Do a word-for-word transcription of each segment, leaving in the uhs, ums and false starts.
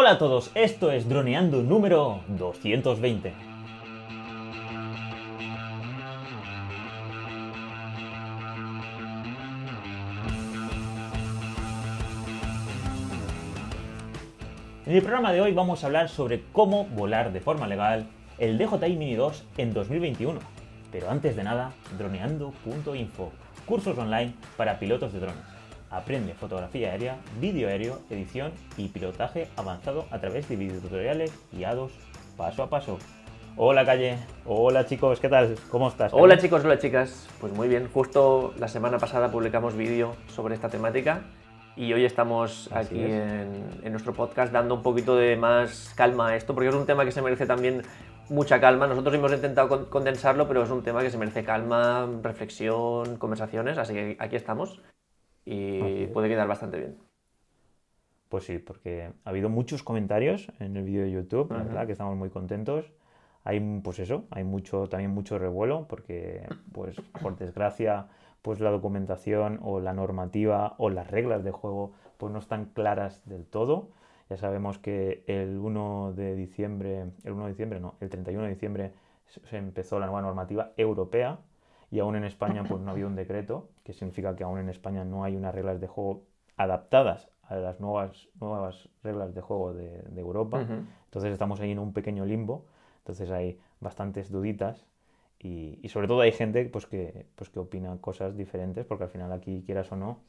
Hola a todos, esto es Droneando número doscientos veinte. En el programa de hoy vamos a hablar sobre cómo volar de forma legal el D J I Mini dos en dos mil veintiuno. Pero antes de nada, droneando punto info, cursos online para pilotos de drones. Aprende fotografía aérea, vídeo aéreo, edición y pilotaje avanzado a través de videotutoriales guiados paso a paso. Hola Calle, hola chicos, ¿qué tal? ¿Cómo estás, Calle? Hola chicos, hola chicas. Pues muy bien, justo la semana pasada publicamos vídeo sobre esta temática y hoy estamos Así aquí es. en, en nuestro podcast dando un poquito de más calma a esto porque es un tema que se merece también mucha calma. Nosotros hemos intentado condensarlo, pero es un tema que se merece calma, reflexión, conversaciones, así que aquí estamos. Y puede quedar bastante bien. Pues sí, porque ha habido muchos comentarios en el vídeo de YouTube, la verdad, que estamos muy contentos. Hay, pues eso, hay mucho, también mucho revuelo, porque, pues, por desgracia, pues la documentación o la normativa o las reglas de juego pues no están claras del todo. Ya sabemos que el uno de diciembre, el uno de diciembre, no, el treinta y uno de diciembre se empezó la nueva normativa europea. Y aún en España pues no ha habido un decreto, que significa que aún en España no hay unas reglas de juego adaptadas a las nuevas, nuevas reglas de juego de, de Europa. Uh-huh. Entonces estamos ahí en un pequeño limbo, entonces hay bastantes duditas y, y sobre todo hay gente pues, que, pues, que opina cosas diferentes, porque al final aquí, quieras o no,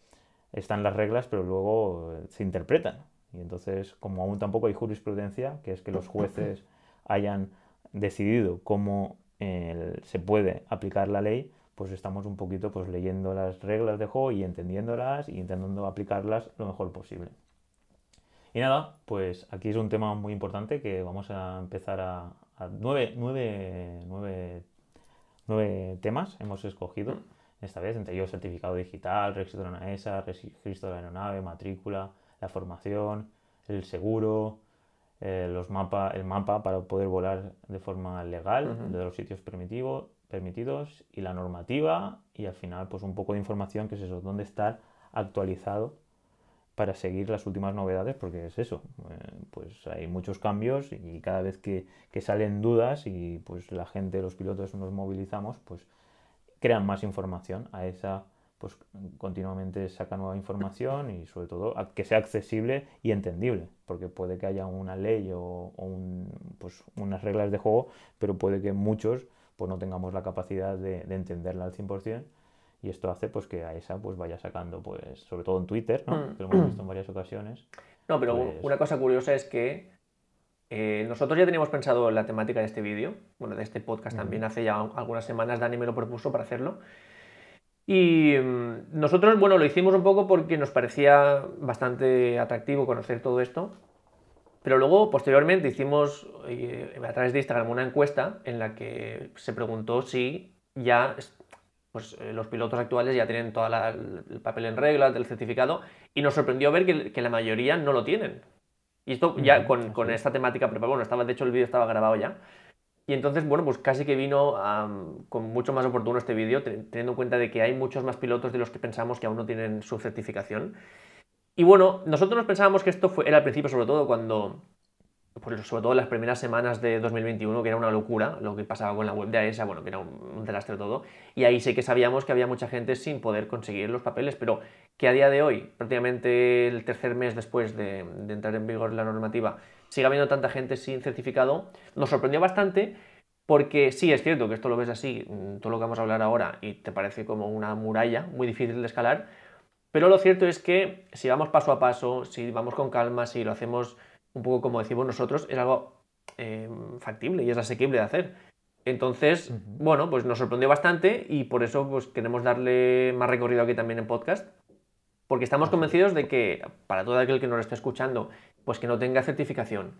están las reglas, pero luego se interpretan. Y entonces, como aún tampoco hay jurisprudencia, que es que los jueces hayan decidido cómo El, se puede aplicar la ley, pues estamos un poquito pues leyendo las reglas de juego y entendiéndolas y intentando aplicarlas lo mejor posible. Y nada, pues aquí es un tema muy importante que vamos a empezar a, a nueve, nueve, nueve, nueve temas hemos escogido esta vez, entre ellos certificado digital, registro de una EASA, registro de la aeronave, matrícula, la formación, el seguro, Eh, los mapa, el mapa para poder volar de forma legal, uh-huh, de los sitios permitivo, permitidos y la normativa y al final pues un poco de información que es eso, dónde estar actualizado para seguir las últimas novedades porque es eso, eh, pues hay muchos cambios y cada vez que, que salen dudas y pues la gente, los pilotos nos movilizamos, pues crean más información. A esa pues continuamente saca nueva información y sobre todo que sea accesible y entendible, porque puede que haya una ley o, o un, pues, unas reglas de juego, pero puede que muchos pues, no tengamos la capacidad de, de entenderla al cien por ciento y esto hace pues, que AESA pues, vaya sacando, pues sobre todo en Twitter, ¿no? Que lo hemos visto en varias ocasiones. No, pero pues una cosa curiosa es que Eh, nosotros ya teníamos pensado la temática de este vídeo, bueno, de este podcast también, mm. hace ya algunas semanas Dani me lo propuso para hacerlo. Y nosotros, bueno, lo hicimos un poco porque nos parecía bastante atractivo conocer todo esto, pero luego, posteriormente, hicimos eh, a través de Instagram una encuesta en la que se preguntó si ya pues, eh, los pilotos actuales ya tienen todo el papel en regla, el certificado, y nos sorprendió ver que, que la mayoría no lo tienen. Y esto ya con, con esta temática, pero bueno, estaba, de hecho el vídeo estaba grabado ya. Y entonces, bueno, pues casi que vino um, con mucho más oportuno este vídeo, teniendo en cuenta de que hay muchos más pilotos de los que pensamos que aún no tienen su certificación. Y bueno, nosotros nos pensábamos que esto fue, era al principio, sobre todo cuando, pues sobre todo en las primeras semanas de dos mil veintiuno, que era una locura lo que pasaba con la web de AESA, bueno, que era un, un desastre todo. Y ahí sí que sabíamos que había mucha gente sin poder conseguir los papeles, pero que a día de hoy, prácticamente el tercer mes después de, de entrar en vigor la normativa, sigue habiendo tanta gente sin certificado, nos sorprendió bastante porque sí, es cierto que esto lo ves así, todo lo que vamos a hablar ahora, y te parece como una muralla muy difícil de escalar, pero lo cierto es que si vamos paso a paso, si vamos con calma, si lo hacemos un poco como decimos nosotros, es algo eh, factible y es asequible de hacer. Entonces, uh-huh, bueno, pues nos sorprendió bastante y por eso pues, queremos darle más recorrido aquí también en podcast, porque estamos convencidos de que para todo aquel que nos esté escuchando, pues que no tenga certificación,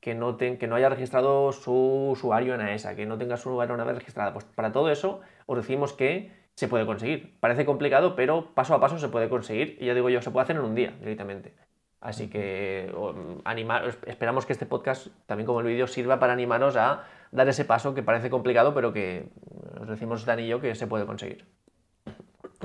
que no, te, que no haya registrado su usuario en AESA, que no tenga su aeronave registrada, pues para todo eso os decimos que se puede conseguir. Parece complicado, pero paso a paso se puede conseguir y ya digo yo, se puede hacer en un día directamente. Así que um, animar, esperamos que este podcast, también como el vídeo, sirva para animaros a dar ese paso que parece complicado, pero que os decimos Dan y yo que se puede conseguir.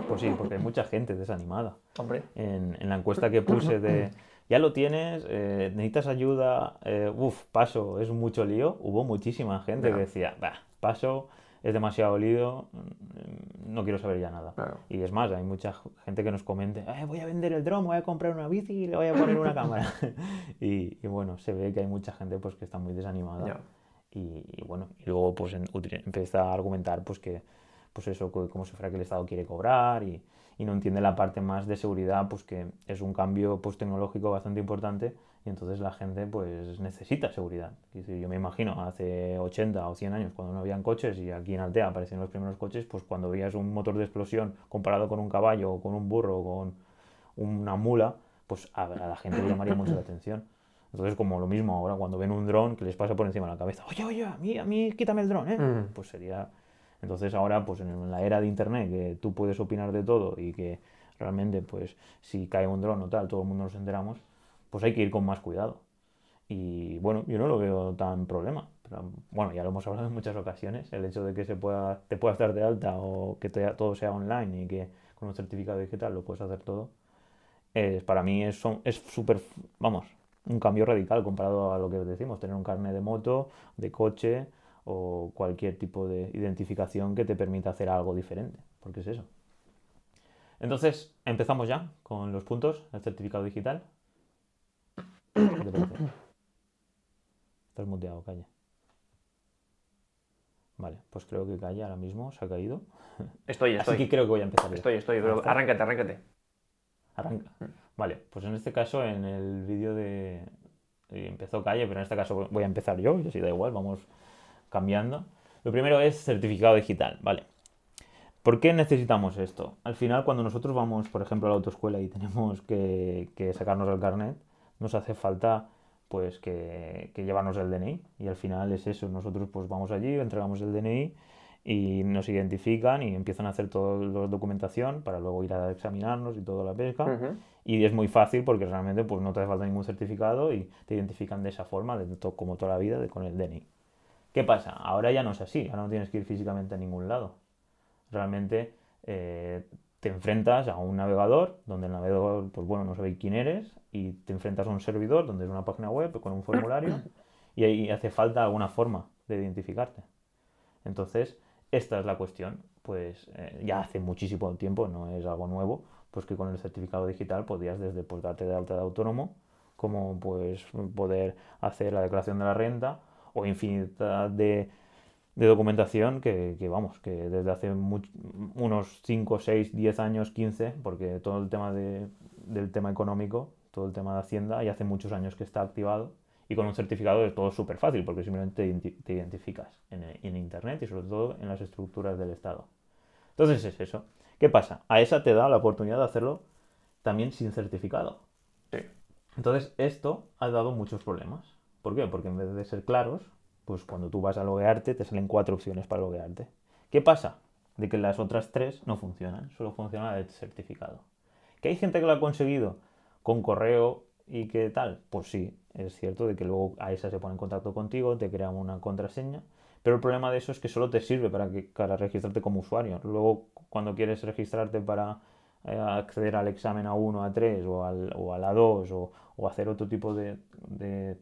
Pues sí, porque hay mucha gente desanimada. Hombre. En, en la encuesta que puse de ya lo tienes, eh, necesitas ayuda, eh, uff, paso, es mucho lío. Hubo muchísima gente yeah. que decía, bah, paso, es demasiado lío, no quiero saber ya nada. Claro. Y es más, hay mucha gente que nos comente, eh, voy a vender el dron, voy a comprar una bici y le voy a poner una cámara. Y, y bueno, se ve que hay mucha gente pues que está muy desanimada. Yeah. Y, y bueno, y luego pues en, empieza a argumentar pues que, pues eso, como si fuera que el Estado quiere cobrar y, y no entiende la parte más de seguridad, pues que es un cambio pues tecnológico bastante importante y entonces la gente pues necesita seguridad. Yo me imagino hace ochenta o cien años cuando no habían coches y aquí en Altea aparecieron los primeros coches, pues cuando veías un motor de explosión comparado con un caballo o con un burro o con una mula, pues a la gente le llamaría mucho la atención. Entonces, como lo mismo ahora, cuando ven un dron que les pasa por encima de la cabeza, oye, oye, a mí, a mí quítame el dron, ¿eh? Mm. Pues sería... Entonces ahora, pues en la era de Internet, que tú puedes opinar de todo y que realmente, pues, si cae un dron o tal, todo el mundo nos enteramos, pues hay que ir con más cuidado. Y bueno, yo no lo veo tan problema. Pero, bueno, ya lo hemos hablado en muchas ocasiones, el hecho de que se pueda, te puedas dar de alta o que te, todo sea online y que con un certificado digital lo puedes hacer todo, eh, para mí es súper, vamos... un cambio radical comparado a lo que decimos, tener un carnet de moto, de coche o cualquier tipo de identificación que te permita hacer algo diferente, porque es eso. Entonces, empezamos ya con los puntos del certificado digital. ¿Qué te parece? Estás muteado, calla. Vale, pues creo que calla ahora mismo, se ha caído. Estoy, estoy. Así que creo que voy a empezar. Estoy, ya. estoy, pero arráncate, arráncate. Arranca. Vale, pues en este caso, en el vídeo de... empezó Calle, pero en este caso voy a empezar yo, y así da igual, vamos cambiando. Lo primero es certificado digital, ¿vale? ¿Por qué necesitamos esto? Al final, cuando nosotros vamos, por ejemplo, a la autoescuela y tenemos que, que sacarnos el carnet, nos hace falta, pues, que, que llevarnos el D N I. Y al final es eso, nosotros pues vamos allí, entregamos el D N I... y nos identifican y empiezan a hacer toda la documentación para luego ir a examinarnos y toda la pesca. Uh-huh. Y es muy fácil porque realmente pues, no te hace falta ningún certificado y te identifican de esa forma, de to- como toda la vida, de- con el D N I. ¿Qué pasa? Ahora ya no es así, ahora no tienes que ir físicamente a ningún lado. Realmente eh, te enfrentas a un navegador, donde el navegador, pues bueno, no sabe quién eres, y te enfrentas a un servidor, donde es una página web con un formulario, y ahí hace falta alguna forma de identificarte. Entonces... esta es la cuestión, pues eh, ya hace muchísimo tiempo, no es algo nuevo, pues que con el certificado digital podías desde pues, darte de alta de autónomo, como pues poder hacer la declaración de la renta o infinidad de, de documentación que, que vamos, que desde hace much, unos cinco, seis, diez años, quince, porque todo el tema de, del tema económico, todo el tema de Hacienda, ya hace muchos años que está activado. Y con un certificado es todo súper fácil porque simplemente te identificas en, en Internet y sobre todo en las estructuras del Estado. Entonces es eso. ¿Qué pasa? AESA te da la oportunidad de hacerlo también sin certificado. Sí. Entonces esto ha dado muchos problemas. ¿Por qué? Porque en vez de ser claros, pues cuando tú vas a loguearte te salen cuatro opciones para loguearte. ¿Qué pasa? De que las otras tres no funcionan, solo funciona el certificado. ¿Que hay gente que lo ha conseguido con correo y qué tal? Pues sí. Es cierto de que luego AESA se pone en contacto contigo, te crea una contraseña, pero el problema de eso es que solo te sirve para, que, para registrarte como usuario. Luego, cuando quieres registrarte para eh, acceder al examen A uno, A tres o, al, o al A dos o, o hacer otro tipo de, de,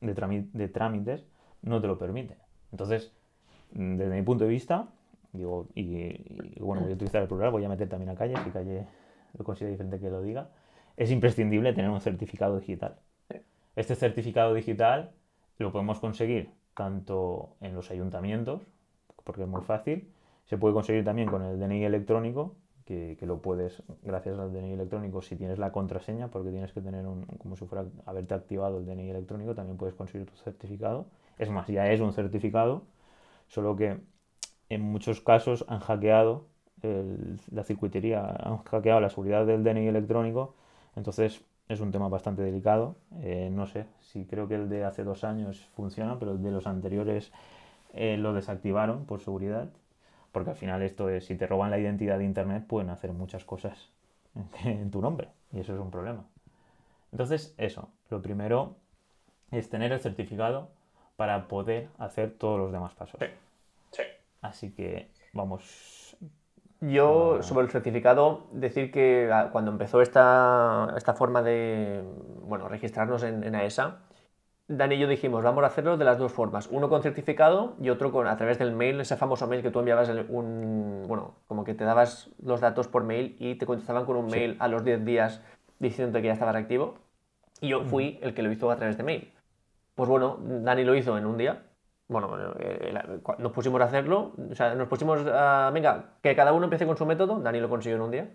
de, trámite, de trámites, no te lo permite. Entonces, desde mi punto de vista, digo, y, y bueno, voy a utilizar el plural, voy a meter también a Calle, si Calle lo considera diferente que lo diga, es imprescindible tener un certificado digital. Este certificado digital lo podemos conseguir tanto en los ayuntamientos, porque es muy fácil. Se puede conseguir también con el D N I electrónico, que, que lo puedes, gracias al D N I electrónico, si tienes la contraseña, porque tienes que tener un, como si fuera haberte activado el D N I electrónico, también puedes conseguir tu certificado. Es más, ya es un certificado, solo que en muchos casos han hackeado el, la circuitería, han hackeado la seguridad del D N I electrónico, entonces... es un tema bastante delicado, eh, no sé, si sí, creo que el de hace dos años funciona, pero el de los anteriores eh, lo desactivaron por seguridad, porque al final esto es, si te roban la identidad de Internet pueden hacer muchas cosas en tu nombre, y eso es un problema. Entonces eso, lo primero es tener el certificado para poder hacer todos los demás pasos. Sí, sí. Así que vamos, Yo, sobre el certificado, decir que cuando empezó esta, esta forma de bueno, registrarnos en, en AESA, Dani y yo dijimos, vamos a hacerlo de las dos formas, uno con certificado y otro con, a través del mail, ese famoso mail que tú enviabas, un, bueno, como que te dabas los datos por mail y te contestaban con un sí. mail a los diez días diciendo que ya estabas activo, y yo fui mm. el que lo hizo a través de mail. Pues bueno, Dani lo hizo en un día. Bueno, nos pusimos a hacerlo, o sea, nos pusimos a, venga, que cada uno empiece con su método. Dani lo consiguió en un día.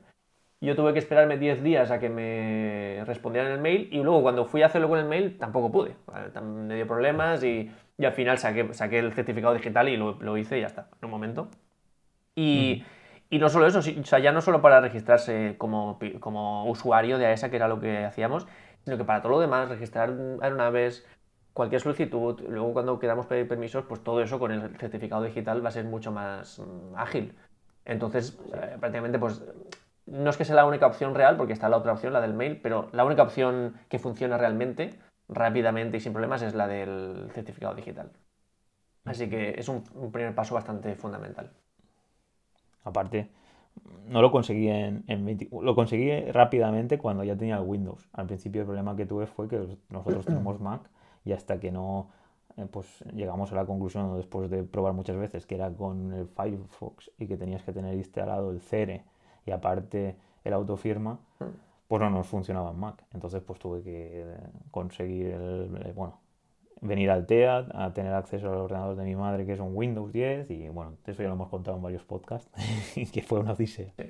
Yo tuve que esperarme diez días a que me respondieran el mail, y luego cuando fui a hacerlo con el mail tampoco pude, me dio problemas y, y al final saqué, saqué el certificado digital y lo, lo hice y ya está, en un momento. Y, mm. y no solo eso, o sea, ya no solo para registrarse como, como usuario de AESA, que era lo que hacíamos, sino que para todo lo demás, registrar aeronaves, cualquier solicitud, luego cuando queramos pedir permisos, pues todo eso con el certificado digital va a ser mucho más ágil. Entonces, sí. eh, prácticamente, pues, no es que sea la única opción real, porque está la otra opción, la del mail, pero la única opción que funciona realmente, rápidamente y sin problemas, es la del certificado digital. Así que es un, un primer paso bastante fundamental. Aparte, no lo conseguí en, en veinte, lo conseguí rápidamente cuando ya tenía el Windows. Al principio el problema que tuve fue que nosotros tenemos Mac, y hasta que no, pues llegamos a la conclusión después de probar muchas veces que era con el Firefox y que tenías que tener instalado el C R E y aparte el Autofirma, pues no nos funcionaba en Mac. Entonces pues tuve que conseguir, el, bueno, venir a Altea, a tener acceso al ordenador de mi madre, que es un Windows diez, y bueno, eso ya lo hemos contado en varios podcasts, que fue una odisea. Sí.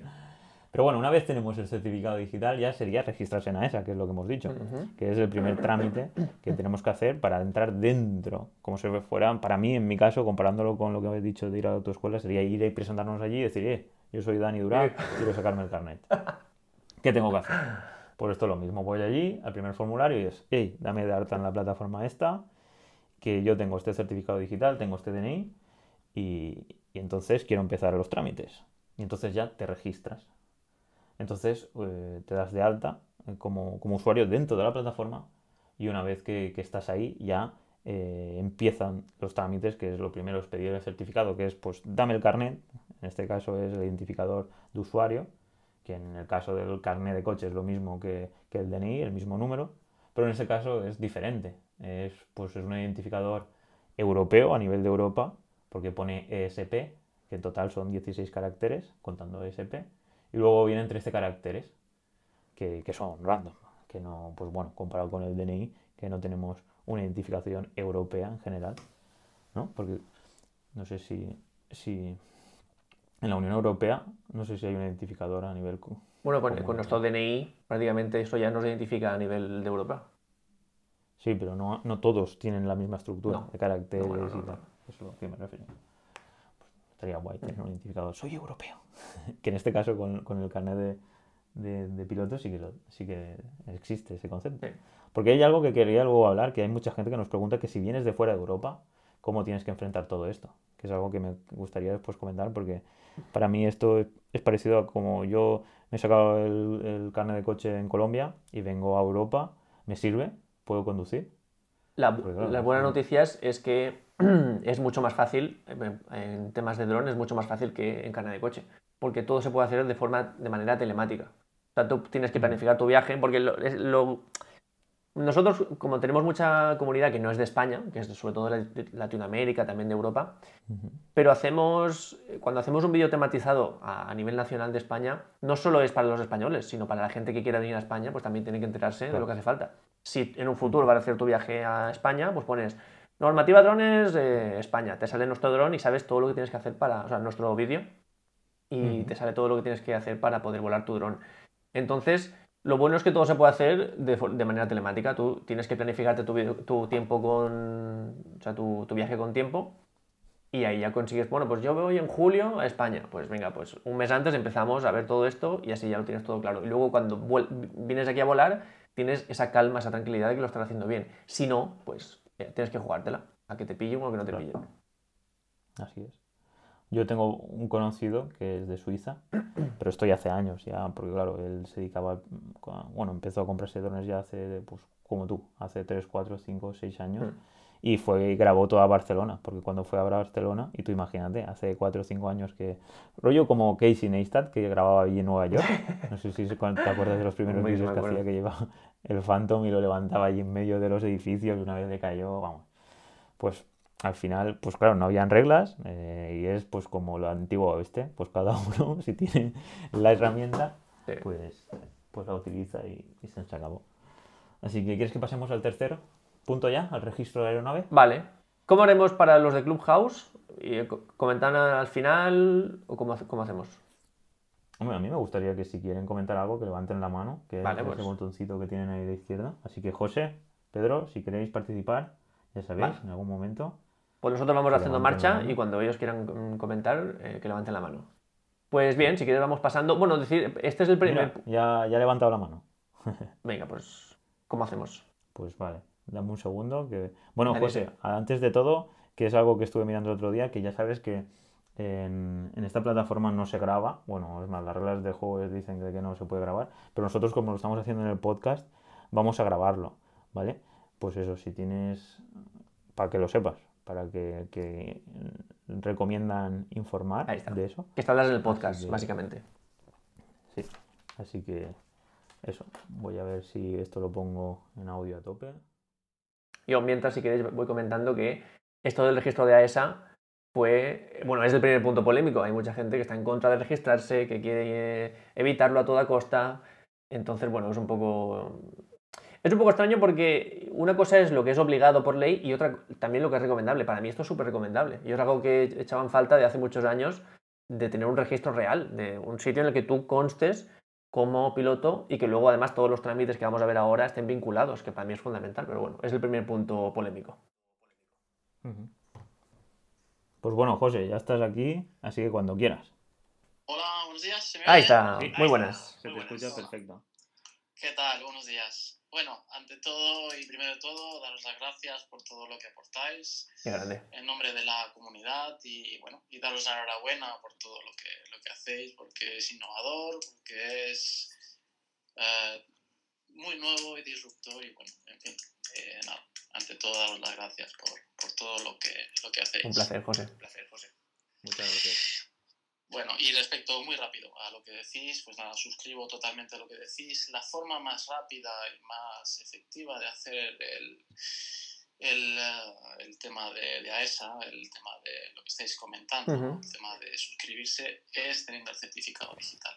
Pero bueno, una vez tenemos el certificado digital, ya sería registrarse en AESA, que es lo que hemos dicho, uh-huh. que es el primer trámite que tenemos que hacer para entrar dentro, como si fuera, para mí, en mi caso, comparándolo con lo que habéis dicho de ir a la autoescuela, sería ir y presentarnos allí y decir, eh, yo soy Dani Durán, quiero sacarme el carnet. ¿Qué tengo que hacer? Pues esto es lo mismo, voy allí, al primer formulario, y es, hey, dame de alta en la plataforma esta, que yo tengo este certificado digital, tengo este D N I, y, y entonces quiero empezar los trámites. Y entonces ya te registras. Entonces eh, te das de alta como, como usuario dentro de la plataforma, y una vez que, que estás ahí ya eh, empiezan los trámites, que es lo primero, es pedir el certificado, que es pues dame el carnet, en este caso es el identificador de usuario, que en el caso del carnet de coche es lo mismo que, que el D N I, el mismo número, pero en este caso es diferente, es, pues, es un identificador europeo a nivel de Europa, porque pone E S P, que en total son dieciséis caracteres contando E S P, y luego vienen trece caracteres que, que son random, que no, pues bueno, comparado con el D N I, que no tenemos una identificación europea en general, ¿no? Porque no sé si, si en la Unión Europea, no sé si hay un identificador a nivel... Bueno, con, con nuestro D N I prácticamente eso ya nos identifica a nivel de Europa. Sí, pero no, no todos tienen la misma estructura no. de caracteres no, bueno, no, y tal, no, no. Eso es lo que me refiero. Estaría guay tener un identificador, soy europeo. Que en este caso con, con el carnet de, de, de piloto sí que, lo, sí que existe ese concepto. Sí. Porque hay algo que quería luego hablar, que hay mucha gente que nos pregunta que si vienes de fuera de Europa, ¿cómo tienes que enfrentar todo esto? Que es algo que me gustaría después comentar, porque para mí esto es, es parecido a como yo me he sacado el, el carnet de coche en Colombia y vengo a Europa, ¿me sirve? ¿Puedo conducir? La, claro, las buenas noticias es que es mucho más fácil, en temas de drones, es mucho más fácil que en carnet de coche, porque todo se puede hacer de forma, de manera telemática. O sea, tú tienes que planificar tu viaje, porque lo, es, lo... nosotros, como tenemos mucha comunidad que no es de España, que es sobre todo de Latinoamérica, también de Europa, uh-huh. pero hacemos, cuando hacemos un vídeo tematizado a, a nivel nacional de España, no solo es para los españoles, sino para la gente que quiera venir a España, pues también tiene que enterarse claro. de lo que hace falta. Si en un futuro vas a hacer tu viaje a España, pues pones normativa drones eh, España, te sale nuestro dron y sabes todo lo que tienes que hacer para, o sea, nuestro vídeo, y uh-huh. te sale todo lo que tienes que hacer para poder volar tu dron. Entonces, lo bueno es que todo se puede hacer de, de manera telemática. Tú tienes que planificarte tu, tu tiempo con, o sea, tu, tu viaje con tiempo, y ahí ya consigues, bueno, pues yo voy en julio a España, pues venga, pues un mes antes empezamos a ver todo esto y así ya lo tienes todo claro. Y luego cuando vuel- vienes aquí a volar, tienes esa calma, esa tranquilidad de que lo estás haciendo bien. Si no, pues tienes que jugártela, a que te pillen o a que no te claro. pillen. Así es. Yo tengo un conocido que es de Suiza, pero esto ya hace años ya, porque claro, él se dedicaba, a, bueno, empezó a comprarse drones ya hace, pues como tú, hace tres, cuatro, cinco, seis años, mm. y fue grabó toda Barcelona, porque cuando fue a Barcelona, y tú imagínate, hace cuatro o cinco años que... Rollo como Casey Neistat, que grababa allí en Nueva York. No sé si te acuerdas de los primeros vídeos que hacía, que llevaba el Phantom y lo levantaba allí en medio de los edificios y una vez le cayó, vamos. Pues al final, pues claro, no habían reglas, eh, y es pues como lo antiguo oeste, pues cada uno, si tiene la herramienta, sí, pues, pues la utiliza y, y se acabó. Así que, ¿quieres que pasemos al tercero punto ya, al registro de aeronave? Vale. ¿Cómo haremos para los de Clubhouse? ¿Comentan al final o cómo, cómo hacemos? Hombre, a mí me gustaría que si quieren comentar algo, que levanten la mano, que vale, es pues. Ese botoncito que tienen ahí de izquierda. Así que, José, Pedro, si queréis participar, ya sabéis, vale, en algún momento... Pues nosotros vamos haciendo marcha y cuando ellos quieran comentar, eh, que levanten la mano. Pues bien, si quieres vamos pasando... Bueno, decir, este es el primer... Mira, ya, ya he levantado la mano. Venga, pues, ¿cómo hacemos? Pues vale, dame un segundo que... Bueno, vale, José, sí. Antes de todo, que es algo que estuve mirando el otro día, que ya sabes que en, en esta plataforma no se graba. Bueno, es más, las reglas de juego dicen que no se puede grabar, pero nosotros, como lo estamos haciendo en el podcast, vamos a grabarlo, ¿vale? Pues eso, si tienes... Para que lo sepas, para que, que recomiendan informar de eso. Que está hablando en el podcast, que, básicamente. Sí, así que eso. Voy a ver si esto lo pongo en audio a tope. Yo, mientras, si queréis, voy comentando que esto del registro de A E S A fue, bueno, es el primer punto polémico. Hay mucha gente que está en contra de registrarse, que quiere evitarlo a toda costa. Entonces, bueno, es un poco... Es un poco extraño porque una cosa es lo que es obligado por ley y otra también lo que es recomendable. Para mí esto es súper recomendable. Yo es algo que echaban falta de hace muchos años, de tener un registro real, de un sitio en el que tú constes como piloto y que luego además todos los trámites que vamos a ver ahora estén vinculados, que para mí es fundamental, pero bueno, es el primer punto polémico. Pues bueno, José, ya estás aquí, así que cuando quieras. Hola, buenos días. ¿Se me oye? Ahí está, sí, muy buenas. Se te escucha perfecto. ¿Qué tal? Buenos días. Bueno, ante todo y primero de todo, daros las gracias por todo lo que aportáis en nombre de la comunidad y, bueno, y daros la enhorabuena por todo lo que, lo que hacéis, porque es innovador, porque es eh, muy nuevo y disruptor y, bueno, en fin, eh, nada, ante todo, daros las gracias por, por todo lo que, lo que hacéis. Un placer, José. Un placer, José. Muchas gracias. Bueno, y respecto muy rápido a lo que decís, pues nada, suscribo totalmente a lo que decís. La forma más rápida y más efectiva de hacer el, el, el tema de, de A E S A, el tema de lo que estáis comentando, uh-huh, el tema de suscribirse, es teniendo el certificado digital.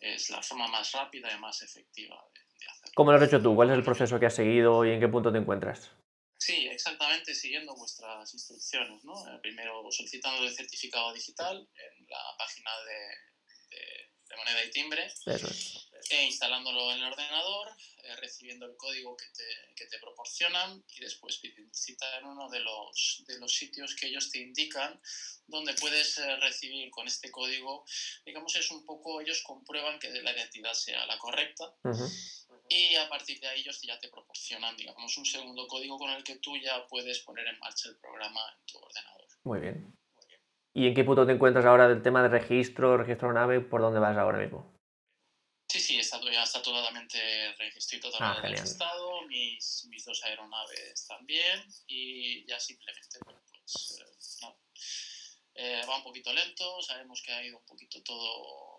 Es la forma más rápida y más efectiva de, de hacerlo. ¿Cómo lo has hecho tú? ¿Cuál es el proceso que has seguido y en qué punto te encuentras? Sí, exactamente, siguiendo vuestras instrucciones, ¿no? Primero solicitando el certificado digital en la página de, de, de moneda y timbre. Eso es. E instalándolo en el ordenador, eh, recibiendo el código que te, que te proporcionan y después pidiendo cita en uno de los, de los sitios que ellos te indican, donde puedes eh, recibir con este código, digamos, es un poco, ellos comprueban que la identidad sea la correcta. Uh-huh. Y a partir de ahí ellos ya te proporcionan, digamos, un segundo código con el que tú ya puedes poner en marcha el programa en tu ordenador. Muy bien. Muy bien. ¿Y en qué punto te encuentras ahora del tema de registro, registro nave? ¿Por dónde vas ahora mismo? Sí, sí, está, ya está totalmente registrado, totalmente ah, registrado, mis, mis dos aeronaves también y ya simplemente, bueno, pues, eh, no. eh, va un poquito lento, sabemos que ha ido un poquito todo...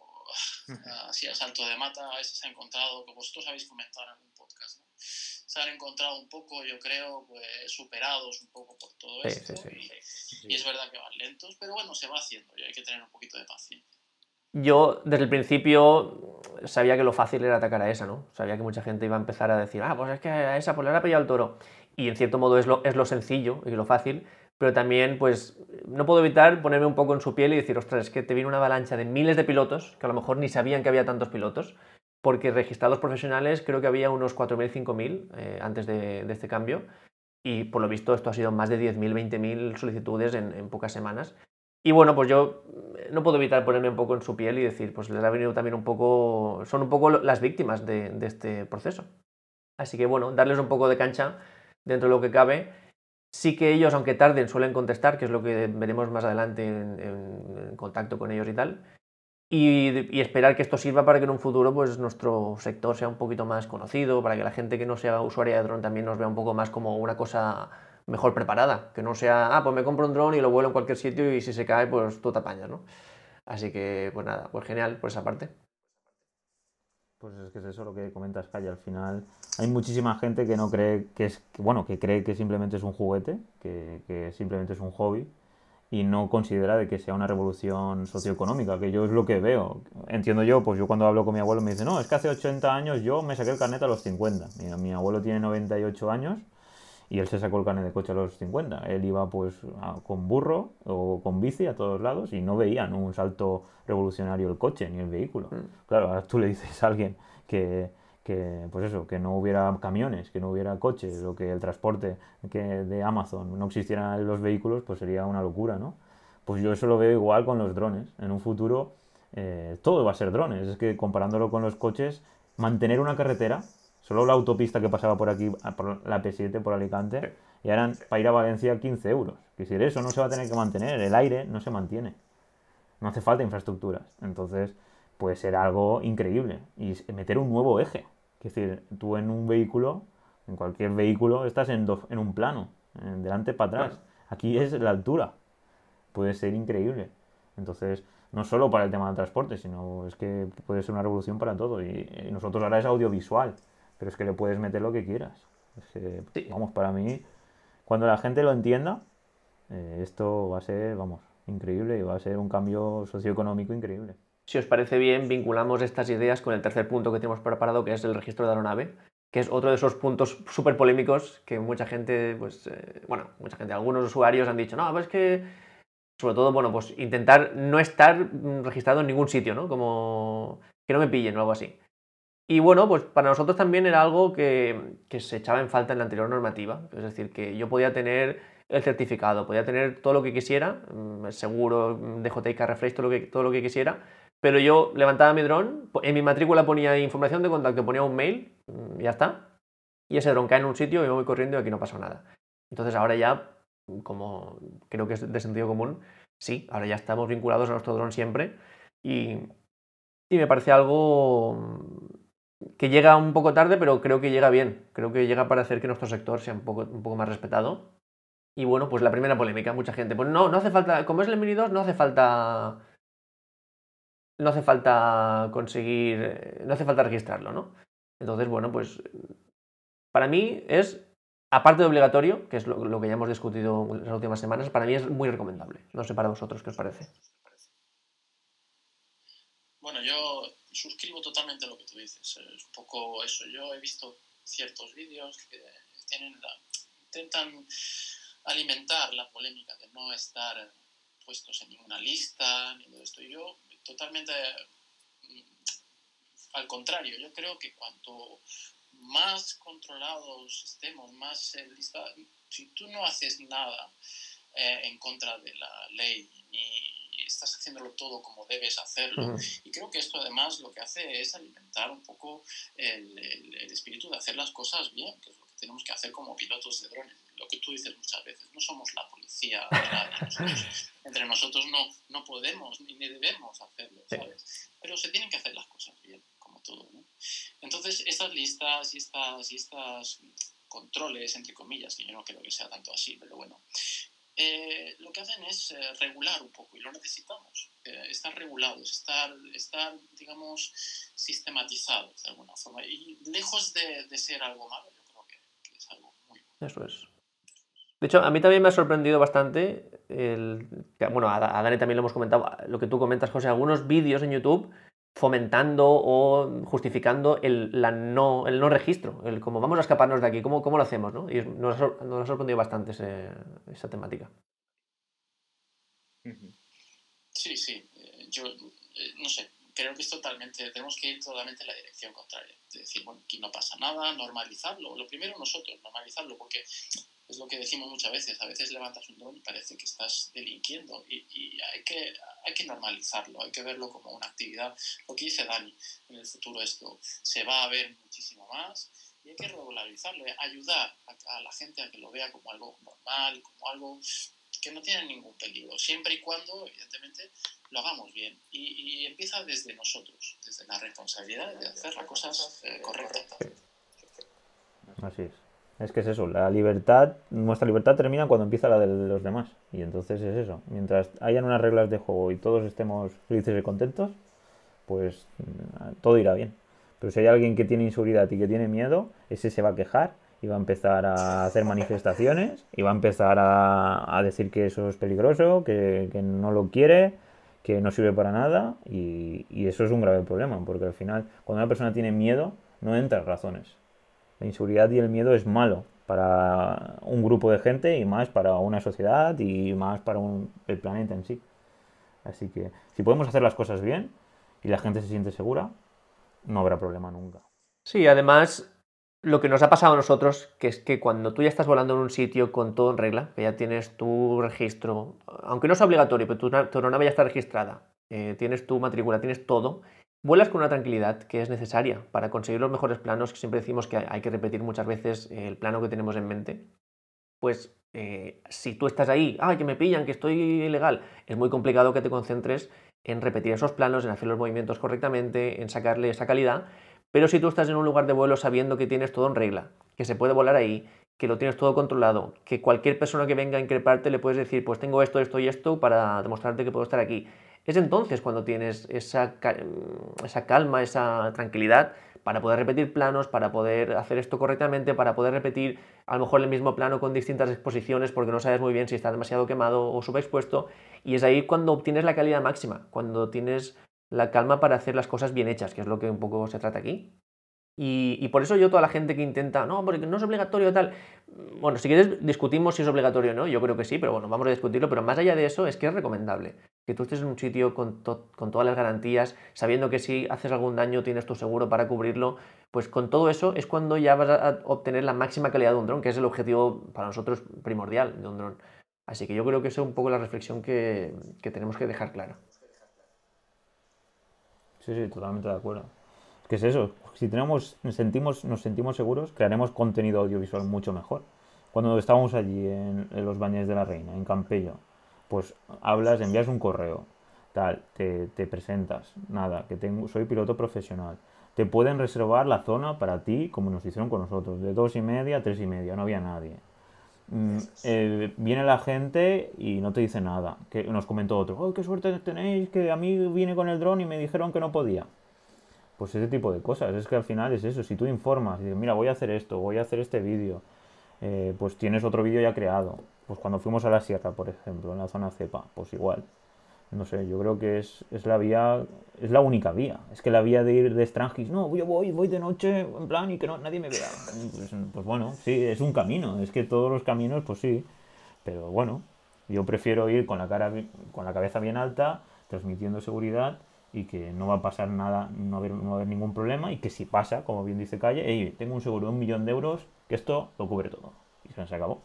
así a salto de mata. A veces se ha encontrado, que vosotros habéis comentado en algún podcast, ¿no? Se han encontrado un poco, yo creo, pues, superados un poco por todo sí, esto sí, sí. Y, sí. y es verdad que van lentos, pero bueno, se va haciendo y hay que tener un poquito de paciencia. Yo desde el principio sabía que lo fácil era atacar a esa, ¿no? Sabía que mucha gente iba a empezar a decir, ah, pues es que a esa, pues le ha pillado el toro, y en cierto modo es lo, es lo sencillo y lo fácil. Pero también, pues, no puedo evitar ponerme un poco en su piel y decir, ostras, es que te viene una avalancha de miles de pilotos, que a lo mejor ni sabían que había tantos pilotos, porque registrados profesionales creo que había unos cuatro mil, cinco mil eh, antes de, de este cambio, y por lo visto esto ha sido más de diez mil, veinte mil solicitudes en, en pocas semanas. Y bueno, pues yo no puedo evitar ponerme un poco en su piel y decir, pues les ha venido también un poco, son un poco las víctimas de, de este proceso. Así que bueno, darles un poco de cancha dentro de lo que cabe. Sí que ellos, aunque tarden, suelen contestar, que es lo que veremos más adelante en, en, en contacto con ellos y tal, y, y esperar que esto sirva para que en un futuro pues nuestro sector sea un poquito más conocido, para que la gente que no sea usuaria de dron también nos vea un poco más como una cosa mejor preparada, que no sea, ah, pues me compro un dron y lo vuelo en cualquier sitio y si se cae, pues tú te apañas, ¿no? Así que, pues nada, pues genial por esa parte. Pues es que es eso lo que comentas, Calle, al final hay muchísima gente que no cree que es, que, bueno, que cree que simplemente es un juguete, que, que simplemente es un hobby y no considera de que sea una revolución socioeconómica, que yo es lo que veo. Entiendo yo, pues yo cuando hablo con mi abuelo me dice, no, es que hace ochenta años yo me saqué el carnet a los cincuenta. Mira, mi abuelo tiene noventa y ocho años y él se sacó el carnet de coche a los cincuenta. Él iba pues a, con burro o con bici a todos lados y no veían un salto revolucionario el coche ni el vehículo. Mm. Claro, ahora tú le dices a alguien que, que, pues eso, que no hubiera camiones, que no hubiera coches o que el transporte que de Amazon no existieran los vehículos, pues sería una locura, ¿no? Pues yo eso lo veo igual con los drones. En un futuro eh, todo va a ser drones. Es que comparándolo con los coches, mantener una carretera... Solo la autopista que pasaba por aquí, por la P siete, por Alicante, y eran para ir a Valencia quince euros. Que si eso no se va a tener que mantener, el aire no se mantiene. No hace falta infraestructuras. Entonces, pues era algo increíble. Y meter un nuevo eje. Es decir, tú en un vehículo, en cualquier vehículo, estás en, dos, en un plano, en delante para atrás. Aquí es la altura. Puede ser increíble. Entonces... no solo para el tema del transporte, sino es que puede ser una revolución para todo. Y, y nosotros ahora es audiovisual, pero es que le puedes meter lo que quieras. Es que, sí. Vamos, para mí, cuando la gente lo entienda, eh, esto va a ser, vamos, increíble y va a ser un cambio socioeconómico increíble. Si os parece bien, vinculamos estas ideas con el tercer punto que tenemos preparado, que es el registro de aeronave, que es otro de esos puntos súper polémicos que mucha gente, pues, eh, bueno, mucha gente, algunos usuarios han dicho, no, pues es que... sobre todo, bueno, pues intentar no estar registrado en ningún sitio, ¿no? Como que no me pillen o algo así. Y bueno, pues para nosotros también era algo que, que se echaba en falta en la anterior normativa. Es decir, que yo podía tener el certificado, podía tener todo lo que quisiera, seguro, D J I Care Refresh, todo lo que, todo lo que quisiera, pero yo levantaba mi dron, en mi matrícula ponía información de contacto, ponía un mail, ya está, y ese dron cae en un sitio y me voy corriendo y aquí no pasó nada. Entonces ahora ya... como creo que es de sentido común, sí, ahora ya estamos vinculados a nuestro dron siempre y, y me parece algo que llega un poco tarde, pero creo que llega bien, creo que llega para hacer que nuestro sector sea un poco, un poco más respetado. Y bueno, pues la primera polémica, mucha gente, pues no, no hace falta, como es el Mini dos, no hace falta no hace falta conseguir, no hace falta registrarlo, ¿no? Entonces, bueno, pues para mí es... aparte de obligatorio, que es lo, lo que ya hemos discutido las últimas semanas, para mí es muy recomendable. No sé para vosotros qué os parece. Bueno, yo suscribo totalmente lo que tú dices. Es un poco eso. Yo he visto ciertos vídeos que tienen la, intentan alimentar la polémica de no estar puestos en ninguna lista, ni todo esto. Y yo totalmente al contrario. Yo creo que cuanto... más controlados estemos, más eh, lista. Si tú no haces nada eh, en contra de la ley ni estás haciéndolo todo como debes hacerlo, uh-huh. Y creo que esto además lo que hace es alimentar un poco el, el, el espíritu de hacer las cosas bien, que es lo que tenemos que hacer como pilotos de drones. Lo que tú dices muchas veces, no somos la policía de nadie, nosotros, entre nosotros no, no podemos ni debemos hacerlo, ¿sabes? Sí. Pero se tienen que hacer las cosas bien, como todo, ¿no? Entonces, estas listas y estas, y estas controles, entre comillas, que yo no creo que sea tanto así, pero bueno, eh, lo que hacen es eh, regular un poco, y lo necesitamos, eh, estar regulados, estar, estar, digamos, sistematizados de alguna forma, y lejos de, de ser algo malo, yo creo que, que es algo muy bueno. Eso es. De hecho, a mí también me ha sorprendido bastante, el, bueno, a Dani también lo hemos comentado, lo que tú comentas, José, algunos vídeos en YouTube fomentando o justificando el, la no, el no registro, el como vamos a escaparnos de aquí, ¿cómo, cómo lo hacemos? ¿No? Y nos ha, nos ha sorprendido bastante ese, esa temática. Sí, sí, yo no sé, creo que es totalmente, tenemos que ir totalmente en la dirección contraria, es decir, bueno, aquí no pasa nada, normalizarlo, lo primero nosotros, normalizarlo, porque... es lo que decimos muchas veces, a veces levantas un dron y parece que estás delinquiendo y, y hay que, hay que normalizarlo, hay que verlo como una actividad. Lo que dice Dani, en el futuro esto se va a ver muchísimo más y hay que regularizarlo, ayudar a, a la gente a que lo vea como algo normal, como algo que no tiene ningún peligro, siempre y cuando, evidentemente, lo hagamos bien. Y, y empieza desde nosotros, desde la responsabilidad de hacer las cosas eh, correctas. Así es. Es que es eso, la libertad, nuestra libertad termina cuando empieza la de los demás. Y entonces es eso, mientras hayan unas reglas de juego y todos estemos felices y contentos, pues todo irá bien. Pero si hay alguien que tiene inseguridad y que tiene miedo, ese se va a quejar y va a empezar a hacer manifestaciones y va a empezar a, a decir que eso es peligroso, que, que no lo quiere, que no sirve para nada, y, y eso es un grave problema, porque al final cuando una persona tiene miedo no entran razones. La inseguridad y el miedo es malo para un grupo de gente y más para una sociedad y más para un, el planeta en sí. Así que si podemos hacer las cosas bien y la gente se siente segura, no habrá problema nunca. Sí, además, lo que nos ha pasado a nosotros, que es que cuando tú ya estás volando en un sitio con todo en regla, que ya tienes tu registro, aunque no es obligatorio, pero tu, tu aeronave ya está registrada, eh, tienes tu matrícula, tienes todo, vuelas con una tranquilidad que es necesaria para conseguir los mejores planos, que siempre decimos que hay que repetir muchas veces el plano que tenemos en mente. Pues eh, si tú estás ahí, ¡ay, que me pillan, que estoy ilegal!, es muy complicado que te concentres en repetir esos planos, en hacer los movimientos correctamente, en sacarle esa calidad. Pero si tú estás en un lugar de vuelo sabiendo que tienes todo en regla, que se puede volar ahí, que lo tienes todo controlado, que cualquier persona que venga a increparte le puedes decir, pues tengo esto, esto y esto para demostrarte que puedo estar aquí. Es entonces cuando tienes esa, esa calma, esa tranquilidad para poder repetir planos, para poder hacer esto correctamente, para poder repetir a lo mejor el mismo plano con distintas exposiciones porque no sabes muy bien si está demasiado quemado o subexpuesto, y es ahí cuando obtienes la calidad máxima, cuando tienes la calma para hacer las cosas bien hechas, que es lo que un poco se trata aquí. Y, y por eso yo, toda la gente que intenta, no, porque no es obligatorio tal, bueno, si quieres discutimos si es obligatorio o no, yo creo que sí, pero bueno, vamos a discutirlo, pero más allá de eso es que es recomendable que tú estés en un sitio con, to- con todas las garantías, sabiendo que si haces algún daño tienes tu seguro para cubrirlo, pues con todo eso es cuando ya vas a obtener la máxima calidad de un dron, que es el objetivo para nosotros primordial de un dron. Así que yo creo que eso es un poco la reflexión que, que tenemos que dejar clara. Sí, sí, totalmente de acuerdo. ¿Qué es eso? Si tenemos, sentimos, nos sentimos seguros, crearemos contenido audiovisual mucho mejor. Cuando estábamos allí en, en los Baños de la Reina, en Campello, pues hablas, envías un correo, tal, te, te presentas, nada, que tengo, soy piloto profesional. Te pueden reservar la zona para ti, como nos hicieron con nosotros, de dos y media a tres y media, no había nadie. Mm, eh, viene la gente y no te dice nada. Que nos comentó otro, oh, qué suerte tenéis, que a mí vine con el dron y me dijeron que no podía. Pues ese tipo de cosas, es que al final es eso, si tú informas, y dices, mira, voy a hacer esto, voy a hacer este vídeo, eh, pues tienes otro vídeo ya creado. Pues cuando fuimos a la sierra, por ejemplo, en la zona ZEPA, pues igual. No sé, yo creo que es, es la vía, es la única vía. Es que la vía de ir de estrangis, no, yo voy, voy de noche, en plan, y que no, nadie me vea. Pues, pues bueno, sí, es un camino, es que todos los caminos, pues sí. Pero bueno, yo prefiero ir con la cara, con la cabeza bien alta, transmitiendo seguridad, y que no va a pasar nada, no va a haber, no va a haber ningún problema, y que si pasa, como bien dice Calle, hey, tengo un seguro de un millón de euros, que esto lo cubre todo. Y se nos acabó.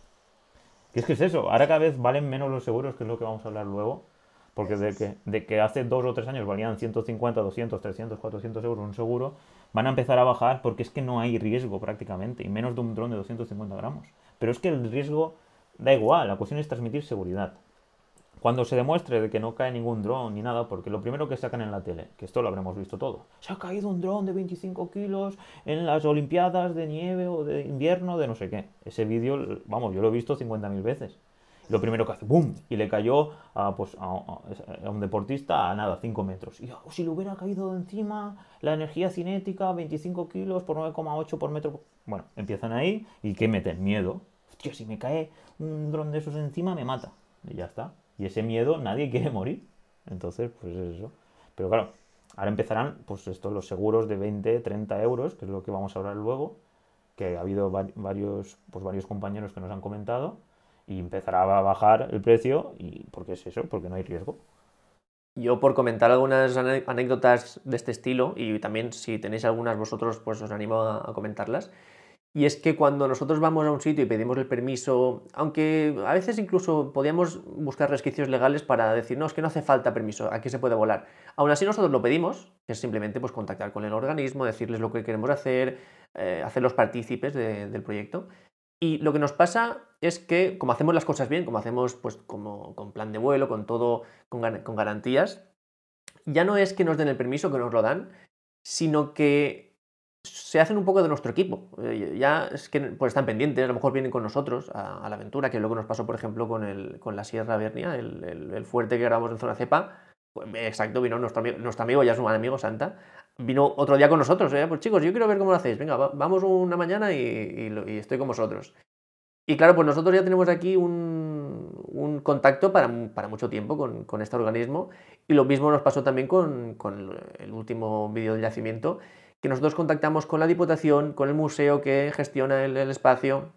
¿Qué es que es eso? Ahora cada vez valen menos los seguros, que es lo que vamos a hablar luego, porque de que, de que hace dos o tres años valían ciento cincuenta, doscientos, trescientos, cuatrocientos euros un seguro, van a empezar a bajar porque es que no hay riesgo prácticamente, y menos de un dron de doscientos cincuenta gramos. Pero es que el riesgo da igual, la cuestión es transmitir seguridad. Cuando se demuestre de que no cae ningún dron ni nada, porque lo primero que sacan en la tele, que esto lo habremos visto todo, se ha caído un dron de veinticinco kilos en las Olimpiadas de nieve o de invierno, de no sé qué. Ese vídeo, vamos, yo lo he visto cincuenta mil veces. Lo primero que hace, ¡bum! Y le cayó a, pues, a, a, a un deportista a nada, cinco metros. Y oh, si le hubiera caído de encima, la energía cinética, veinticinco kilos por nueve coma ocho por metro. Bueno, empiezan ahí y ¿qué meten? Miedo. Hostia, si me cae un dron de esos encima, me mata. Y ya está. Y ese miedo, nadie quiere morir. Entonces, pues es eso. Pero claro, ahora empezarán pues estos los seguros de veinte, treinta euros, que es lo que vamos a hablar luego, que ha habido varios, pues, varios compañeros que nos han comentado, y empezará a bajar el precio, y porque es eso, porque no hay riesgo. Yo, por comentar algunas anécdotas de este estilo, y también si tenéis algunas vosotros, pues os animo a comentarlas. Y es que cuando nosotros vamos a un sitio y pedimos el permiso, aunque a veces incluso podíamos buscar resquicios legales para decir, no, es que no hace falta permiso, aquí se puede volar. Aún así nosotros lo pedimos, que es simplemente pues, contactar con el organismo, decirles lo que queremos hacer, eh, hacerlos partícipes de, del proyecto. Y lo que nos pasa es que, como hacemos las cosas bien, como hacemos pues, como, con plan de vuelo, con todo, con, gar- con garantías, ya no es que nos den el permiso, que nos lo dan, sino que se hacen un poco de nuestro equipo. Eh, ya es que pues están pendientes, a lo mejor vienen con nosotros a, a la aventura, que es lo que nos pasó, por ejemplo, con, el, con la Sierra Bernia, el, el, el fuerte que grabamos en zona ZEPA. Exacto, vino nuestro amigo, nuestro amigo, ya es un amigo, Santa, vino otro día con nosotros, ¿eh? Pues chicos, yo quiero ver cómo lo hacéis, venga, va, vamos una mañana y, y, y estoy con vosotros. Y claro, pues nosotros ya tenemos aquí un, un contacto para, para mucho tiempo con, con este organismo, y lo mismo nos pasó también con, con el último vídeo del Yacimiento, que nosotros contactamos con la Diputación, con el museo que gestiona el, el espacio.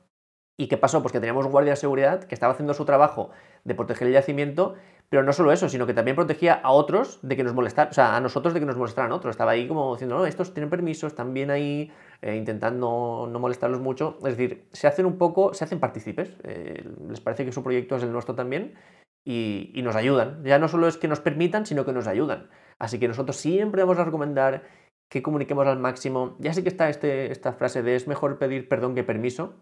¿Y qué pasó? Pues que teníamos un guardia de seguridad que estaba haciendo su trabajo de proteger el yacimiento, pero no solo eso, sino que también protegía a otros de que nos molestaran, o sea, a nosotros de que nos molestaran otros. Estaba ahí como diciendo, no, estos tienen permisos, están bien ahí, eh, intentando no molestarlos mucho. Es decir, se hacen un poco, se hacen partícipes, eh, les parece que su proyecto es el nuestro también, y, y nos ayudan. Ya no solo es que nos permitan, sino que nos ayudan. Así que nosotros siempre vamos a recomendar que comuniquemos al máximo. Ya sé que está este, esta frase de es mejor pedir perdón que permiso,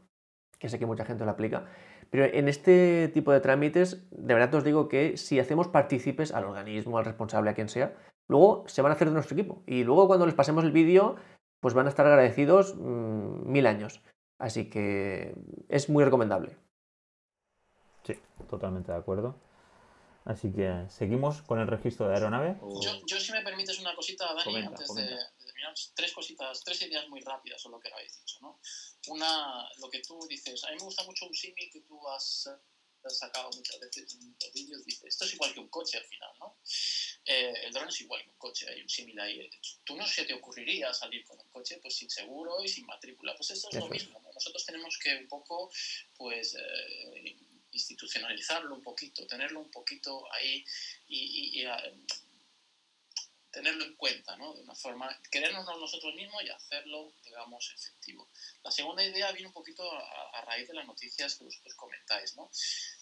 que sé que mucha gente lo aplica, pero en este tipo de trámites, de verdad os digo que si hacemos partícipes al organismo, al responsable, a quien sea, luego se van a hacer de nuestro equipo, y luego cuando les pasemos el vídeo, pues van a estar agradecidos mmm, mil años. Así que es muy recomendable. Sí, totalmente de acuerdo. Así que seguimos con el registro de aeronave. Yo, yo si me permites una cosita, Dani, comenta, antes comenta. de... Tres cositas, tres ideas muy rápidas o lo que habéis dicho, ¿no? Una, lo que tú dices, a mí me gusta mucho un símil que tú has, has sacado muchas veces en los vídeos, dices, esto es igual que un coche al final, ¿no? Eh, el dron es igual que un coche, hay un símil ahí. Tú no se te ocurriría salir con un coche pues sin seguro y sin matrícula, pues esto es lo mismo, ¿no? Nosotros tenemos que un poco, pues... Eh, institucionalizarlo un poquito, tenerlo un poquito ahí y... y, y a, tenerlo en cuenta, ¿no? De una forma, querernos nosotros mismos y hacerlo, digamos, efectivo. La segunda idea viene un poquito a, a raíz de las noticias que vosotros comentáis, ¿no?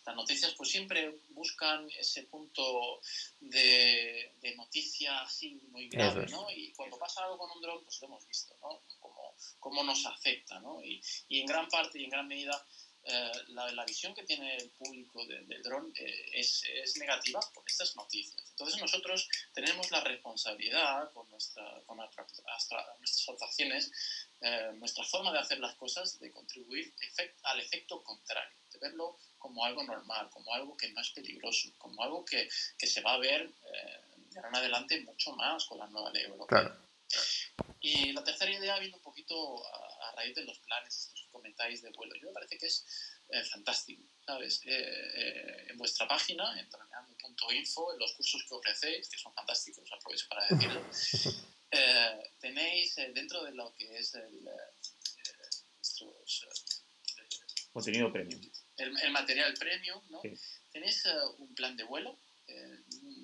Las noticias pues siempre buscan ese punto de, de noticia así muy grave, ¿no? Y cuando pasa algo con un dron, pues lo hemos visto, ¿no? Cómo, cómo nos afecta, ¿no? Y, y en gran parte y en gran medida... Eh, la, la visión que tiene el público de, del dron eh, es, es negativa por estas noticias. Entonces nosotros tenemos la responsabilidad con, nuestra, con nuestra, hasta nuestras actuaciones, eh, nuestra forma de hacer las cosas, de contribuir efect, al efecto contrario, de verlo como algo normal, como algo que no es peligroso, como algo que, que se va a ver eh, de ahora en adelante mucho más con la nueva ley europea. Claro. Y la tercera idea viene un poquito a, a raíz de los planes que comentáis de vuelo. Yo me parece que es eh, fantástico, ¿sabes? Eh, eh, en vuestra página, en droneando punto info, en los cursos que ofrecéis, que son fantásticos, aprovecho para decirlo, eh, tenéis eh, dentro de lo que es el contenido eh, eh, premium, el, el material premium, ¿no? Sí. Tenéis uh, un plan de vuelo eh,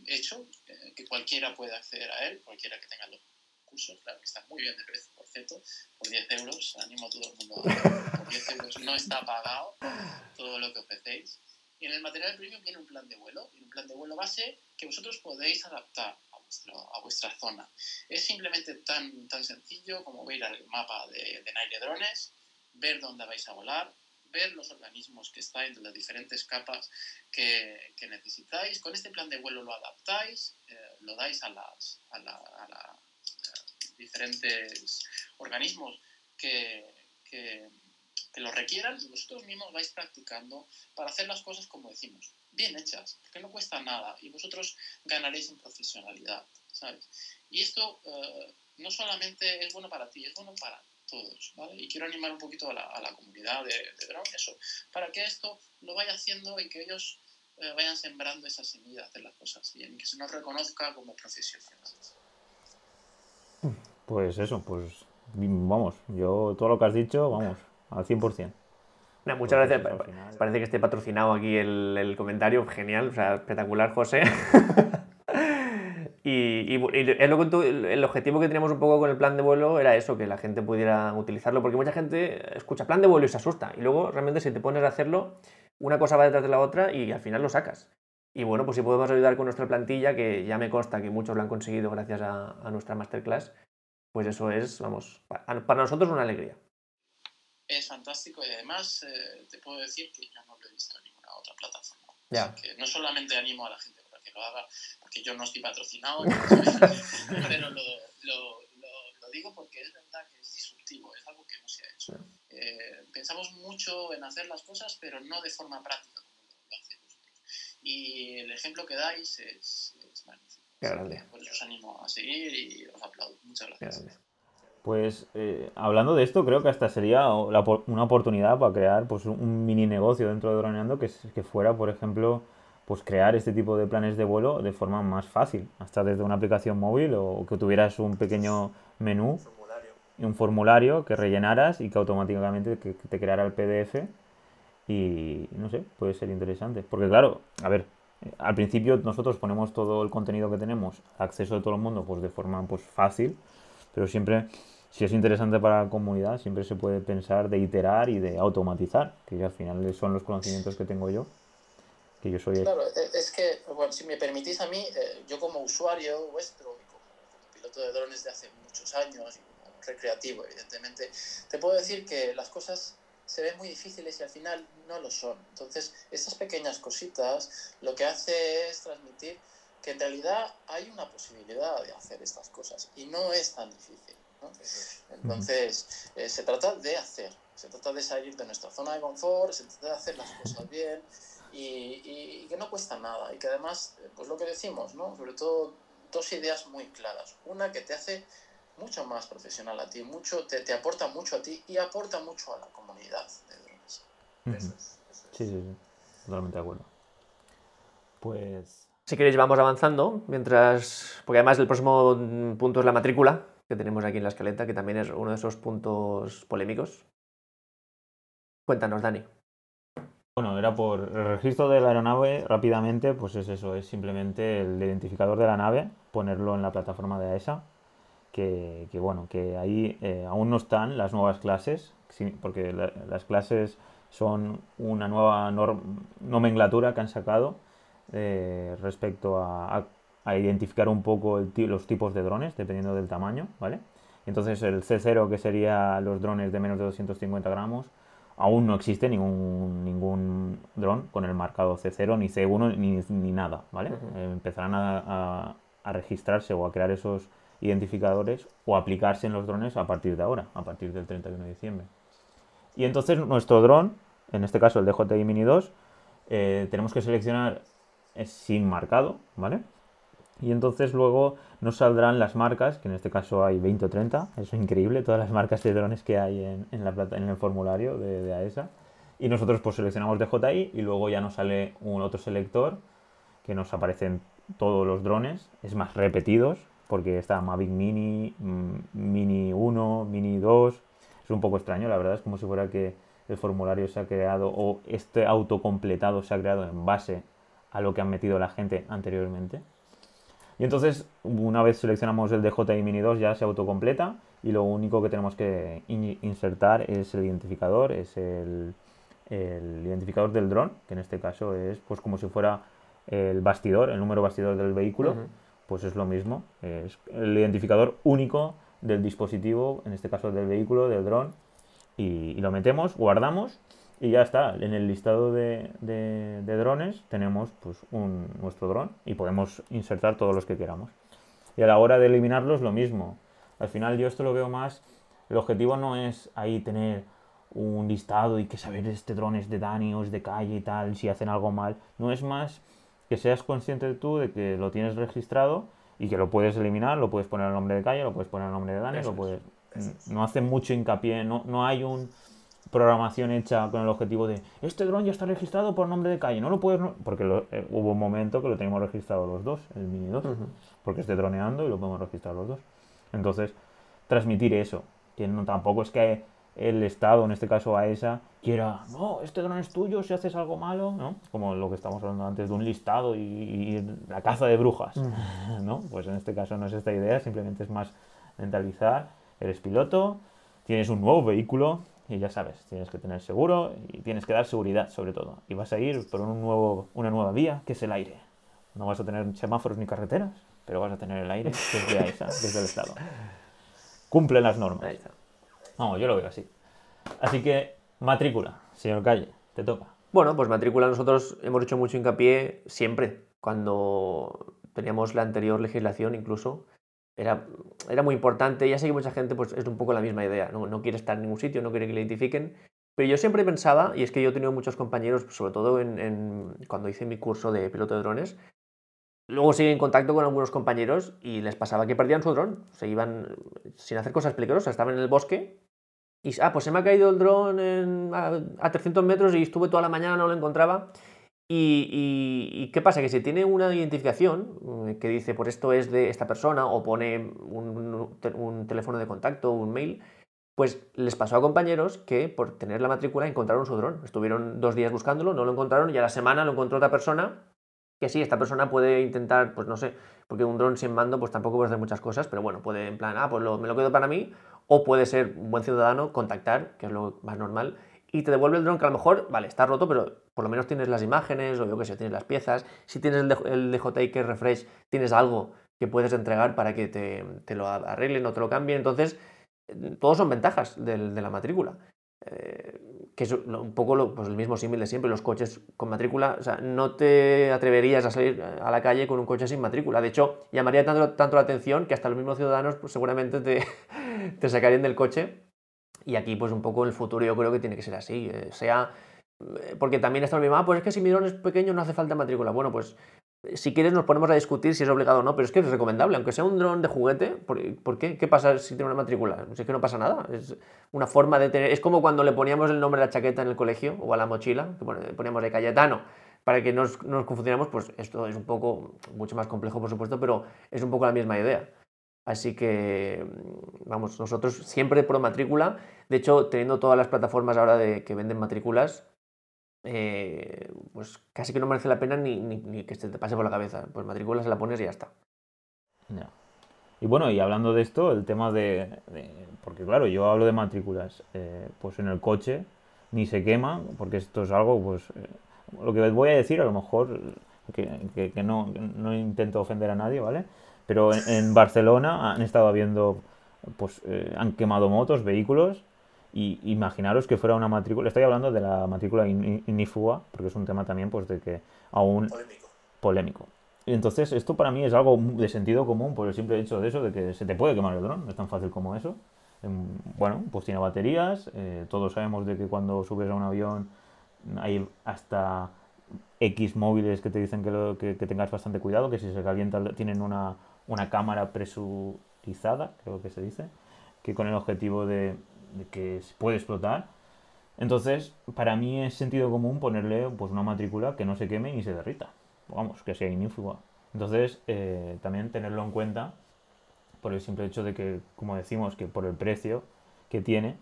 hecho, eh, que cualquiera puede acceder a él, cualquiera que tenga los cursos, claro, que está muy bien de precio, por cierto, por diez euros, animo a todo el mundo a... por diez euros no está pagado todo lo que ofrecéis. Y en el material premium viene un plan de vuelo, y un plan de vuelo base que vosotros podéis adaptar a, vuestro, a vuestra zona. Es simplemente tan, tan sencillo como ver el mapa de, de En Aire Drones, ver dónde vais a volar, ver los organismos que están en las diferentes capas que, que necesitáis. Con este plan de vuelo lo adaptáis, eh, lo dais a las... A la, a la, diferentes organismos que, que, que lo requieran, y vosotros mismos vais practicando para hacer las cosas, como decimos, bien hechas, porque no cuesta nada y vosotros ganaréis en profesionalidad, ¿sabes? Y esto eh, no solamente es bueno para ti, es bueno para todos, ¿vale? Y quiero animar un poquito a la, a la comunidad de, de Drone, eso, para que esto lo vaya haciendo y que ellos eh, vayan sembrando esa semilla de hacer las cosas bien y que se nos reconozca como profesionales. Pues eso, pues vamos, yo todo lo que has dicho, vamos, al cien por ciento. No, muchas Porque gracias, final... parece que esté patrocinado aquí el, el comentario, genial, o sea, espectacular, José. y, y, y es lo que tú, el objetivo que teníamos un poco con el plan de vuelo era eso, que la gente pudiera utilizarlo, porque mucha gente escucha plan de vuelo y se asusta, y luego realmente si te pones a hacerlo, una cosa va detrás de la otra y al final lo sacas. Y bueno, pues si podemos ayudar con nuestra plantilla, que ya me consta que muchos lo han conseguido gracias a, a nuestra masterclass, pues eso es, vamos, para, para nosotros una alegría. Es fantástico y además eh, te puedo decir que yo no lo he visto en ninguna otra plataforma. Ya. Así que no solamente animo a la gente para que lo haga, porque yo no estoy patrocinado, pero lo, lo, lo, lo digo porque es verdad que es disfrutable. eh, pensamos mucho en hacer las cosas, pero no de forma práctica como lo hacen ustedes. Y el ejemplo que dais es, es magnífico. Qué grande. Por eso os animo a seguir y os aplaudo. Muchas gracias. Pues eh, hablando de esto, creo que hasta sería la, una oportunidad para crear pues un mini negocio dentro de Droneando que, que fuera, por ejemplo, pues crear este tipo de planes de vuelo de forma más fácil, hasta desde una aplicación móvil o que tuvieras un pequeño menú, un formulario que rellenaras y que automáticamente te creara el P D F y, no sé, puede ser interesante. Porque claro, a ver, al principio nosotros ponemos todo el contenido que tenemos, acceso de todo el mundo, pues de forma pues fácil, pero siempre, si es interesante para la comunidad, siempre se puede pensar de iterar y de automatizar, que al final son los conocimientos que tengo yo. Que yo soy el... Claro, es que, bueno, si me permitís a mí, eh, yo como usuario vuestro, y como, como piloto de drones de hace muchos años, y como recreativo, evidentemente, te puedo decir que las cosas se ven muy difíciles y al final no lo son. Entonces, esas pequeñas cositas lo que hace es transmitir que en realidad hay una posibilidad de hacer estas cosas y no es tan difícil, ¿no? Entonces, eh, se trata de hacer, se trata de salir de nuestra zona de confort, se trata de hacer las cosas bien. Y, y, y que no cuesta nada y que además, pues lo que decimos, ¿no? Sobre todo dos ideas muy claras. Una que te hace mucho más profesional a ti, mucho te, te aporta mucho a ti y aporta mucho a la comunidad de drones. Uh-huh. Eso es, eso es. Sí, sí, sí. Totalmente de acuerdo. Pues... Si queréis vamos avanzando, mientras... Porque además el próximo punto es la matrícula que tenemos aquí en la escaleta, que también es uno de esos puntos polémicos. Cuéntanos, Dani. Bueno, era por el registro de la aeronave rápidamente, pues es eso, es simplemente el identificador de la nave, ponerlo en la plataforma de AESA, que, que bueno, que ahí eh, aún no están las nuevas clases, porque la, las clases son una nueva norm, nomenclatura que han sacado eh, respecto a, a, a identificar un poco el, los tipos de drones, dependiendo del tamaño, ¿vale? Entonces el C cero, que sería los drones de menos de doscientos cincuenta gramos, aún no existe ningún ningún dron con el marcado C cero, ni C uno, ni, ni nada, ¿vale? Uh-huh. Empezarán a, a, a registrarse o a crear esos identificadores o a aplicarse en los drones a partir de ahora, a partir del treinta y uno de diciembre. Y entonces nuestro dron, en este caso el D J I Mini dos, eh, tenemos que seleccionar sin marcado, ¿vale? Y entonces luego nos saldrán las marcas, que en este caso hay veinte o treinta, eso es increíble, todas las marcas de drones que hay en, en, la plata, en el formulario de, de AESA. Y nosotros pues seleccionamos D J I y luego ya nos sale un otro selector que nos aparecen todos los drones, es más repetidos, porque está Mavic Mini, Mini uno, Mini dos, es un poco extraño, la verdad, es como si fuera que el formulario se ha creado o este autocompletado se ha creado en base a lo que han metido la gente anteriormente. Y entonces, una vez seleccionamos el D J I Mini dos, ya se autocompleta y lo único que tenemos que in- insertar es el identificador, es el, el identificador del dron, que en este caso es pues como si fuera el bastidor, el número bastidor del vehículo, uh-huh. Pues es lo mismo, es el identificador único del dispositivo, en este caso del vehículo, del dron, y, y lo metemos, guardamos y ya está. En el listado de, de, de drones tenemos pues un, nuestro dron y podemos insertar todos los que queramos. Y a la hora de eliminarlos lo mismo. Al final yo esto lo veo más, el objetivo no es ahí tener un listado y que saber este dron es de Dani o es de calle y tal, si hacen algo mal. No, es más que seas consciente tú de que lo tienes registrado y que lo puedes eliminar, lo puedes poner el nombre de calle, lo puedes poner el nombre de Dani, eso lo puedes... Es. No hace mucho hincapié, no, no hay un... programación hecha con el objetivo de este dron ya está registrado por nombre de calle, no lo puedes, porque lo, eh, hubo un momento que lo teníamos registrado los dos, el Mini dos, uh-huh. Porque esté droneando y lo podemos registrar los dos. Entonces, transmitir eso, que no, tampoco es que el Estado, en este caso AESA, quiera, no, este dron es tuyo si haces algo malo, ¿no? Como lo que estamos hablando antes de un listado y, y la caza de brujas, uh-huh. ¿No? Pues en este caso no es esta idea, simplemente es más mentalizar, eres piloto, tienes un nuevo vehículo, y ya sabes, tienes que tener seguro y tienes que dar seguridad sobre todo. Y vas a ir por un nuevo, una nueva vía, que es el aire. No vas a tener semáforos ni carreteras, pero vas a tener el aire desde AESA, desde el Estado. Cumple las normas. Vamos, yo lo veo así. Así que, matrícula, señor Calle, te toca. Bueno, pues matrícula nosotros hemos hecho mucho hincapié siempre. Cuando teníamos la anterior legislación incluso, Era, era muy importante. Ya sé que mucha gente pues, es un poco la misma idea, ¿no? No quiere estar en ningún sitio, no quiere que le identifiquen. Pero yo siempre pensaba, y es que yo he tenido muchos compañeros, sobre todo en, en, cuando hice mi curso de piloto de drones, luego seguí en contacto con algunos compañeros y les pasaba que perdían su dron, se iban sin hacer cosas peligrosas, estaban en el bosque y, ah, pues se me ha caído el dron a, a trescientos metros y estuve toda la mañana, no lo encontraba. Y, y, y ¿qué pasa? Que si tiene una identificación que dice, pues esto es de esta persona, o pone un, un teléfono de contacto, un mail... Pues les pasó a compañeros que por tener la matrícula encontraron su dron. Estuvieron dos días buscándolo, no lo encontraron y a la semana lo encontró otra persona. Que sí, esta persona puede intentar, pues no sé, porque un dron sin mando pues tampoco puede hacer muchas cosas, pero bueno, puede en plan, ah, pues lo, me lo quedo para mí. O puede ser un buen ciudadano, contactar, que es lo más normal, y te devuelve el dron que a lo mejor, vale, está roto, pero por lo menos tienes las imágenes o yo qué sé, tienes las piezas. Si tienes el D J I Care Refresh, tienes algo que puedes entregar para que te, te lo arreglen o te lo cambien. Entonces... todos son ventajas del, de la matrícula, eh, que es un poco lo, pues el mismo símil de siempre, los coches con matrícula, o sea, no te atreverías a salir a la calle con un coche sin matrícula, de hecho, llamaría tanto, tanto la atención que hasta los mismos ciudadanos pues, seguramente te, te sacarían del coche, y aquí pues un poco en el futuro yo creo que tiene que ser así, eh, sea, eh, porque también está el mismo, ah, pues es que si mi dron es pequeño no hace falta matrícula, bueno, pues si quieres nos ponemos a discutir si es obligado o no, pero es que es recomendable, aunque sea un dron de juguete. ¿Por qué? ¿Qué pasa si tiene una matrícula? Pues es que no pasa nada, es una forma de tener, es como cuando le poníamos el nombre a la chaqueta en el colegio o a la mochila, que poníamos de Cayetano, para que no nos, nos confundiéramos, pues esto es un poco, mucho más complejo por supuesto, pero es un poco la misma idea. Así que, vamos, nosotros siempre pro matrícula, de hecho teniendo todas las plataformas ahora de, que venden matrículas, Eh, pues casi que no merece la pena ni, ni, ni que se te pase por la cabeza, pues matrícula se la pones y ya está. No. Y bueno, y hablando de esto, el tema de, de porque claro, yo hablo de matrículas, eh, pues en el coche ni se quema, porque esto es algo, pues eh, lo que voy a decir a lo mejor que, que, que no, no intento ofender a nadie, ¿vale? Pero en, en Barcelona han estado habiendo, pues eh, han quemado motos, vehículos. Y imaginaros que fuera una matrícula, estoy hablando de la matrícula inífuga, porque es un tema también pues de que aún polémico. polémico. Y entonces esto para mí es algo de sentido común por el simple hecho de eso, de que se te puede quemar el dron, no es tan fácil como eso. Bueno, pues tiene baterías, eh, todos sabemos de que cuando subes a un avión hay hasta X móviles que te dicen que, lo, que, que tengas bastante cuidado, que si se calienta tienen una, una cámara presurizada, creo que se dice, que con el objetivo de... que puede explotar. Entonces, para mí es sentido común ponerle pues una matrícula que no se queme ni se derrita, vamos, que sea inífuga. Entonces, eh, también tenerlo en cuenta por el simple hecho de que, como decimos, que por el precio que tiene,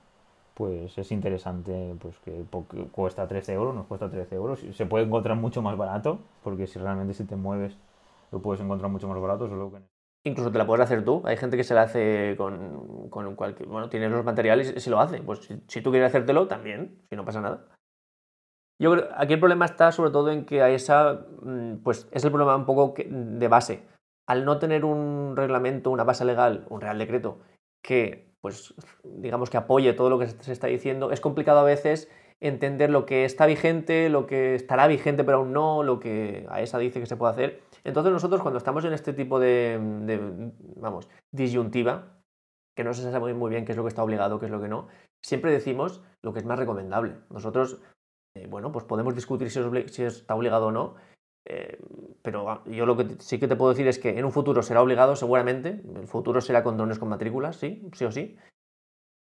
pues es interesante, pues que cuesta trece euros, nos cuesta trece euros, se puede encontrar mucho más barato, porque si realmente si te mueves lo puedes encontrar mucho más barato, solo que... Incluso te la puedes hacer tú. Hay gente que se la hace con, con cualquier... Bueno, tienes los materiales y se lo hace. Pues si, si tú quieres hacértelo, también, si no pasa nada. Yo creo aquí el problema está sobre todo en que AESA, pues es el problema un poco de base. Al no tener un reglamento, una base legal, un real decreto, que, pues, digamos que apoye todo lo que se está diciendo, es complicado a veces entender lo que está vigente, lo que estará vigente pero aún no, lo que AESA dice que se puede hacer. Entonces nosotros cuando estamos en este tipo de, de vamos, disyuntiva, que no se sabe muy bien qué es lo que está obligado, qué es lo que no, siempre decimos lo que es más recomendable. Nosotros, eh, bueno, pues podemos discutir si, es, si está obligado o no, eh, pero yo lo que sí que te puedo decir es que en un futuro será obligado seguramente, el futuro será con drones con matrículas, sí, sí o sí.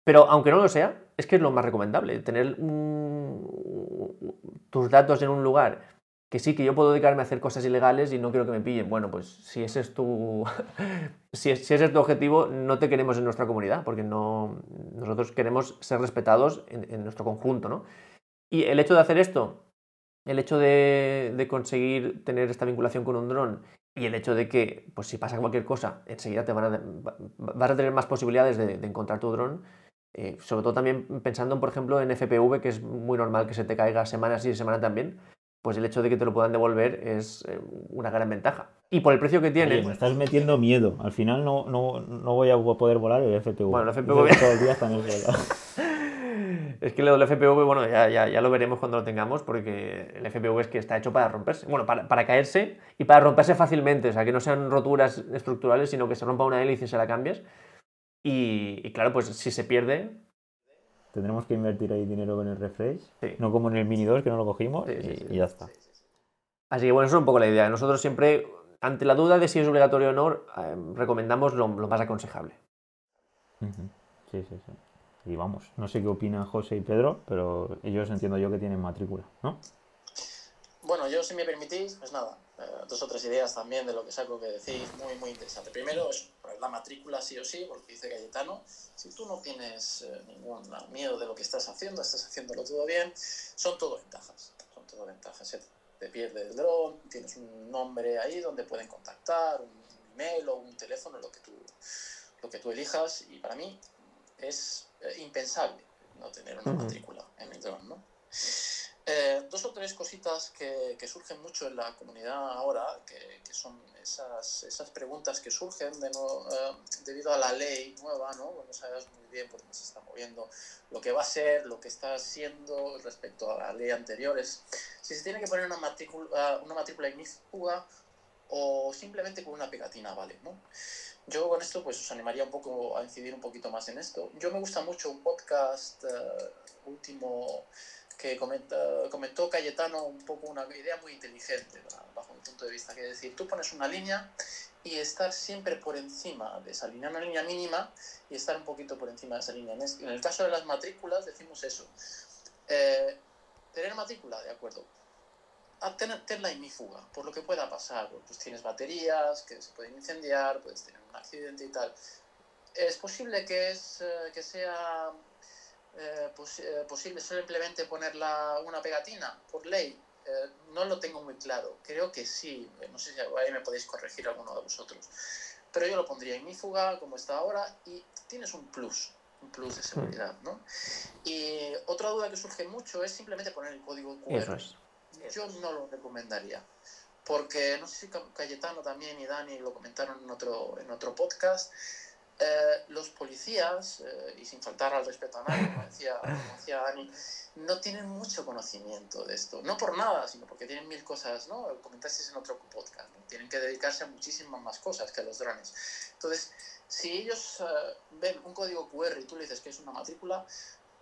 Pero aunque no lo sea, es que es lo más recomendable, tener un... tus datos en un lugar que sí, que yo puedo dedicarme a hacer cosas ilegales y no quiero que me pillen. Bueno, pues si ese es tu, si ese es tu objetivo, no te queremos en nuestra comunidad, porque no... nosotros queremos ser respetados en, en nuestro conjunto, ¿no? Y el hecho de hacer esto, el hecho de, de conseguir tener esta vinculación con un dron y el hecho de que, pues si pasa cualquier cosa, enseguida te van a... vas a tener más posibilidades de, de encontrar tu dron. Eh, sobre todo también pensando, por ejemplo, en F P V, que es muy normal que se te caiga semana sí y semana también, pues el hecho de que te lo puedan devolver es eh, una gran ventaja. Y por el precio que tiene... Oye, me estás metiendo miedo. Al final no, no, no voy a poder volar el F P V. Bueno, el F P V... Es que el F P V, bueno, ya, ya, ya lo veremos cuando lo tengamos, porque el F P V es que está hecho para romperse, bueno, para, para caerse y para romperse fácilmente, o sea, que no sean roturas estructurales, sino que se rompa una hélice y se la cambies. Y, y claro, pues si se pierde... Tendremos que invertir ahí dinero en el refresh, sí. No como en el Mini dos, que no lo cogimos, sí, sí, y, sí. y ya está. Así que bueno, eso es un poco la idea. Nosotros siempre, ante la duda de si es obligatorio o no, eh, recomendamos lo, lo más aconsejable. Uh-huh. Sí, sí, sí. Y vamos, no sé qué opinan José y Pedro, pero ellos entiendo yo que tienen matrícula, ¿no? Bueno, yo si me permitís, pues nada, eh, dos o tres ideas también de lo que saco que decís, muy, muy interesante. Primero, es la matrícula sí o sí, porque dice Cayetano, si tú no tienes eh, ningún miedo de lo que estás haciendo, estás haciéndolo todo bien, son todo ventajas, son todo ventajas. Te, te pierdes el dron, tienes un nombre ahí donde pueden contactar, un email o un teléfono, lo que tú, lo que tú elijas, y para mí es eh, impensable no tener una matrícula en el dron, ¿no? Eh, dos o tres cositas que, que surgen mucho en la comunidad ahora, que, que son esas, esas preguntas que surgen de no, eh, debido a la ley nueva, ¿no? Bueno, sabes muy bien por dónde se está moviendo, lo que va a ser, lo que está siendo respecto a la ley anterior. Es, si se tiene que poner una matrícula, una matrícula ignífuga o simplemente con una pegatina, ¿vale? ¿No? Yo con esto pues os animaría un poco a incidir un poquito más en esto. Yo me gusta mucho un podcast eh, último... que comenta, comentó Cayetano un poco una idea muy inteligente, ¿verdad? Bajo mi punto de vista, que es decir, tú pones una línea y estar siempre por encima de esa línea, una línea mínima, y estar un poquito por encima de esa línea. En el caso de las matrículas decimos eso, eh, tener matrícula, de acuerdo, tenerla ignífuga, por lo que pueda pasar, pues tienes baterías que se pueden incendiar, puedes tener un accidente y tal. Es posible que, es, que sea... Eh, pos, eh, posible simplemente ponerla una pegatina por ley, eh, no lo tengo muy claro, creo que sí, no sé si ahí me podéis corregir alguno de vosotros, pero yo lo pondría ignífuga como está ahora y tienes un plus, un plus de seguridad, ¿no? Y otra duda que surge mucho es simplemente poner el código Q R, yo no lo recomendaría, porque no sé si Cayetano también y Dani lo comentaron en otro, en otro podcast. Eh, los policías, eh, y sin faltar al respeto a nadie, como decía, como decía Dani, no tienen mucho conocimiento de esto, no por nada, sino porque tienen mil cosas, ¿no? Comentasteis en otro podcast, ¿no? Tienen que dedicarse a muchísimas más cosas que a los drones. Entonces, si ellos eh, ven un código Q R y tú le dices que es una matrícula,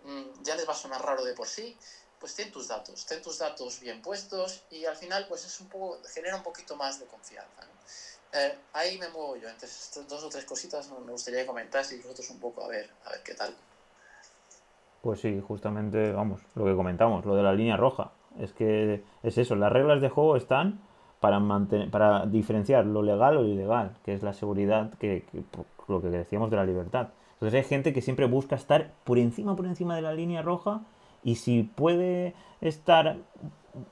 mmm, ya les va a sonar raro de por sí, pues ten tus datos, ten tus datos bien puestos y al final pues es un poco, genera un poquito más de confianza, ¿no? Eh, ahí me muevo yo, entonces dos o tres cositas me gustaría comentar si vosotros un poco a ver, a ver qué tal. Pues sí, justamente, vamos, lo que comentamos, lo de la línea roja, es que es eso, las reglas de juego están para mantener, para diferenciar lo legal o lo ilegal, que es la seguridad, que, que lo que decíamos de la libertad. Entonces hay gente que siempre busca estar por encima, por encima de la línea roja y si puede estar...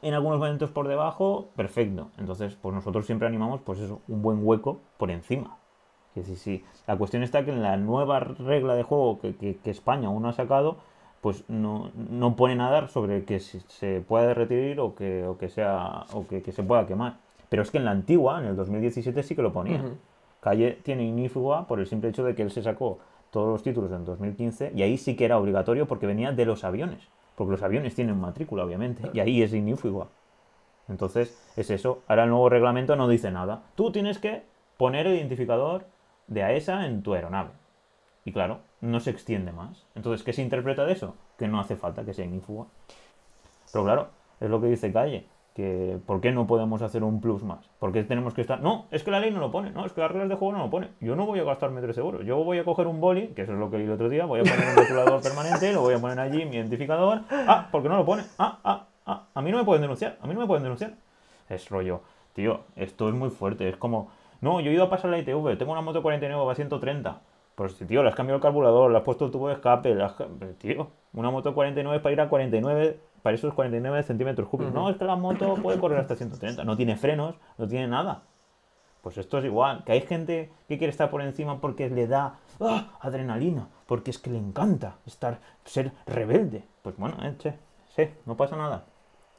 en algunos momentos por debajo, perfecto. Entonces, pues nosotros siempre animamos, pues eso, un buen hueco por encima. Que sí, sí. La cuestión está que en la nueva regla de juego que, que, que España aún no ha sacado, pues no, no pone nada sobre que se, se pueda derretir o que, o que sea o que, que se pueda quemar. Pero es que en la antigua, en el dos mil diecisiete, sí que lo ponía. Uh-huh. Calle tiene ignífuga por el simple hecho de que él se sacó todos los títulos en dos mil quince y ahí sí que era obligatorio porque venía de los aviones. Porque los aviones tienen matrícula, obviamente, y ahí es ignífuga. Entonces, es eso. Ahora el nuevo reglamento no dice nada. Tú tienes que poner el identificador de A E S A en tu aeronave. Y claro, no se extiende más. Entonces, ¿qué se interpreta de eso? Que no hace falta que sea ignífuga. Pero claro, es lo que dice Calle. Que ¿por qué no podemos hacer un plus más? ¿Por qué tenemos que estar...? No, es que la ley no lo pone. No, es que las reglas de juego no lo pone. Yo no voy a gastarme tres euros. Yo voy a coger un boli, que eso es lo que vi el otro día. Voy a poner un rotulador permanente, lo voy a poner allí, mi identificador. Ah, ¿por qué no lo pone? Ah, ah, ah. A mí no me pueden denunciar. A mí no me pueden denunciar. Es rollo. Tío, esto es muy fuerte. Es como... No, yo he ido a pasar la I T V. Tengo una moto cuarenta y nueve, va ciento treinta. Pues, tío, le has cambiado el carburador, le has puesto el tubo de escape. Has... Tío, una moto cuarenta y nueve para ir a cuarenta y nueve... Para esos cuarenta y nueve centímetros cúbicos. Uh-huh. No, es que la moto puede correr hasta ciento treinta. No tiene frenos, no tiene nada. Pues esto es igual. Que hay gente que quiere estar por encima porque le da ¡oh! adrenalina. Porque es que le encanta estar ser rebelde. Pues bueno, eh, che, sí, no pasa nada.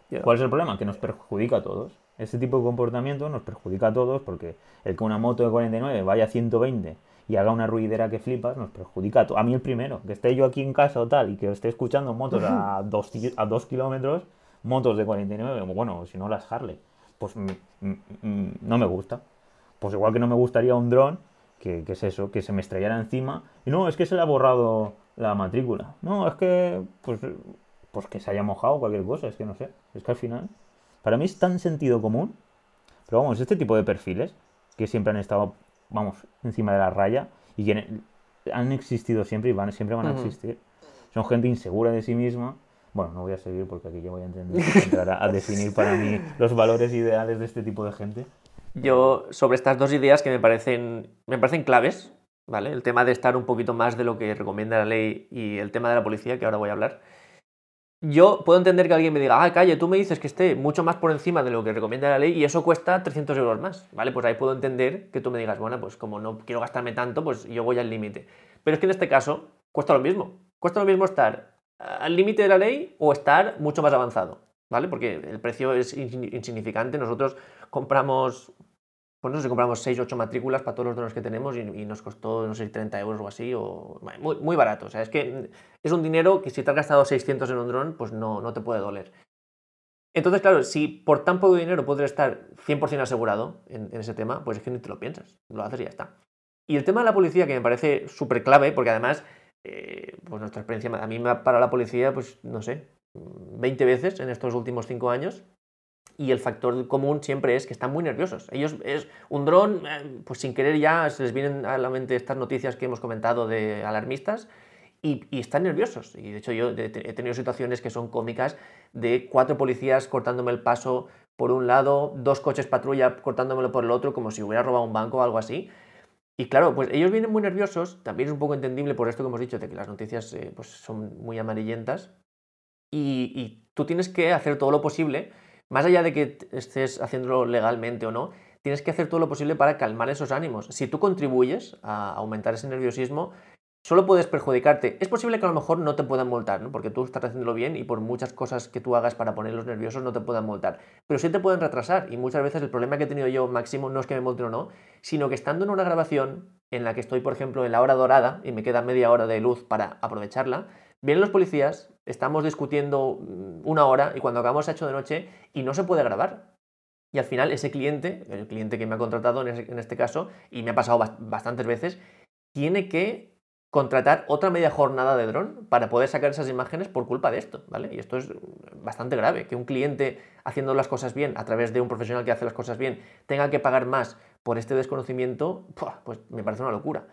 Yeah. ¿Cuál es el problema? Que nos perjudica a todos. Ese tipo de comportamiento nos perjudica a todos porque el que una moto de cuarenta y nueve vaya a ciento veinte y haga una ruidera que flipas, nos perjudica a, a mí el primero, que esté yo aquí en casa o tal y que esté escuchando motos a dos, a dos kilómetros, motos de cuarenta y nueve, bueno, si no las Harley, pues m- m- m- no me gusta. Pues igual que no me gustaría un dron, que, que es eso, que se me estrellara encima, y no, es que se le ha borrado la matrícula, no, es que, pues, pues que se haya mojado cualquier cosa, es que no sé, es que al final, para mí es tan sentido común, pero vamos, este tipo de perfiles, que siempre han estado, vamos, encima de la raya, y que han existido siempre y van, siempre van a existir, son gente insegura de sí misma. Bueno, no voy a seguir porque aquí ya voy a entrar a, a definir para mí los valores ideales de este tipo de gente. Yo, sobre estas dos ideas que me parecen, me parecen claves, ¿vale? El tema de estar un poquito más de lo que recomienda la ley y el tema de la policía, que ahora voy a hablar. Yo puedo entender que alguien me diga, ah, calle, tú me dices que esté mucho más por encima de lo que recomienda la ley y eso cuesta trescientos euros más, ¿vale? Pues ahí puedo entender que tú me digas, bueno, pues como no quiero gastarme tanto, pues yo voy al límite. Pero es que en este caso, cuesta lo mismo. Cuesta lo mismo estar al límite de la ley o estar mucho más avanzado, ¿vale? Porque el precio es insignificante. Nosotros compramos, pues no sé, compramos seis u ocho matrículas para todos los drones que tenemos y, y nos costó, no sé, treinta euros o así, o muy, muy barato. O sea, es que es un dinero que si te has gastado seiscientos en un dron, pues no, no te puede doler. Entonces, claro, si por tan poco dinero puedes estar cien por ciento asegurado en, en ese tema, pues es que ni te lo piensas, lo haces y ya está. Y el tema de la policía, que me parece súper clave, porque además... Eh, pues nuestra experiencia, a mí me ha parado la policía, pues no sé, veinte veces en estos últimos cinco años, y el factor común siempre es que están muy nerviosos. Ellos, es un dron, pues sin querer ya se les vienen a la mente estas noticias que hemos comentado de alarmistas, y, y están nerviosos. Y de hecho yo he tenido situaciones que son cómicas de cuatro policías cortándome el paso por un lado, dos coches patrulla cortándomelo por el otro, como si hubiera robado un banco o algo así. Y claro, pues ellos vienen muy nerviosos, también es un poco entendible por esto que hemos dicho, de que las noticias eh, pues son muy amarillentas, y, y tú tienes que hacer todo lo posible, más allá de que estés haciéndolo legalmente o no, tienes que hacer todo lo posible para calmar esos ánimos. Si tú contribuyes a aumentar ese nerviosismo, solo puedes perjudicarte. Es posible que a lo mejor no te puedan multar, ¿no? Porque tú estás haciéndolo bien y por muchas cosas que tú hagas para ponerlos nerviosos no te puedan multar, pero sí te pueden retrasar, y muchas veces el problema que he tenido yo máximo no es que me multen o no, sino que estando en una grabación en la que estoy, por ejemplo, en la hora dorada y me queda media hora de luz para aprovecharla, vienen los policías, estamos discutiendo una hora y cuando acabamos se ha hecho de noche y no se puede grabar. Y al final ese cliente, el cliente que me ha contratado en, ese, en este caso, y me ha pasado bast- bastantes veces, tiene que contratar otra media jornada de dron para poder sacar esas imágenes por culpa de esto, ¿vale? Y esto es bastante grave, que un cliente haciendo las cosas bien a través de un profesional que hace las cosas bien tenga que pagar más por este desconocimiento, pues me parece una locura.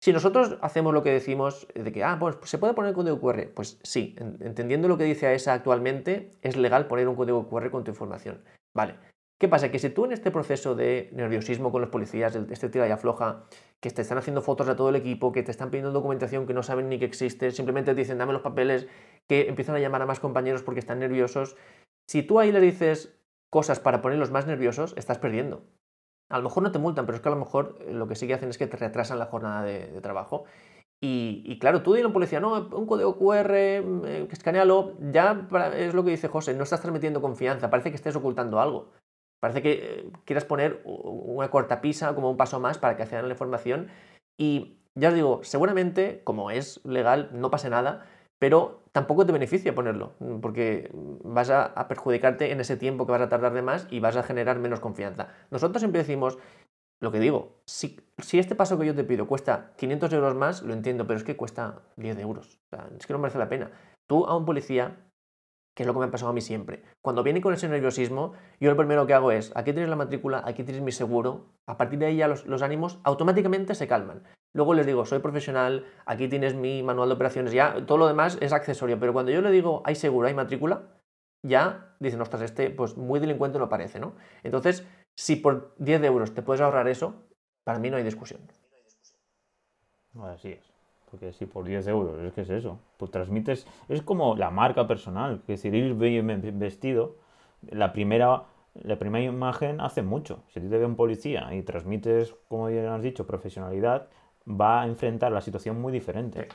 Si nosotros hacemos lo que decimos de que, ah, pues se puede poner el código cu erre, pues sí, entendiendo lo que dice AESA actualmente, es legal poner un código cu erre con tu información, ¿vale? ¿Qué pasa? Que si tú en este proceso de nerviosismo con los policías, este tira y afloja, que te están haciendo fotos a todo el equipo, que te están pidiendo documentación que no saben ni que existe, simplemente te dicen dame los papeles, que empiezan a llamar a más compañeros porque están nerviosos, si tú ahí les dices cosas para ponerlos más nerviosos, estás perdiendo. A lo mejor no te multan, pero es que a lo mejor lo que sí que hacen es que te retrasan la jornada de, de trabajo. Y, y claro, tú dile a un policía, no, un código cu erre, eh, escanealo, ya para, es lo que dice José, no estás transmitiendo confianza, parece que estés ocultando algo. Parece que quieras poner una cortapisa como un paso más para que accedan a la información y ya os digo, seguramente, como es legal, no pase nada, pero tampoco te beneficia ponerlo porque vas a, a perjudicarte en ese tiempo que vas a tardar de más y vas a generar menos confianza. Nosotros siempre decimos, lo que digo, si, si este paso que yo te pido cuesta quinientos euros más, lo entiendo, pero es que cuesta diez euros, o sea, es que no merece la pena. Tú a un policía, que es lo que me ha pasado a mí siempre, cuando viene con ese nerviosismo, yo lo primero que hago es, aquí tienes la matrícula, aquí tienes mi seguro, a partir de ahí ya los, los ánimos automáticamente se calman. Luego les digo, soy profesional, aquí tienes mi manual de operaciones, ya todo lo demás es accesorio, pero cuando yo le digo, hay seguro, hay matrícula, ya dicen, ostras, este pues muy delincuente no parece, ¿no? Entonces, si por diez euros te puedes ahorrar eso, para mí no hay discusión. Así es. Porque si por diez euros, es que es eso, pues transmites, es como la marca personal, que si ir bien vestido, la primera, la primera imagen hace mucho. Si tú te ve un policía y transmites, como bien has dicho, profesionalidad, va a enfrentar la situación muy diferente.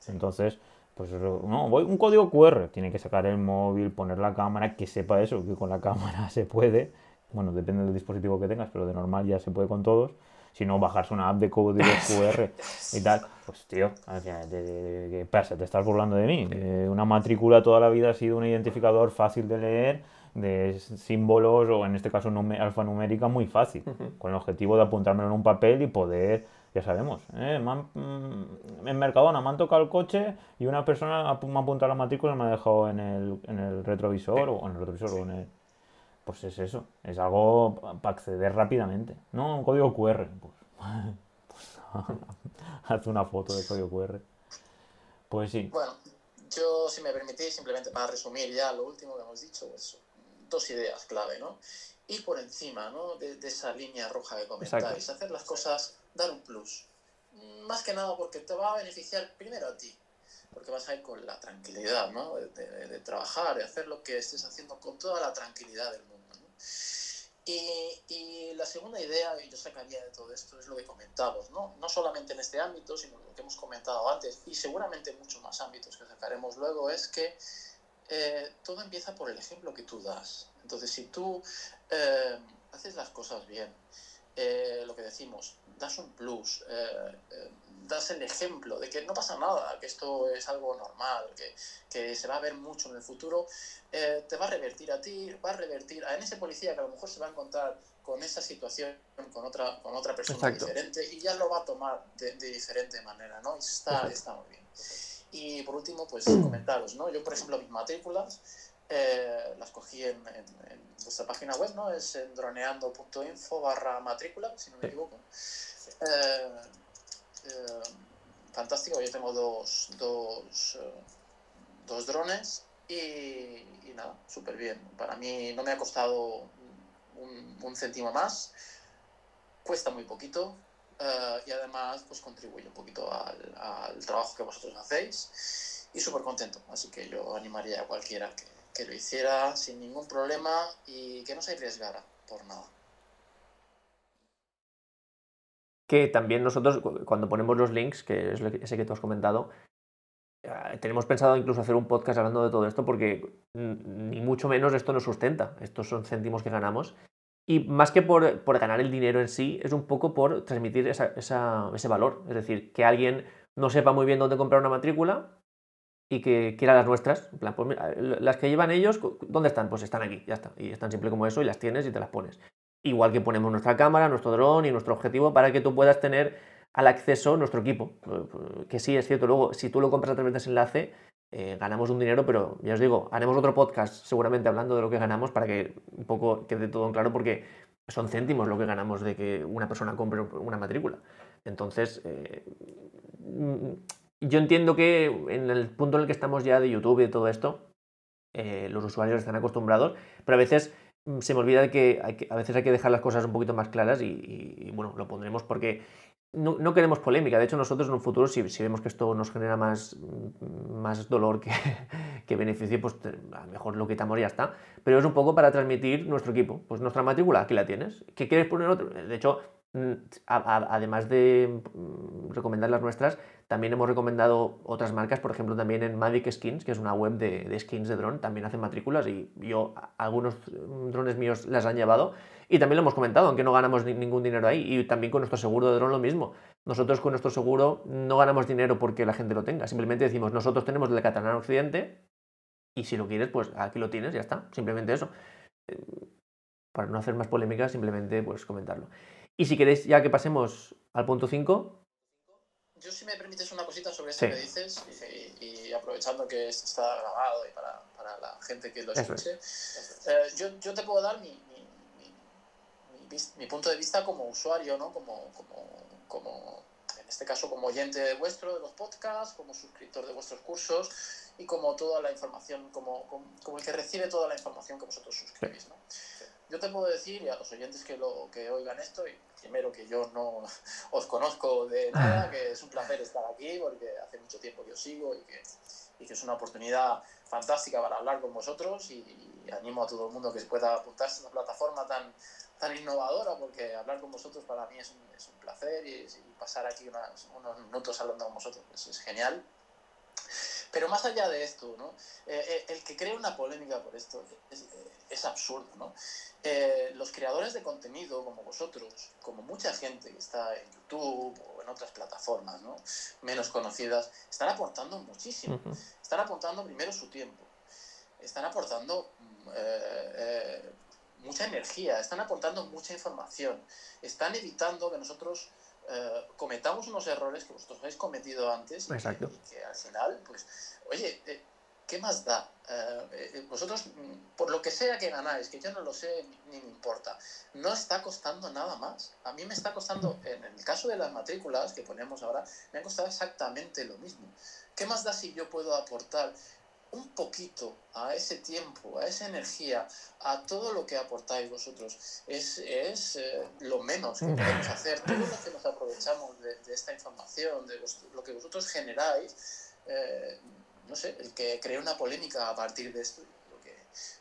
Sí. Entonces, pues no, voy un código cu erre, tiene que sacar el móvil, poner la cámara, que sepa eso, que con la cámara se puede, bueno, depende del dispositivo que tengas, pero de normal ya se puede con todos. sino bajarse una app de código cu erre y tal. Pues tío, ¿qué pasa? ¿Te estás burlando de mí? Eh, una matrícula toda la vida ha sido un identificador fácil de leer, de símbolos o en este caso num- alfanumérica muy fácil, uh-huh. con el objetivo de apuntármelo en un papel y poder, ya sabemos, eh, me han, mm, en Mercadona me han tocado el coche y una persona ap- me ha apuntado la matrícula y me ha dejado en el, en el retrovisor sí. o en el retrovisor sí. o en el... Pues es eso, es algo para acceder rápidamente, ¿no? Un código cu erre, pues, pues haz una foto de código cu erre. Pues sí. Bueno, yo, si me permitís, simplemente para resumir ya lo último que hemos dicho, pues dos ideas clave, ¿no? Ir por encima, ¿no? De, de esa línea roja que comentáis. Exacto. Hacer las cosas, dar un plus. Más que nada porque te va a beneficiar primero a ti, porque vas a ir con la tranquilidad, ¿no? De, de, de trabajar, de hacer lo que estés haciendo con toda la tranquilidad del mundo, ¿no? Y, y la segunda idea que yo sacaría de todo esto es lo que comentamos, ¿no? No solamente en este ámbito, sino lo que hemos comentado antes, y seguramente muchos más ámbitos que sacaremos luego, es que eh, todo empieza por el ejemplo que tú das. Entonces, si tú eh, haces las cosas bien, Eh, lo que decimos, das un plus, eh, eh, das el ejemplo de que no pasa nada, que esto es algo normal, que, que se va a ver mucho en el futuro, eh, te va a revertir a ti, va a revertir a en ese policía que a lo mejor se va a encontrar con esa situación, con otra, con otra persona Exacto. diferente, y ya lo va a tomar de, de diferente manera, ¿no? Y está, está muy bien. Y por último, pues comentaros, ¿no? Yo, por ejemplo, mis matrículas, Eh, las cogí en, en, en vuestra página web, ¿no? Es en droneando.info barra matrícula, si no me equivoco. Eh, eh, fantástico, yo tengo dos, dos, eh, dos drones y, y nada, súper bien. Para mí no me ha costado un, un céntimo más, cuesta muy poquito eh, y además pues contribuye un poquito al, al trabajo que vosotros hacéis y súper contento. Así que yo animaría a cualquiera que que lo hiciera sin ningún problema y que no se arriesgara por nada. Que también nosotros, cuando ponemos los links, que es ese que tú has comentado, tenemos pensado incluso hacer un podcast hablando de todo esto, porque ni mucho menos esto nos sustenta. Estos son céntimos que ganamos. Y más que por, por ganar el dinero en sí, es un poco por transmitir esa, esa, ese valor. Es decir, que alguien no sepa muy bien dónde comprar una matrícula y que quiera las nuestras, en plan, pues mira, las que llevan ellos, ¿dónde están? Pues están aquí, ya está, y es tan simple como eso, y las tienes y te las pones. Igual que ponemos nuestra cámara, nuestro dron y nuestro objetivo para que tú puedas tener al acceso nuestro equipo, que sí, es cierto, luego, si tú lo compras a través de ese enlace, eh, ganamos un dinero, pero ya os digo, haremos otro podcast seguramente hablando de lo que ganamos para que un poco quede todo en claro, porque son céntimos lo que ganamos de que una persona compre una matrícula. Entonces, eh, yo entiendo que en el punto en el que estamos ya de YouTube y de todo esto, eh, los usuarios están acostumbrados, pero a veces se me olvida de que, hay que a veces hay que dejar las cosas un poquito más claras y, y, y bueno, lo pondremos porque no, no queremos polémica. De hecho, nosotros en un futuro, si, si vemos que esto nos genera más, más dolor que, que beneficio, pues a lo mejor lo quitamos y ya está. Pero es un poco para transmitir nuestro equipo. Pues nuestra matrícula, aquí la tienes. ¿Qué quieres poner otro? De hecho, a, a, además de recomendar las nuestras, también hemos recomendado otras marcas, por ejemplo, también en Mavic Skins, que es una web de, de skins de dron, también hacen matrículas y yo, algunos drones míos las han llevado y también lo hemos comentado, aunque no ganamos ni, ningún dinero ahí. Y también con nuestro seguro de dron lo mismo. Nosotros con nuestro seguro no ganamos dinero porque la gente lo tenga, simplemente decimos, nosotros tenemos el de Catalana Occidente y si lo quieres, pues aquí lo tienes, ya está, simplemente eso. Para no hacer más polémicas, simplemente pues comentarlo. Y si queréis, ya que pasemos al punto cinco... Yo, si me permites una cosita sobre esto sí. que dices, y, y aprovechando que esto está grabado y para, para la gente que lo escuche, es. eh, yo, yo te puedo dar mi, mi, mi, mi, mi punto de vista como usuario, ¿no? Como, como, como, en este caso, como oyente de vuestro, de los podcasts, como suscriptor de vuestros cursos y como toda la información, como, como, como el que recibe toda la información que vosotros suscribís, ¿no? Sí. Yo te puedo decir, y a los oyentes que, lo, que oigan esto, y primero que yo no os conozco de nada, que es un placer estar aquí porque hace mucho tiempo que os sigo y que, y que es una oportunidad fantástica para hablar con vosotros y, y animo a todo el mundo que pueda apuntarse a una plataforma tan, tan innovadora porque hablar con vosotros para mí es un, es un placer y, y pasar aquí unas, unos minutos hablando con vosotros pues es genial. Pero más allá de esto, ¿no? Eh, eh, el que crea una polémica por esto es, es absurdo, ¿no? Eh, los creadores de contenido, como vosotros, como mucha gente que está en YouTube o en otras plataformas, ¿no?, menos conocidas, están aportando muchísimo. Uh-huh. Están aportando primero su tiempo, están aportando eh, eh, mucha energía, están aportando mucha información, están evitando que nosotros... Uh, cometamos unos errores que vosotros habéis cometido antes. Exacto. Y, que, y que al final, pues, oye, eh, ¿qué más da? Uh, eh, vosotros, por lo que sea que ganáis, que yo no lo sé ni me importa, no está costando nada más. A mí me está costando, en el caso de las matrículas que ponemos ahora, me ha costado exactamente lo mismo. ¿Qué más da si yo puedo aportar un poquito a ese tiempo, a esa energía, a todo lo que aportáis vosotros? Es, es eh, lo menos que podemos hacer. Todo lo que nos aprovechamos de, de esta información, de vos, lo que vosotros generáis, eh, no sé, el que crea una polémica a partir de esto, lo que,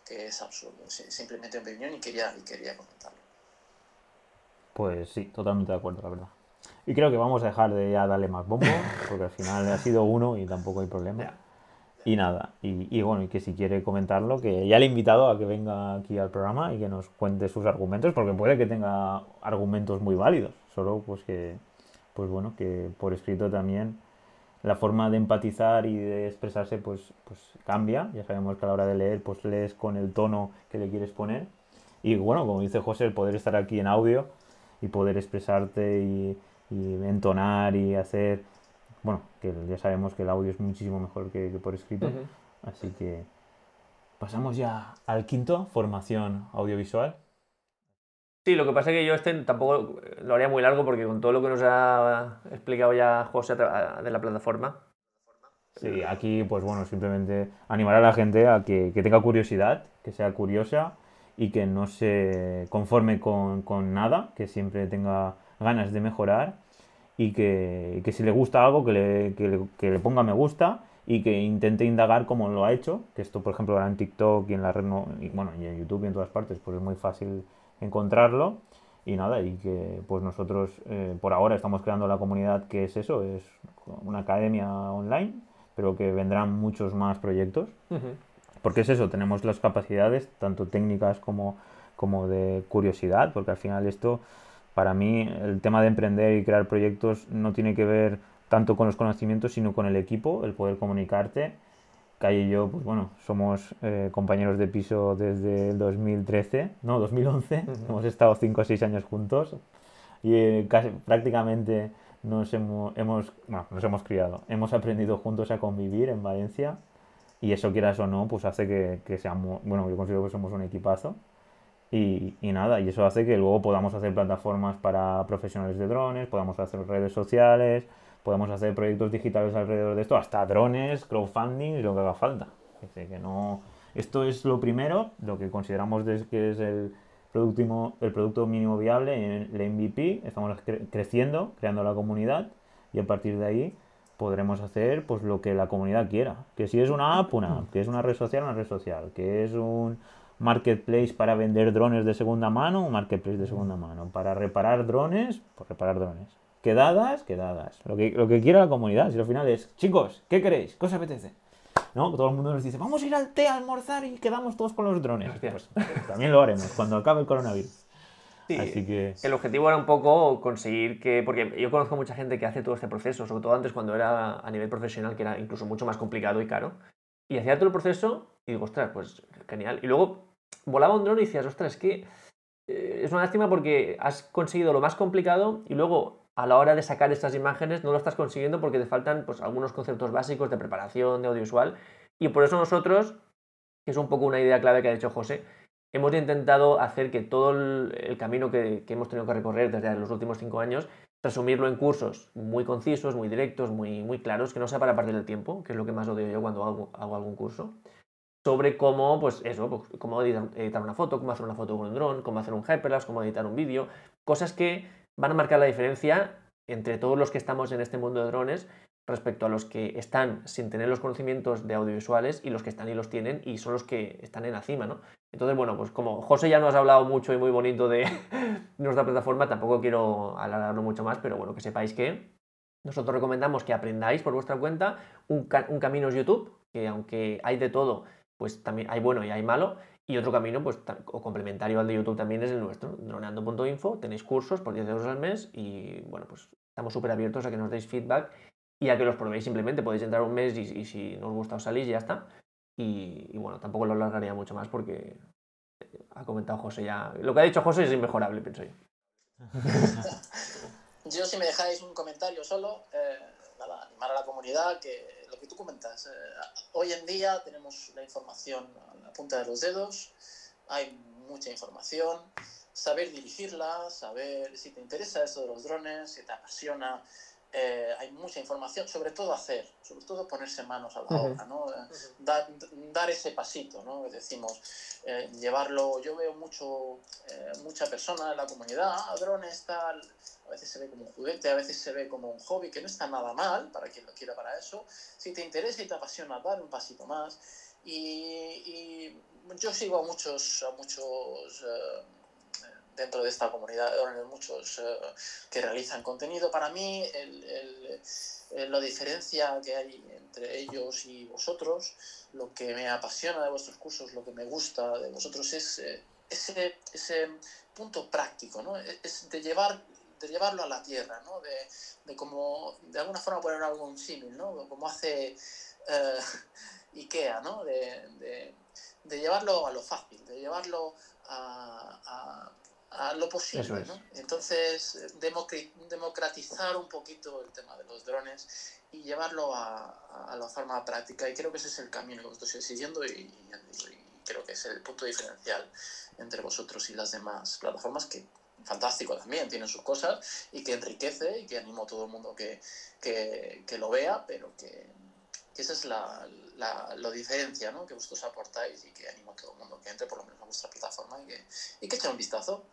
que es absurdo. Sí, simplemente mi opinión y quería, y quería comentarlo. Pues sí, totalmente de acuerdo, la verdad. Y creo que vamos a dejar de ya darle más bombo, porque al final ha sido uno y tampoco hay problema. Ya. Y nada, y, y bueno, y que si quiere comentarlo, que ya le he invitado a que venga aquí al programa y que nos cuente sus argumentos, porque puede que tenga argumentos muy válidos, solo pues que, pues bueno, que por escrito también la forma de empatizar y de expresarse pues, pues cambia, ya sabemos que a la hora de leer pues lees con el tono que le quieres poner, y bueno, como dice José, el poder estar aquí en audio y poder expresarte y, y entonar y hacer... Bueno, que ya sabemos que el audio es muchísimo mejor que, que por escrito. Uh-huh. Así que pasamos ya al quinto, formación audiovisual. Sí, lo que pasa es que yo este tampoco lo haría muy largo porque con todo lo que nos ha explicado ya José de la plataforma. Sí, aquí pues bueno, simplemente animar a la gente a que, que tenga curiosidad, que sea curiosa y que no se conforme con, con nada, que siempre tenga ganas de mejorar. Y que, que si le gusta algo, que le, que, le, que le ponga me gusta y que intente indagar cómo lo ha hecho. Que esto, por ejemplo, ahora en TikTok y en la red, no, y bueno, y en YouTube y en todas partes, pues es muy fácil encontrarlo. Y nada, y que pues nosotros eh, por ahora estamos creando la comunidad que es eso, es una academia online, pero que vendrán muchos más proyectos. Uh-huh. Porque es eso, tenemos las capacidades, tanto técnicas como, como de curiosidad, porque al final esto... Para mí, el tema de emprender y crear proyectos no tiene que ver tanto con los conocimientos, sino con el equipo, el poder comunicarte. Calle y yo, pues bueno, somos eh, compañeros de piso desde el dos mil trece, no, dos mil once. Uh-huh. Hemos estado cinco o seis años juntos y eh, casi, prácticamente nos hemos, hemos, bueno, nos hemos criado. Hemos aprendido juntos a convivir en Valencia y eso, quieras o no, pues hace que, que seamos, bueno, yo considero que somos un equipazo. Y, y nada, y eso hace que luego podamos hacer plataformas para profesionales de drones, podamos hacer redes sociales, podamos hacer proyectos digitales alrededor de esto, hasta drones, crowdfunding, lo que haga falta. Así que no, esto es lo primero, lo que consideramos que es el producto, el producto mínimo viable, el M V P. Estamos cre- creciendo, creando la comunidad y a partir de ahí podremos hacer pues lo que la comunidad quiera. Que si es una app, una app, que es una red social, una red social, que es un... marketplace para vender drones de segunda mano, un marketplace de segunda mano, para reparar drones, pues reparar drones, quedadas, quedadas, lo que, lo que quiera la comunidad, si al final es, chicos, ¿qué queréis? ¿Qué os apetece? ¿No? Todo el mundo nos dice, vamos a ir a Altea a almorzar y quedamos todos con los drones. Pues, también lo haremos cuando acabe el coronavirus. Sí, así que... el objetivo era un poco conseguir que, porque yo conozco mucha gente que hace todo este proceso, sobre todo antes cuando era a nivel profesional, que era incluso mucho más complicado y caro, y hacía todo el proceso y digo, ostras, pues genial. Y luego volaba un dron y decías, ostras, es que eh, es una lástima porque has conseguido lo más complicado y luego a la hora de sacar estas imágenes no lo estás consiguiendo porque te faltan pues, algunos conceptos básicos de preparación, de audiovisual. Y por eso nosotros, que es un poco una idea clave que ha dicho José, hemos intentado hacer que todo el, el camino que, que hemos tenido que recorrer desde los últimos cinco años, resumirlo en cursos muy concisos, muy directos, muy, muy claros, que no sea para perder el tiempo, que es lo que más odio yo cuando hago, hago algún curso. Sobre cómo, pues eso, pues, cómo editar una foto, cómo hacer una foto con un dron, cómo hacer un hyperlapse, cómo editar un vídeo, cosas que van a marcar la diferencia entre todos los que estamos en este mundo de drones respecto a los que están sin tener los conocimientos de audiovisuales y los que están y los tienen y son los que están en la cima, ¿no? Entonces, bueno, pues como José ya nos ha hablado mucho y muy bonito de nuestra plataforma, tampoco quiero alargarlo mucho más, pero bueno, que sepáis que Nosotros recomendamos que aprendáis por vuestra cuenta. Un, un camino es YouTube, que aunque hay de todo, pues también hay bueno y hay malo. Y otro camino, pues, o complementario al de YouTube también es el nuestro, droneando punto info. Tenéis cursos por diez euros al mes y, bueno, pues estamos súper abiertos a que nos deis feedback y a que los probéis simplemente. Podéis entrar un mes y, y si no os gusta os salís y ya está. Y, y, bueno, tampoco lo alargaría mucho más porque ha comentado José ya. Lo que ha dicho José es inmejorable, pienso yo. Yo, si me dejáis un comentario solo, eh, nada, animar a la comunidad que lo que tú comentas. Eh, hoy en día tenemos la información a la punta de los dedos, hay mucha información, saber dirigirla, saber si te interesa eso de los drones, si te apasiona, eh, hay mucha información, sobre todo hacer, sobre todo ponerse manos a la uh-huh. obra, ¿no? Da, dar ese pasito, ¿no? Decimos, eh, llevarlo, yo veo mucho, eh, mucha persona en la comunidad, ah, drones, tal. A veces se ve como un juguete, a veces se ve como un hobby, que no está nada mal, para quien lo quiera para eso. Si te interesa y te apasiona, dar un pasito más. Y, y yo sigo a muchos, a muchos eh, dentro de esta comunidad, muchos eh, que realizan contenido. Para mí, el, el, el, la diferencia que hay entre ellos y vosotros, lo que me apasiona de vuestros cursos, lo que me gusta de vosotros es eh, ese, ese punto práctico, ¿no? Es de llevar... de llevarlo a la tierra, ¿no? De, de como, de alguna forma poner algún símil, ¿no? Como hace eh, IKEA, ¿no? De, de, de llevarlo a lo fácil, de llevarlo a, a, a lo posible, es. ¿no? Entonces, democratizar un poquito el tema de los drones y llevarlo a, a la forma práctica, y creo que ese es el camino que vosotros estáis siguiendo y, y, y creo que es el punto diferencial entre vosotros y las demás plataformas que fantástico también, tienen sus cosas y que enriquece y que animo a todo el mundo que, que, que lo vea, pero que, que esa es la, la, la diferencia, ¿no? Que vosotros aportáis y que animo a todo el mundo que entre por lo menos a vuestra plataforma y que, y que eche un vistazo.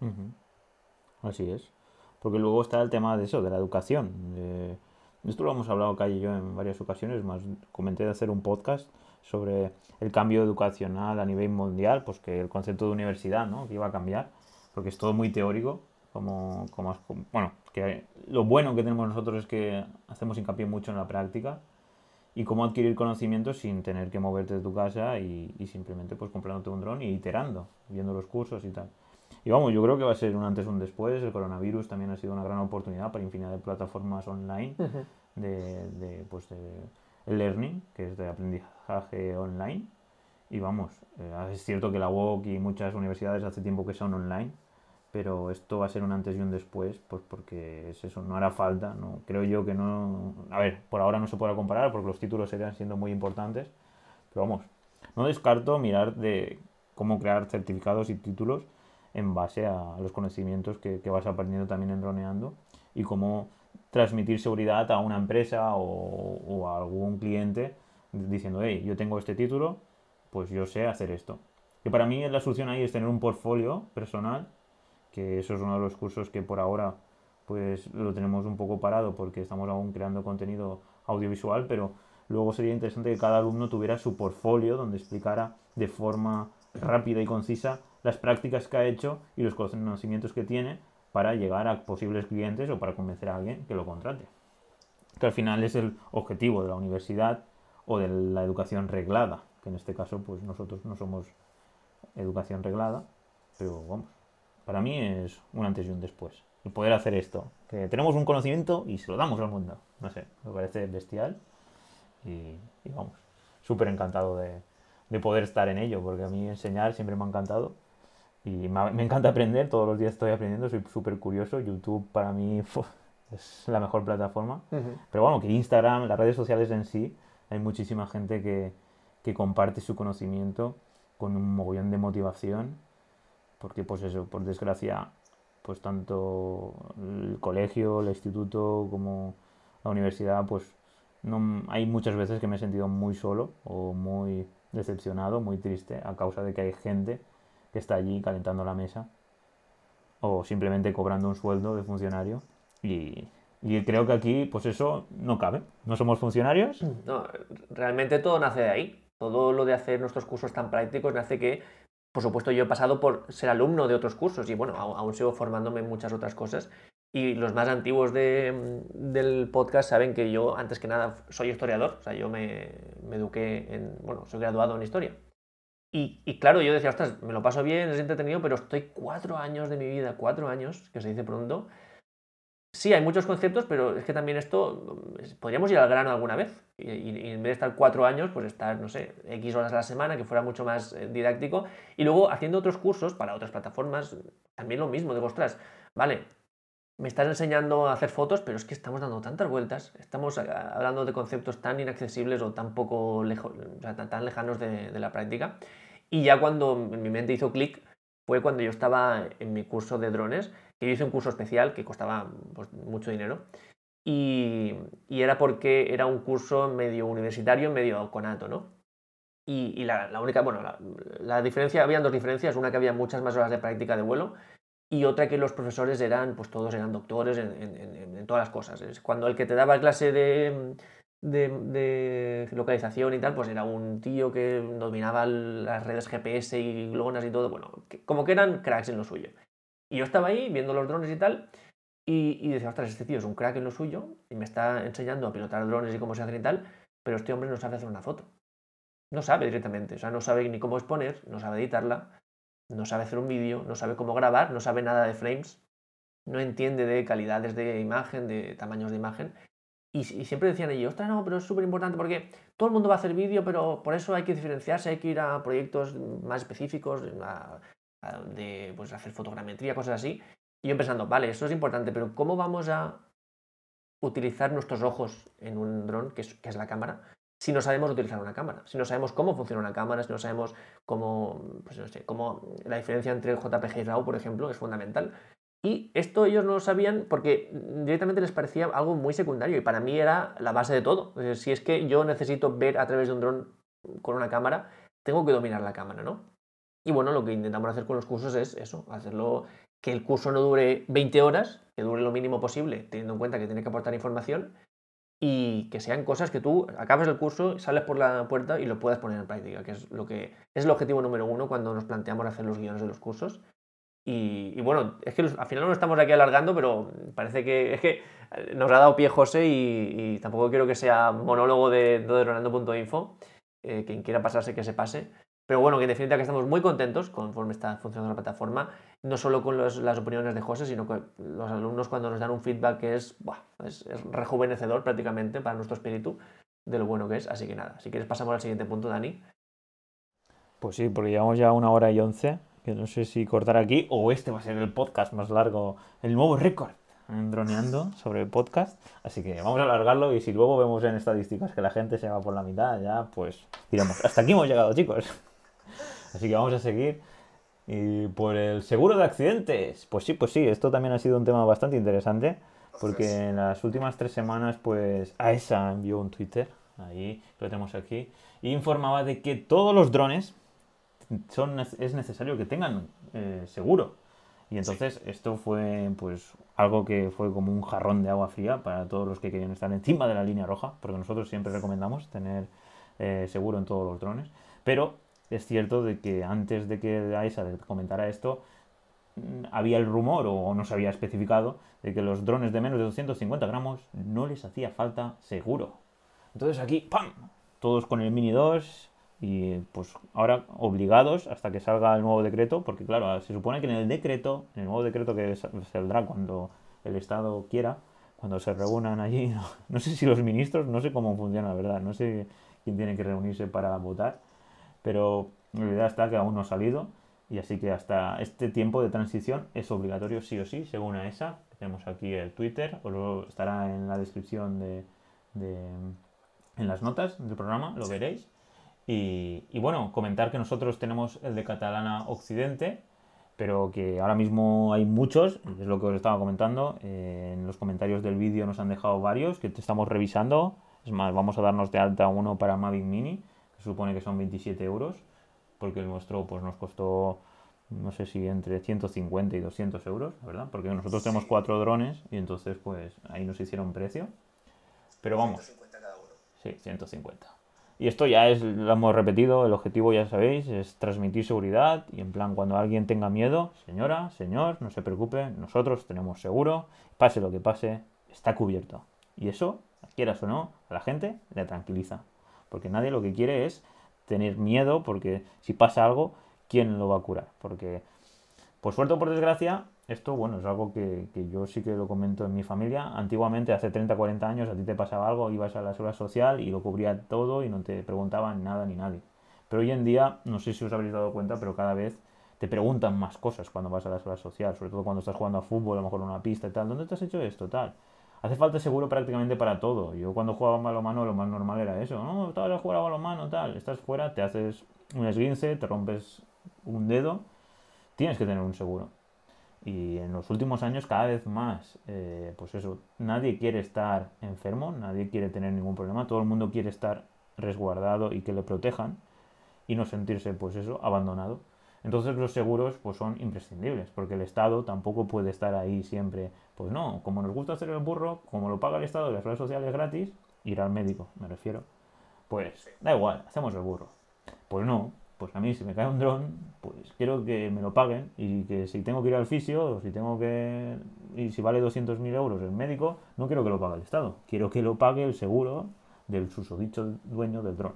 Uh-huh. Así es, porque luego está el tema de eso, de la educación. Eh, esto lo hemos hablado Calle y yo en varias ocasiones, más comenté de hacer un podcast sobre el cambio educacional a nivel mundial, pues que el concepto de universidad, ¿no? Que iba a cambiar. Porque es todo muy teórico, como, como, como bueno, que lo bueno que tenemos nosotros es que hacemos hincapié mucho en la práctica y cómo adquirir conocimiento sin tener que moverte de tu casa y, y simplemente pues comprándote un dron y iterando, viendo los cursos y tal. Y vamos, yo creo que va a ser un antes o un después. El coronavirus también ha sido una gran oportunidad para infinidad de plataformas online uh-huh. de, de, pues de learning, que es de aprendizaje online. Y vamos, eh, es cierto que la U O C y muchas universidades hace tiempo que son online, pero esto va a ser un antes y un después, pues porque es eso, no hará falta, no creo yo que no... A ver, por ahora no se podrá comparar porque los títulos seguirán siendo muy importantes, pero vamos, no descarto mirar de cómo crear certificados y títulos en base a los conocimientos que, que vas aprendiendo también en Droneando y cómo transmitir seguridad a una empresa o, o a algún cliente diciendo, hey, yo tengo este título, pues yo sé hacer esto. Que para mí la solución ahí es tener un portfolio personal, que eso es uno de los cursos que por ahora pues lo tenemos un poco parado porque estamos aún creando contenido audiovisual, pero luego sería interesante que cada alumno tuviera su portfolio donde explicara de forma rápida y concisa las prácticas que ha hecho y los conocimientos que tiene para llegar a posibles clientes o para convencer a alguien que lo contrate. Que al final es el objetivo de la universidad o de la educación reglada. Que en este caso, pues nosotros no somos educación reglada, pero vamos, para mí es un antes y un después. El poder hacer esto, que tenemos un conocimiento y se lo damos al mundo. No sé, me parece bestial y, y vamos, súper encantado de, de poder estar en ello, porque a mí enseñar siempre me ha encantado y me, me encanta aprender, todos los días estoy aprendiendo, soy súper curioso. YouTube para mí puf, es la mejor plataforma, uh-huh. pero bueno, que Instagram, las redes sociales en sí, hay muchísima gente que que comparte su conocimiento con un mogollón de motivación, porque pues eso, por desgracia, pues tanto el colegio, el instituto como la universidad, pues no hay muchas veces que me he sentido muy solo o muy decepcionado, muy triste a causa de que hay gente que está allí calentando la mesa o simplemente cobrando un sueldo de funcionario y... Y creo que aquí, pues eso no cabe. ¿No somos funcionarios? No, realmente todo nace de ahí. Todo lo de hacer nuestros cursos tan prácticos nace que, por supuesto, yo he pasado por ser alumno de otros cursos y, bueno, aún sigo formándome en muchas otras cosas, Y los más antiguos de, del podcast saben que yo, antes que nada, soy historiador. O sea, yo me, me eduqué en... Bueno, soy graduado en historia. Y, y claro, yo decía, ostras, me lo paso bien, es entretenido, pero estoy cuatro años de mi vida, cuatro años, que se dice pronto. Sí, hay muchos conceptos, pero es que también esto... Podríamos ir al grano alguna vez. Y, y en vez de estar cuatro años, pues estar, no sé, X horas a la semana, que fuera mucho más didáctico. Y luego, haciendo otros cursos para otras plataformas, también lo mismo. Digo, ostras, vale... Me estás enseñando a hacer fotos, pero es que estamos dando tantas vueltas, estamos hablando de conceptos tan inaccesibles o tan poco lejo, o sea, tan, tan lejanos de, de la práctica. Y ya cuando mi mente hizo clic, fue cuando yo estaba en mi curso de drones, que yo hice un curso especial que costaba pues, mucho dinero, y, y era porque era un curso medio universitario, medio conato, ¿no? Y, y la, la única, bueno, la, la diferencia, habían dos diferencias, una que había muchas más horas de práctica de vuelo, y otra que los profesores eran, pues todos eran doctores en, en, en todas las cosas. Cuando el que te daba clase de, de, de localización y tal, pues era un tío que dominaba las redes G P S y GLONASS y todo, bueno, que, como que eran cracks en lo suyo. Y yo estaba ahí viendo los drones y tal, y, y decía, ostras, este tío es un crack en lo suyo, y me está enseñando a pilotar drones y cómo se hacen y tal, pero este hombre no sabe hacer una foto. No sabe directamente, o sea, no sabe ni cómo exponer, no sabe editarla, no sabe hacer un vídeo, no sabe cómo grabar, no sabe nada de frames, no entiende de calidades de imagen, de tamaños de imagen. Y, y siempre decían ellos, ostras, no, pero es súper importante porque todo el mundo va a hacer vídeo, pero por eso hay que diferenciarse, hay que ir a proyectos más específicos, a, a, de pues, hacer fotogrametría, cosas así. Y yo pensando, vale, eso es importante, pero ¿cómo vamos a utilizar nuestros ojos en un dron, que es, que es la cámara? Si no sabemos utilizar una cámara, si no sabemos cómo funciona una cámara, si no sabemos cómo, pues no sé, cómo la diferencia entre J P G y RAW, por ejemplo, es fundamental. Y esto ellos no lo sabían porque directamente les parecía algo muy secundario y para mí era la base de todo. O sea, si es que yo necesito ver a través de un dron con una cámara, tengo que dominar la cámara, ¿no? Y bueno, lo que intentamos hacer con los cursos es eso, hacerlo que el curso no dure veinte horas, que dure lo mínimo posible, teniendo en cuenta que tienes que aportar información, y que sean cosas que tú acabas el curso, sales por la puerta y lo puedas poner en práctica, que es lo que es el objetivo número uno cuando nos planteamos hacer los guiones de los cursos. Y, y bueno, es que los, al final no estamos aquí alargando, pero parece que es que nos ha dado pie José y, y tampoco quiero que sea monólogo de, de Droneando punto info, eh, quien quiera pasarse que se pase. Pero bueno, que en definitiva que estamos muy contentos conforme está funcionando la plataforma, no solo con los, las opiniones de José, sino que los alumnos cuando nos dan un feedback que es, buah, es, es rejuvenecedor prácticamente para nuestro espíritu de lo bueno que es. Así que nada, si quieres pasamos al siguiente punto, Dani. Pues sí, porque llevamos ya una hora y once, que no sé si cortar aquí o este va a ser el podcast más largo, el nuevo récord en Droneando sobre el podcast. Así que vamos a alargarlo y si luego vemos en estadísticas que la gente se va por la mitad, ya pues diremos, hasta aquí hemos llegado, chicos. Así que vamos a seguir. Y por el seguro de accidentes, pues sí, pues sí, esto también ha sido un tema bastante interesante, porque en las últimas tres semanas, pues A E S A envió un Twitter, ahí lo tenemos aquí, e informaba de que todos los drones son, es necesario que tengan eh, seguro. Y entonces sí, esto fue pues algo que fue como un jarrón de agua fría para todos los que querían estar encima de la línea roja, porque nosotros siempre recomendamos tener eh, seguro en todos los drones, pero... Es cierto de que antes de que A E S A comentara esto, había el rumor, o no se había especificado, de que los drones de menos de doscientos cincuenta gramos no les hacía falta seguro. Entonces aquí, ¡pam!, todos con el Mini dos y pues ahora obligados hasta que salga el nuevo decreto, porque claro, se supone que en el decreto, en el nuevo decreto que saldrá cuando el Estado quiera, cuando se reúnan allí, no, no sé si los ministros, no sé cómo funciona, la verdad, no sé quién tiene que reunirse para votar, pero la idea está que aún no ha salido y así que hasta este tiempo de transición es obligatorio sí o sí, según A E S A. Tenemos aquí el Twitter, o lo estará en la descripción de, de en las notas del programa, lo veréis. Y, y bueno, comentar que nosotros tenemos el de Catalana Occidente, pero que ahora mismo hay muchos, es lo que os estaba comentando, eh, en los comentarios del vídeo nos han dejado varios que estamos revisando, es más, vamos a darnos de alta uno para Mavic Mini, se supone que son veintisiete euros, porque el nuestro pues, nos costó, no sé si entre ciento cincuenta y doscientos euros, ¿verdad? Porque nosotros sí, tenemos cuatro drones y entonces pues ahí nos hicieron precio. Pero vamos. ciento cincuenta cada uno. Sí, ciento cincuenta. Y esto ya es, lo hemos repetido, el objetivo ya sabéis, es transmitir seguridad y en plan cuando alguien tenga miedo, señora, señor, no se preocupe, nosotros tenemos seguro, pase lo que pase, está cubierto. Y eso, quieras o no, a la gente le tranquiliza, porque nadie lo que quiere es tener miedo, porque si pasa algo, ¿quién lo va a curar? Porque, por suerte o por desgracia, esto bueno es algo que, que yo sí que lo comento en mi familia. Antiguamente, hace treinta, cuarenta años, a ti te pasaba algo, ibas a la seguridad social y lo cubría todo y no te preguntaban nada ni nadie. Pero hoy en día, no sé si os habéis dado cuenta, pero cada vez te preguntan más cosas cuando vas a la seguridad social, sobre todo cuando estás jugando a fútbol, a lo mejor en una pista y tal. ¿Dónde te has hecho esto? Tal. Hace falta seguro prácticamente para todo. Yo cuando jugaba a balonmano lo más normal era eso. No, estabas a jugar a balonmano, tal. Estás fuera, te haces un esguince, te rompes un dedo. Tienes que tener un seguro. Y en los últimos años cada vez más, eh, pues eso, nadie quiere estar enfermo, nadie quiere tener ningún problema, todo el mundo quiere estar resguardado y que le protejan y no sentirse, pues eso, abandonado. Entonces los seguros pues son imprescindibles, porque el Estado tampoco puede estar ahí siempre, pues no, como nos gusta hacer el burro, como lo paga el Estado, las redes sociales gratis, ir al médico, me refiero, pues da igual, hacemos el burro. Pues no. Pues a mí, si me cae un dron, pues quiero que me lo paguen y que si tengo que ir al fisio o si tengo que... y si vale doscientos mil euros el médico, no quiero que lo pague el Estado. Quiero que lo pague el seguro del susodicho dueño del dron.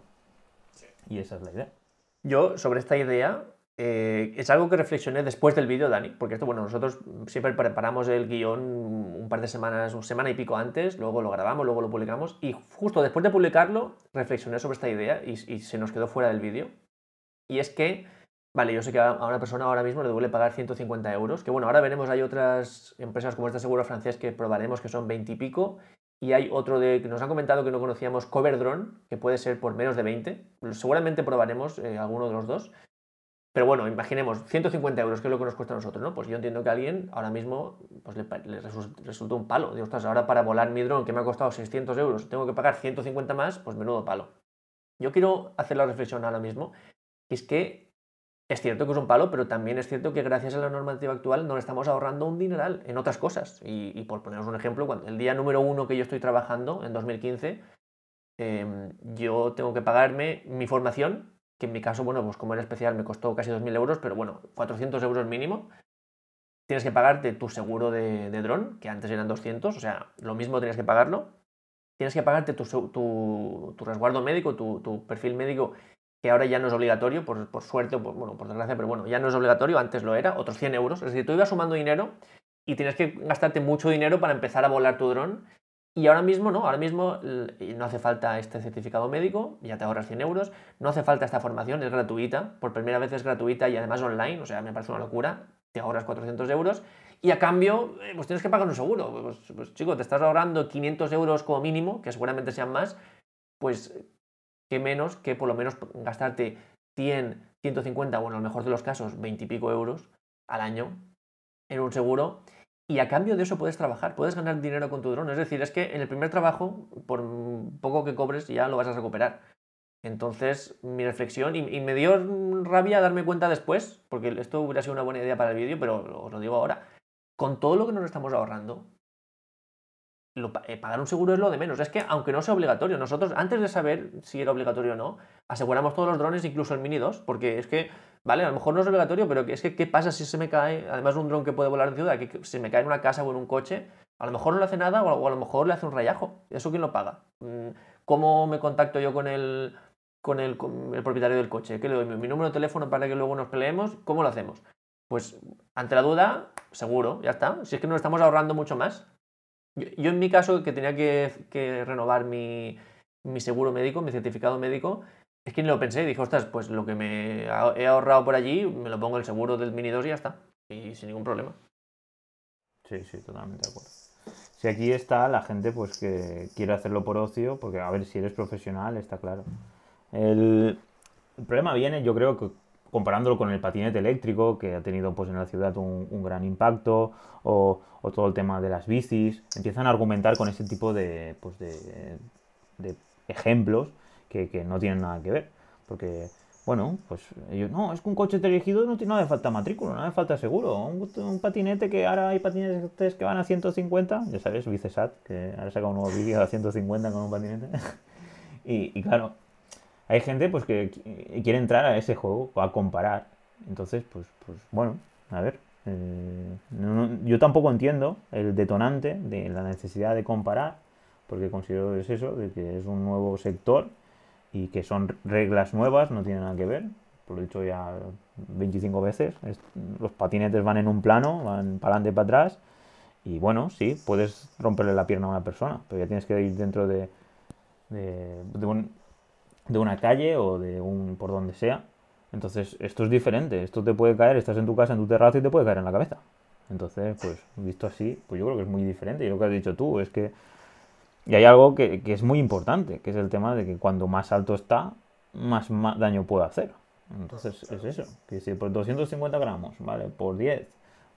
Sí. Y esa es la idea. Yo, sobre esta idea, eh, es algo que reflexioné después del vídeo, Dani, porque esto, bueno, nosotros siempre preparamos el guión un par de semanas, una semana y pico antes, luego lo grabamos, luego lo publicamos y justo después de publicarlo reflexioné sobre esta idea y, y se nos quedó fuera del vídeo. Y es que, vale, yo sé que a una persona ahora mismo le duele pagar ciento cincuenta euros, que bueno, ahora veremos, hay otras empresas como esta seguro francés que probaremos que son veinte y pico, y hay otro de, que nos han comentado que no conocíamos, Coverdrone, que puede ser por menos de veinte, seguramente probaremos eh, alguno de los dos, pero bueno, imaginemos, ciento cincuenta euros, que es lo que nos cuesta a nosotros, ¿no? Pues yo entiendo que a alguien ahora mismo pues le, le resultó un palo, digo, ostras, ahora para volar mi dron, que me ha costado seiscientos euros, tengo que pagar ciento cincuenta más, pues menudo palo. Yo quiero hacer la reflexión ahora mismo, es que es cierto que es un palo, pero también es cierto que gracias a la normativa actual nos estamos ahorrando un dineral en otras cosas. Y, y por poneros un ejemplo, cuando el día número uno que yo estoy trabajando, en dos mil quince, eh, yo tengo que pagarme mi formación, que en mi caso, bueno, pues como era especial me costó casi dos mil euros, pero bueno, cuatrocientos euros mínimo. Tienes que pagarte tu seguro de, de dron, que antes eran doscientos, o sea, lo mismo tenías que pagarlo. Tienes que pagarte tu, tu, tu resguardo médico, tu, tu perfil médico, que ahora ya no es obligatorio, por, por suerte o por, bueno, por desgracia, pero bueno, ya no es obligatorio, antes lo era, otros cien euros. Es decir, tú ibas sumando dinero y tienes que gastarte mucho dinero para empezar a volar tu dron y ahora mismo no, ahora mismo no hace falta este certificado médico, ya te ahorras cien euros, no hace falta esta formación, es gratuita, por primera vez es gratuita y además online, o sea, me parece una locura, te ahorras cuatrocientos euros y a cambio pues tienes que pagar un seguro. Pues, pues chico, te estás ahorrando quinientos euros como mínimo, que seguramente sean más, pues... que menos que por lo menos gastarte cien, ciento cincuenta, bueno, en el mejor de los casos, veinte y pico euros al año en un seguro y a cambio de eso puedes trabajar, puedes ganar dinero con tu dron. Es decir, es que en el primer trabajo, por poco que cobres, ya lo vas a recuperar. Entonces, mi reflexión, y, y me dio rabia darme cuenta después, porque esto hubiera sido una buena idea para el vídeo, pero os lo digo ahora, con todo lo que nos estamos ahorrando, Lo, eh, pagar un seguro es lo de menos. Es que aunque no sea obligatorio, nosotros antes de saber si era obligatorio o no, aseguramos todos los drones, incluso el Mini dos, porque es que, vale, a lo mejor no es obligatorio, pero es que ¿qué pasa si se me cae, además un dron que puede volar en ciudad, que se me cae en una casa o en un coche? A lo mejor no le hace nada o a lo mejor le hace un rayajo. ¿Eso quién lo paga? ¿Cómo me contacto yo con el, con el, con el propietario del coche? ¿Qué le doy? ¿Mi número de teléfono para que luego nos peleemos? ¿Cómo lo hacemos? Pues ante la duda, seguro, ya está. Si es que nos estamos ahorrando mucho más. Yo, yo en mi caso, que tenía que, que renovar mi, mi seguro médico, mi certificado médico, es que ni lo pensé. Dije, ostras, pues lo que me he ahorrado por allí, me lo pongo el seguro del Mini dos y ya está. Y sin ningún problema. Sí, sí, totalmente de acuerdo. Si aquí está la gente pues que quiere hacerlo por ocio, porque a ver, si eres profesional, está claro. El, el problema viene, yo creo que comparándolo con el patinete eléctrico, que ha tenido pues en la ciudad un, un gran impacto, o, o todo el tema de las bicis, empiezan a argumentar con ese tipo de, pues de, de ejemplos que, que no tienen nada que ver. Porque, bueno, pues ellos, no, es que un coche dirigido no, no hace falta matrícula, no hace falta seguro. Un, un patinete, que ahora hay patinetes que van a ciento cincuenta, ya sabes, Vicesat, que ahora saca un nuevo vídeo a ciento cincuenta con un patinete. y, y claro, hay gente pues que quiere entrar a ese juego, a comparar. Entonces, pues, pues bueno, a ver. Eh, no, no, yo tampoco entiendo el detonante de la necesidad de comparar, porque considero que es eso, de que es un nuevo sector y que son reglas nuevas, no tienen nada que ver. Por lo dicho ya veinticinco veces, es, los patinetes van en un plano, van para adelante y para atrás. Y bueno, sí, puedes romperle la pierna a una persona, pero ya tienes que ir dentro de, de, de, un, de una calle o de un por donde sea. Entonces, esto es diferente. Esto te puede caer, estás en tu casa, en tu terraza y te puede caer en la cabeza. Entonces, pues, visto así, pues yo creo que es muy diferente. Y lo que has dicho tú es que... Y hay algo que, que es muy importante, que es el tema de que cuando más alto está, más, más daño puede hacer. Entonces, es eso. Que si por doscientos cincuenta gramos, ¿vale? Por diez,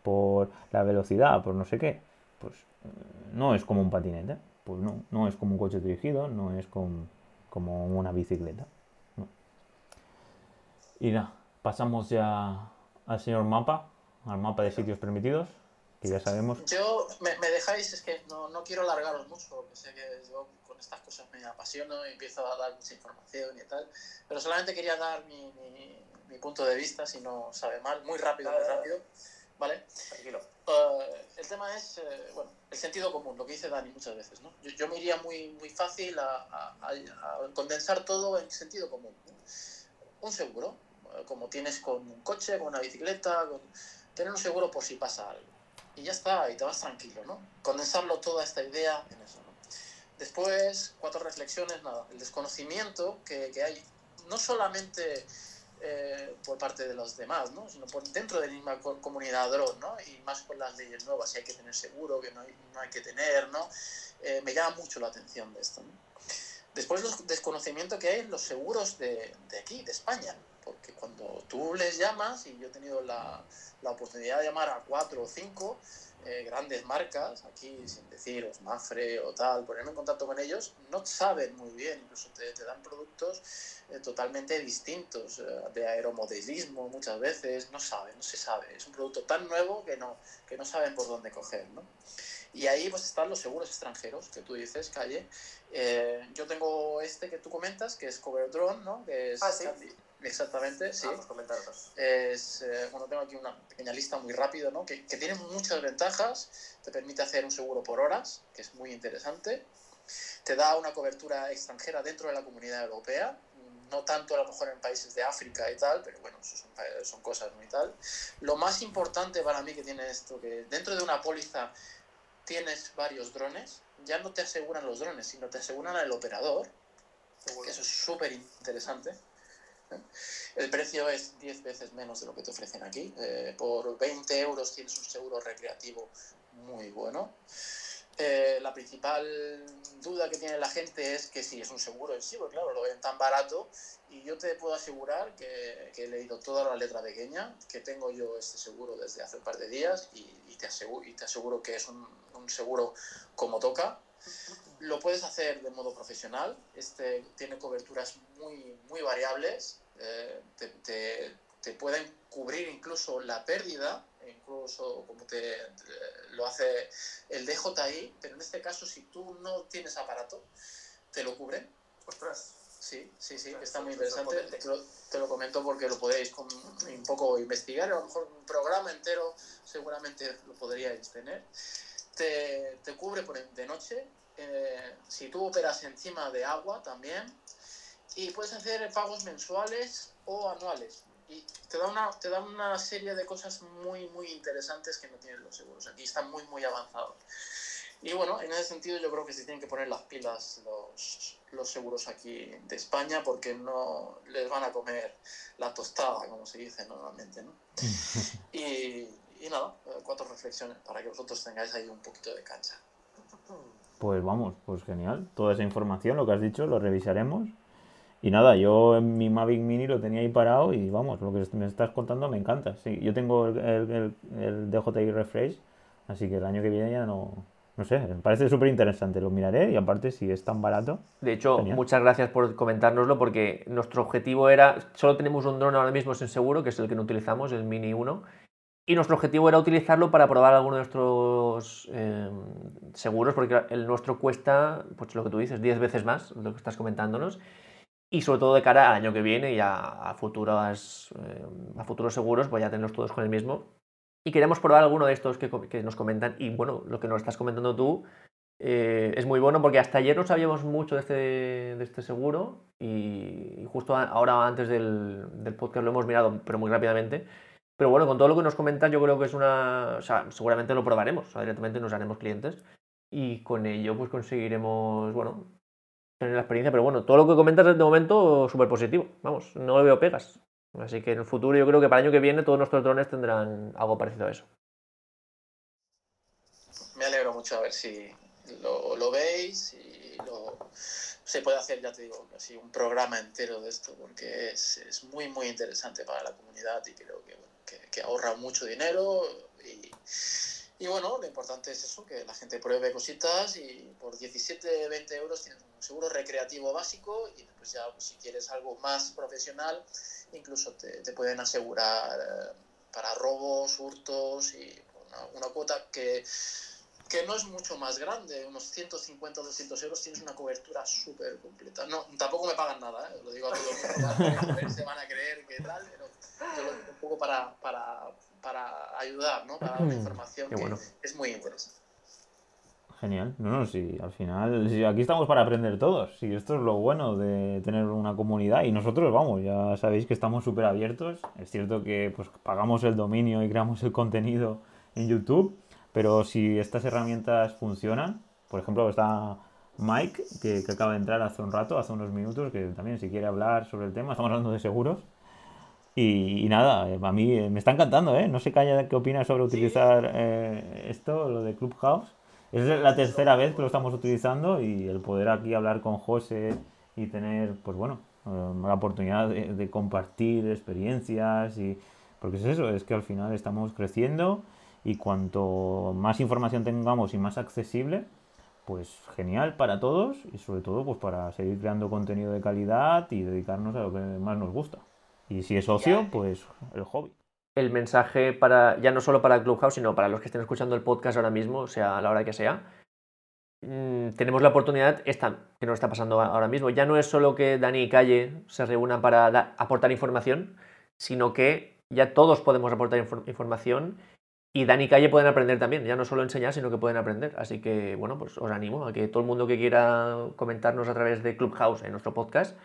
por la velocidad, por no sé qué, pues no es como un patinete, pues no, no es como un coche dirigido, no es como, como una bicicleta. No. Y nada, pasamos ya al señor mapa, al mapa de sitios permitidos, que ya sabemos. Yo, me, me dejáis, es que no, no quiero alargaros mucho, porque sé que yo con estas cosas me apasiono y empiezo a dar mucha información y tal, pero solamente quería dar mi, mi, mi punto de vista, si no sabe mal, muy rápido, muy rápido. Vale, tranquilo. Uh, el tema es, eh, bueno, el sentido común, lo que dice Dani muchas veces, ¿no? Yo, yo me iría muy, muy fácil a, a, a condensar todo en sentido común, ¿no? Un seguro, como tienes con un coche, con una bicicleta, con... tener un seguro por si pasa algo. Y ya está, y te vas tranquilo, ¿no? Condensarlo toda esta idea en eso, ¿no? Después, cuatro reflexiones, nada. El desconocimiento que, que hay, no solamente... Eh, por parte de los demás, ¿no? Sino por dentro de la misma comunidad drone, ¿no? Y más con las leyes nuevas, si hay que tener seguro, que no hay, no hay que tener, ¿no? Eh, me llama mucho la atención de esto, ¿no? Después, el desconocimiento que hay en los seguros de, de aquí, de España, porque cuando tú les llamas, y yo he tenido la, la oportunidad de llamar a cuatro o cinco eh, grandes marcas, aquí sin deciros Mafre o tal, ponerme en contacto con ellos, no saben muy bien, incluso te, te dan productos eh, totalmente distintos, eh, de aeromodelismo muchas veces, no saben, no se sabe, es un producto tan nuevo que no, que no saben por dónde coger, ¿no? Y ahí pues están los seguros extranjeros, que tú dices, Calle. Eh, yo tengo este que tú comentas, que es Coverdrone, ¿no? Que es ah, sí. Exactamente, sí. Ah, pues es, eh, bueno, tengo aquí una pequeña lista muy rápida, ¿no? Que, que tiene muchas ventajas. Te permite hacer un seguro por horas, que es muy interesante. Te da una cobertura extranjera dentro de la Comunidad Europea. No tanto a lo mejor en países de África y tal, pero bueno, son, son cosas muy tal. Lo más importante para mí que tiene esto, que dentro de una póliza... tienes varios drones, ya no te aseguran los drones, sino te aseguran al operador, que eso es súper interesante. ¿Eh? El precio es diez veces menos de lo que te ofrecen aquí. Eh, por veinte euros tienes un seguro recreativo muy bueno. Eh, la principal duda que tiene la gente es que si es un seguro en sí, porque claro, lo ven tan barato, y yo te puedo asegurar que, que he leído toda la letra pequeña, que tengo yo este seguro desde hace un par de días y, y, te, aseguro, y te aseguro que es un, un seguro como toca. Lo puedes hacer de modo profesional, este tiene coberturas muy, muy variables, eh, te, te, te pueden cubrir incluso la pérdida, incluso como te, te lo hace el D J I, pero en este caso si tú no tienes aparato, te lo cubren. Ostras. Sí, sí, sí, está muy interesante. Te lo, te lo comento porque lo podéis con, un poco investigar, a lo mejor un programa entero seguramente lo podríais tener. Te, te cubre por de noche, eh, si tú operas encima de agua también, y puedes hacer pagos mensuales o anuales. Y te da una te da una serie de cosas muy, muy interesantes que no tienen los seguros. Aquí están muy, muy avanzados. Y bueno, en ese sentido yo creo que se tienen que poner las pilas los, los seguros aquí de España, porque no les van a comer la tostada, como se dice normalmente, ¿no? Y, y nada, cuatro reflexiones para que vosotros tengáis ahí un poquito de cancha. Pues vamos, pues genial. Toda esa información, lo que has dicho, lo revisaremos. Y nada, yo en mi Mavic Mini lo tenía ahí parado y vamos, lo que me estás contando me encanta. Sí, yo tengo el, el, el D J I Refresh, así que el año que viene ya no... No sé, me parece súper interesante, lo miraré y aparte si es tan barato... De hecho, genial. Muchas gracias por comentárnoslo porque nuestro objetivo era... Solo tenemos un dron ahora mismo sin seguro, que es el que no utilizamos, el Mini uno, y nuestro objetivo era utilizarlo para probar alguno de nuestros eh, seguros porque el nuestro cuesta, pues lo que tú dices, diez veces más, lo que estás comentándonos. y sobre todo de cara al año que viene y a, a, futuras, eh, a futuros seguros, voy a tenerlos todos con el mismo. Y queremos probar alguno de estos que, que nos comentan, y bueno, lo que nos estás comentando tú eh, es muy bueno, porque hasta ayer no sabíamos mucho de este, de este seguro, y, y justo a, ahora antes del, del podcast lo hemos mirado, pero muy rápidamente. Pero bueno, con todo lo que nos comentan, yo creo que es una... O sea, seguramente lo probaremos, o sea, directamente nos haremos clientes, y con ello pues conseguiremos, bueno, tener la experiencia. Pero bueno, todo lo que comentas de momento, súper positivo, vamos, no le veo pegas. Así que en el futuro, yo creo que para el año que viene todos nuestros drones tendrán algo parecido a eso. Me alegro mucho, a ver si lo, lo veis y lo, se puede hacer, ya te digo, casi un programa entero de esto, porque es, es muy, muy interesante para la comunidad, y creo que, bueno, que, que ahorra mucho dinero y... Y bueno, lo importante es eso, que la gente pruebe cositas, y por diecisiete, veinte euros tienes un seguro recreativo básico, y después ya, pues, si quieres algo más profesional, incluso te, te pueden asegurar eh, para robos, hurtos, y una, una cuota que, que no es mucho más grande, unos ciento cincuenta, doscientos euros, tienes una cobertura súper completa. No, tampoco me pagan nada, ¿eh? Lo digo a todos, se van a creer que tal, pero yo lo digo un poco para... para para ayudar, ¿no? Para dar información, qué que bueno. Es muy interesante. Genial. No, no, sí, al final, sí, aquí estamos para aprender todos, y esto es lo bueno de tener una comunidad, y nosotros, vamos, ya sabéis que estamos súper abiertos. Es cierto que pues pagamos el dominio y creamos el contenido en YouTube, pero si estas herramientas funcionan, por ejemplo, está Mike, que, que acaba de entrar hace un rato, hace unos minutos, que también si quiere hablar sobre el tema, estamos hablando de seguros. Y, y nada, a mí me está encantando, ¿eh? No sé, Caña, qué opinas sobre utilizar sí. eh, esto, lo de Clubhouse. Es la tercera vez que lo estamos utilizando, y el poder aquí hablar con José y tener, pues bueno, eh, la oportunidad de, de compartir experiencias. Y porque es eso, es que al final estamos creciendo, y cuanto más información tengamos y más accesible, pues genial para todos, y sobre todo pues para seguir creando contenido de calidad y dedicarnos a lo que más nos gusta. Y si es ocio, pues el hobby. El mensaje para, ya no solo para el Clubhouse, sino para los que estén escuchando el podcast ahora mismo, o sea, a la hora que sea, mmm, tenemos la oportunidad esta que nos está pasando ahora mismo. Ya no es solo que Dani y Calle se reúnan para da, aportar información, sino que ya todos podemos aportar infor- información, y Dani y Calle pueden aprender también. Ya no solo enseñar, sino que pueden aprender. Así que, bueno, pues os animo a que todo el mundo que quiera comentarnos a través de Clubhouse en nuestro podcast,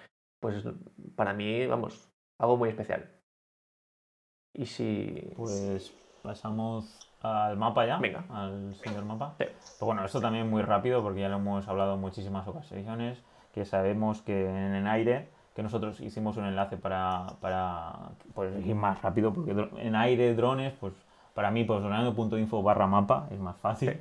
pues para mí, vamos... algo muy especial. Y si... Pues pasamos al mapa ya. Venga. Al señor mapa. Sí. Pero bueno, esto también muy rápido, porque ya lo hemos hablado en muchísimas ocasiones, que sabemos que en En Aire, que nosotros hicimos un enlace para, para pues, ir más rápido, porque En Aire Drones, pues para mí, pues droneando punto info barra mapa es más fácil. Sí.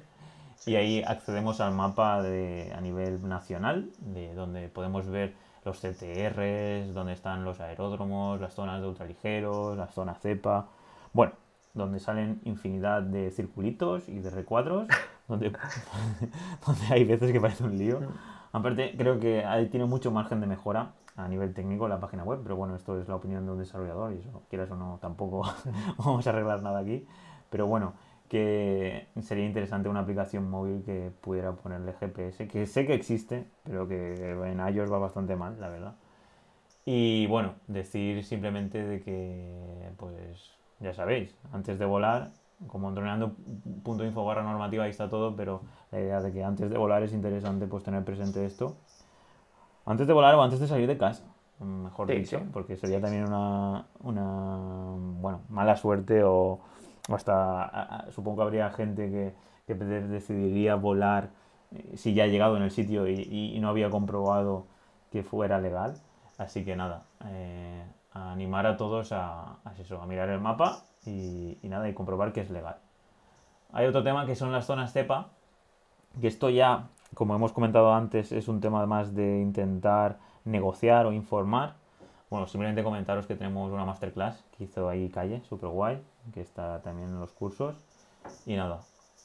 Sí. Y ahí accedemos al mapa de, a nivel nacional, de donde podemos ver los C T Rs, donde están los aeródromos, las zonas de ultraligeros, las zonas ZEPA, bueno, donde salen infinidad de circulitos y de recuadros, donde, donde hay veces que parece un lío. Aparte, creo que ahí tiene mucho margen de mejora a nivel técnico la página web, pero bueno, esto es la opinión de un desarrollador, y eso, quieras o no, tampoco vamos a arreglar nada aquí. Pero bueno, que sería interesante una aplicación móvil que pudiera ponerle G P S, que sé que existe, pero que en iOS va bastante mal, la verdad. Y bueno, decir simplemente de que, pues, ya sabéis, antes de volar, como en droneando punto info barra normativa, ahí está todo, pero la idea de que antes de volar es interesante pues tener presente esto. Antes de volar o antes de salir de casa, mejor sí, dicho, sí. Porque sería sí, también una, una, bueno, mala suerte o... hasta supongo que habría gente que, que decidiría volar si ya ha llegado en el sitio y, y, y no había comprobado que fuera legal. Así que nada, eh, a animar a todos a, a, eso, a mirar el mapa y, y nada, y comprobar que es legal. Hay otro tema que son las zonas ZEPA, que esto ya, como hemos comentado antes, es un tema más de intentar negociar o informar. Bueno, simplemente comentaros que tenemos una masterclass que hizo ahí Calle, súper guay, que está también en los cursos. Y nada,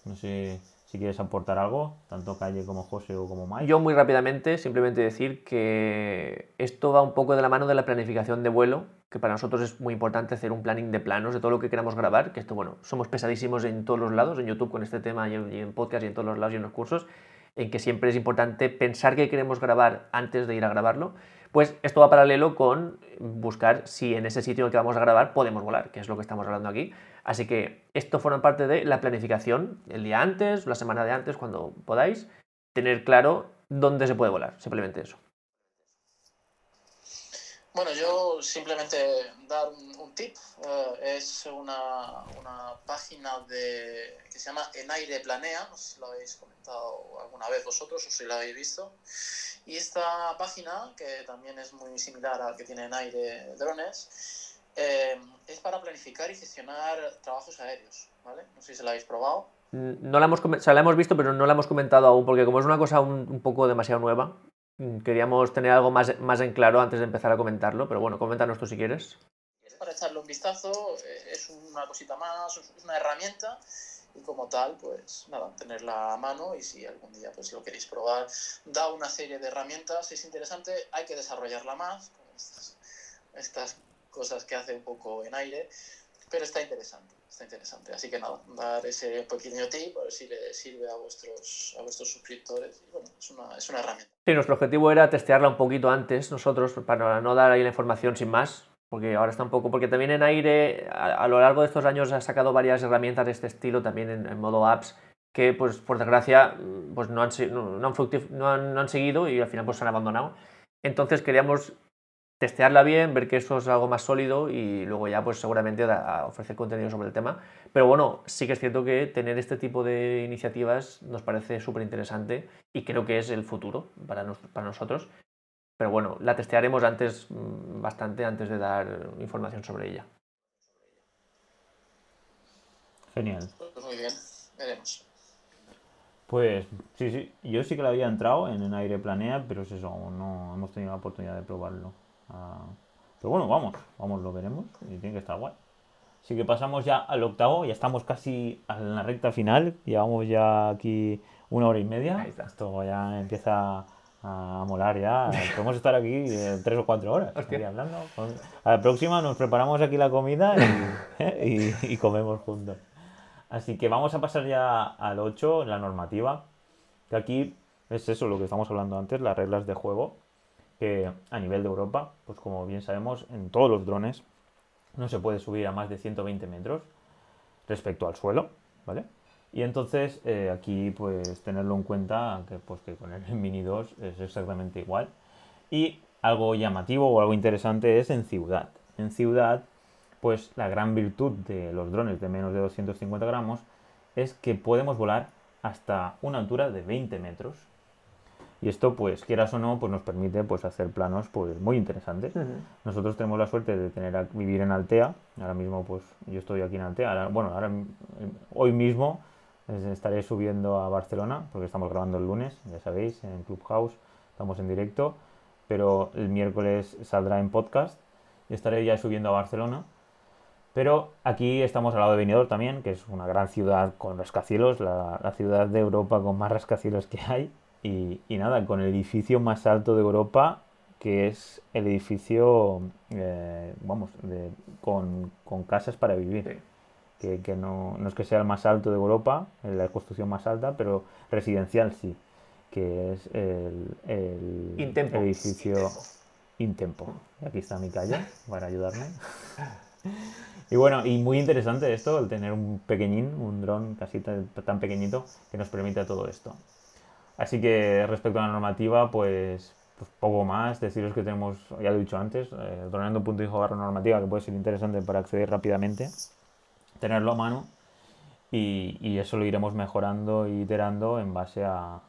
no sé si quieres aportar algo, tanto Calle como José o como Mike. Yo muy rápidamente, simplemente decir que esto va un poco de la mano de la planificación de vuelo, que para nosotros es muy importante hacer un planning de planos de todo lo que queramos grabar, que esto, bueno, somos pesadísimos en todos los lados, en YouTube con este tema, y en, y en podcast, y en todos los lados, y en los cursos. en que siempre es importante pensar qué queremos grabar antes de ir a grabarlo, pues esto va paralelo con buscar si en ese sitio en el que vamos a grabar podemos volar, que es lo que estamos hablando aquí. Así que esto forma parte de la planificación el día antes, la semana de antes, cuando podáis, tener claro dónde se puede volar, simplemente eso. Bueno, yo simplemente dar un tip, uh, es una, una página de, que se llama En Aire Planea, no sé si lo habéis comentado alguna vez vosotros o si lo habéis visto, y esta página, que también es muy similar al que tiene En Aire Drones, eh, es para planificar y gestionar trabajos aéreos, ¿vale? No sé si la habéis probado. No la hemos, o sea, la hemos visto, pero no la hemos comentado aún, porque como es una cosa un, un poco demasiado nueva, queríamos tener algo más, más en claro antes de empezar a comentarlo, pero bueno, coméntanos tú si quieres. Para echarle un vistazo, es una cosita más, es una herramienta y como tal, pues nada, tenerla a mano y si algún día pues si lo queréis probar, da una serie de herramientas, es interesante, hay que desarrollarla más, con estas, estas cosas que hace un poco En Aire, pero está interesante, está interesante. Así que nada, dar ese pequeño tip, a ver si le sirve a vuestros, a vuestros suscriptores. Y bueno, es una, es una herramienta. Sí, nuestro objetivo era testearla un poquito antes nosotros, para no dar ahí la información sin más, porque ahora está un poco... Porque también En Aire, a, a lo largo de estos años, ha sacado varias herramientas de este estilo, también en, en modo apps, que pues por desgracia pues no han, no, no han, fructif- no han, no han seguido y al final pues se han abandonado. Entonces queríamos testearla bien, ver que eso es algo más sólido y luego ya pues seguramente a ofrecer contenido sobre el tema. Pero bueno, sí que es cierto que tener este tipo de iniciativas nos parece súper interesante y creo que es el futuro para, nos, para nosotros. Pero bueno, la testearemos antes, bastante antes de dar información sobre ella. Genial. Pues muy bien, veremos. Pues sí, sí, yo sí que la había entrado en En Aire Planea, pero es eso, no hemos tenido la oportunidad de probarlo. Ah, pero bueno, vamos, vamos, lo veremos y tiene que estar guay. Así que pasamos ya al octavo, ya estamos casi a la recta final, llevamos ya aquí una hora y media. Esto ya empieza a molar ya, podemos estar aquí eh, tres o cuatro horas aquí hablando. A la próxima nos preparamos aquí la comida y, y, y comemos juntos. Así que vamos a pasar ya al ocho, la normativa, que aquí es eso lo que estamos hablando antes, las reglas de juego. Que a nivel de Europa, pues como bien sabemos, en todos los drones no se puede subir a más de ciento veinte metros respecto al suelo, ¿vale? Y entonces eh, aquí pues tenerlo en cuenta que, pues, que con el Mini dos es exactamente igual. Y algo llamativo o algo interesante es en ciudad. En ciudad, pues la gran virtud de los drones de menos de doscientos cincuenta gramos es que podemos volar hasta una altura de veinte metros. Y esto, pues, quieras o no, pues nos permite pues, hacer planos pues, muy interesantes. Uh-huh. Nosotros tenemos la suerte de tener a vivir en Altea. Ahora mismo, pues, yo estoy aquí en Altea. Ahora, bueno, ahora hoy mismo estaré subiendo a Barcelona, porque estamos grabando el lunes, ya sabéis, en Clubhouse. Estamos en directo, pero el miércoles saldrá en podcast. Y estaré ya subiendo a Barcelona. Pero aquí estamos al lado de Benidorm también, que es una gran ciudad con rascacielos, la, la ciudad de Europa con más rascacielos que hay. Y, y nada, con el edificio más alto de Europa, que es el edificio, eh, vamos, de, con, con casas para vivir. Sí. Que, que no, no es que sea el más alto de Europa, la construcción más alta, pero residencial sí, que es el, el Intempo. Edificio Intempo. Aquí está mi calle, para ayudarme. Y bueno, y muy interesante esto, el tener un pequeñín, un dron casi tan, tan pequeñito, que nos permite todo esto. Así que respecto a la normativa, pues, pues poco más. Deciros que tenemos, ya lo he dicho antes, eh, droneando punto info barra normativa, que puede ser interesante para acceder rápidamente, tenerlo a mano y, y eso lo iremos mejorando e iterando en base a,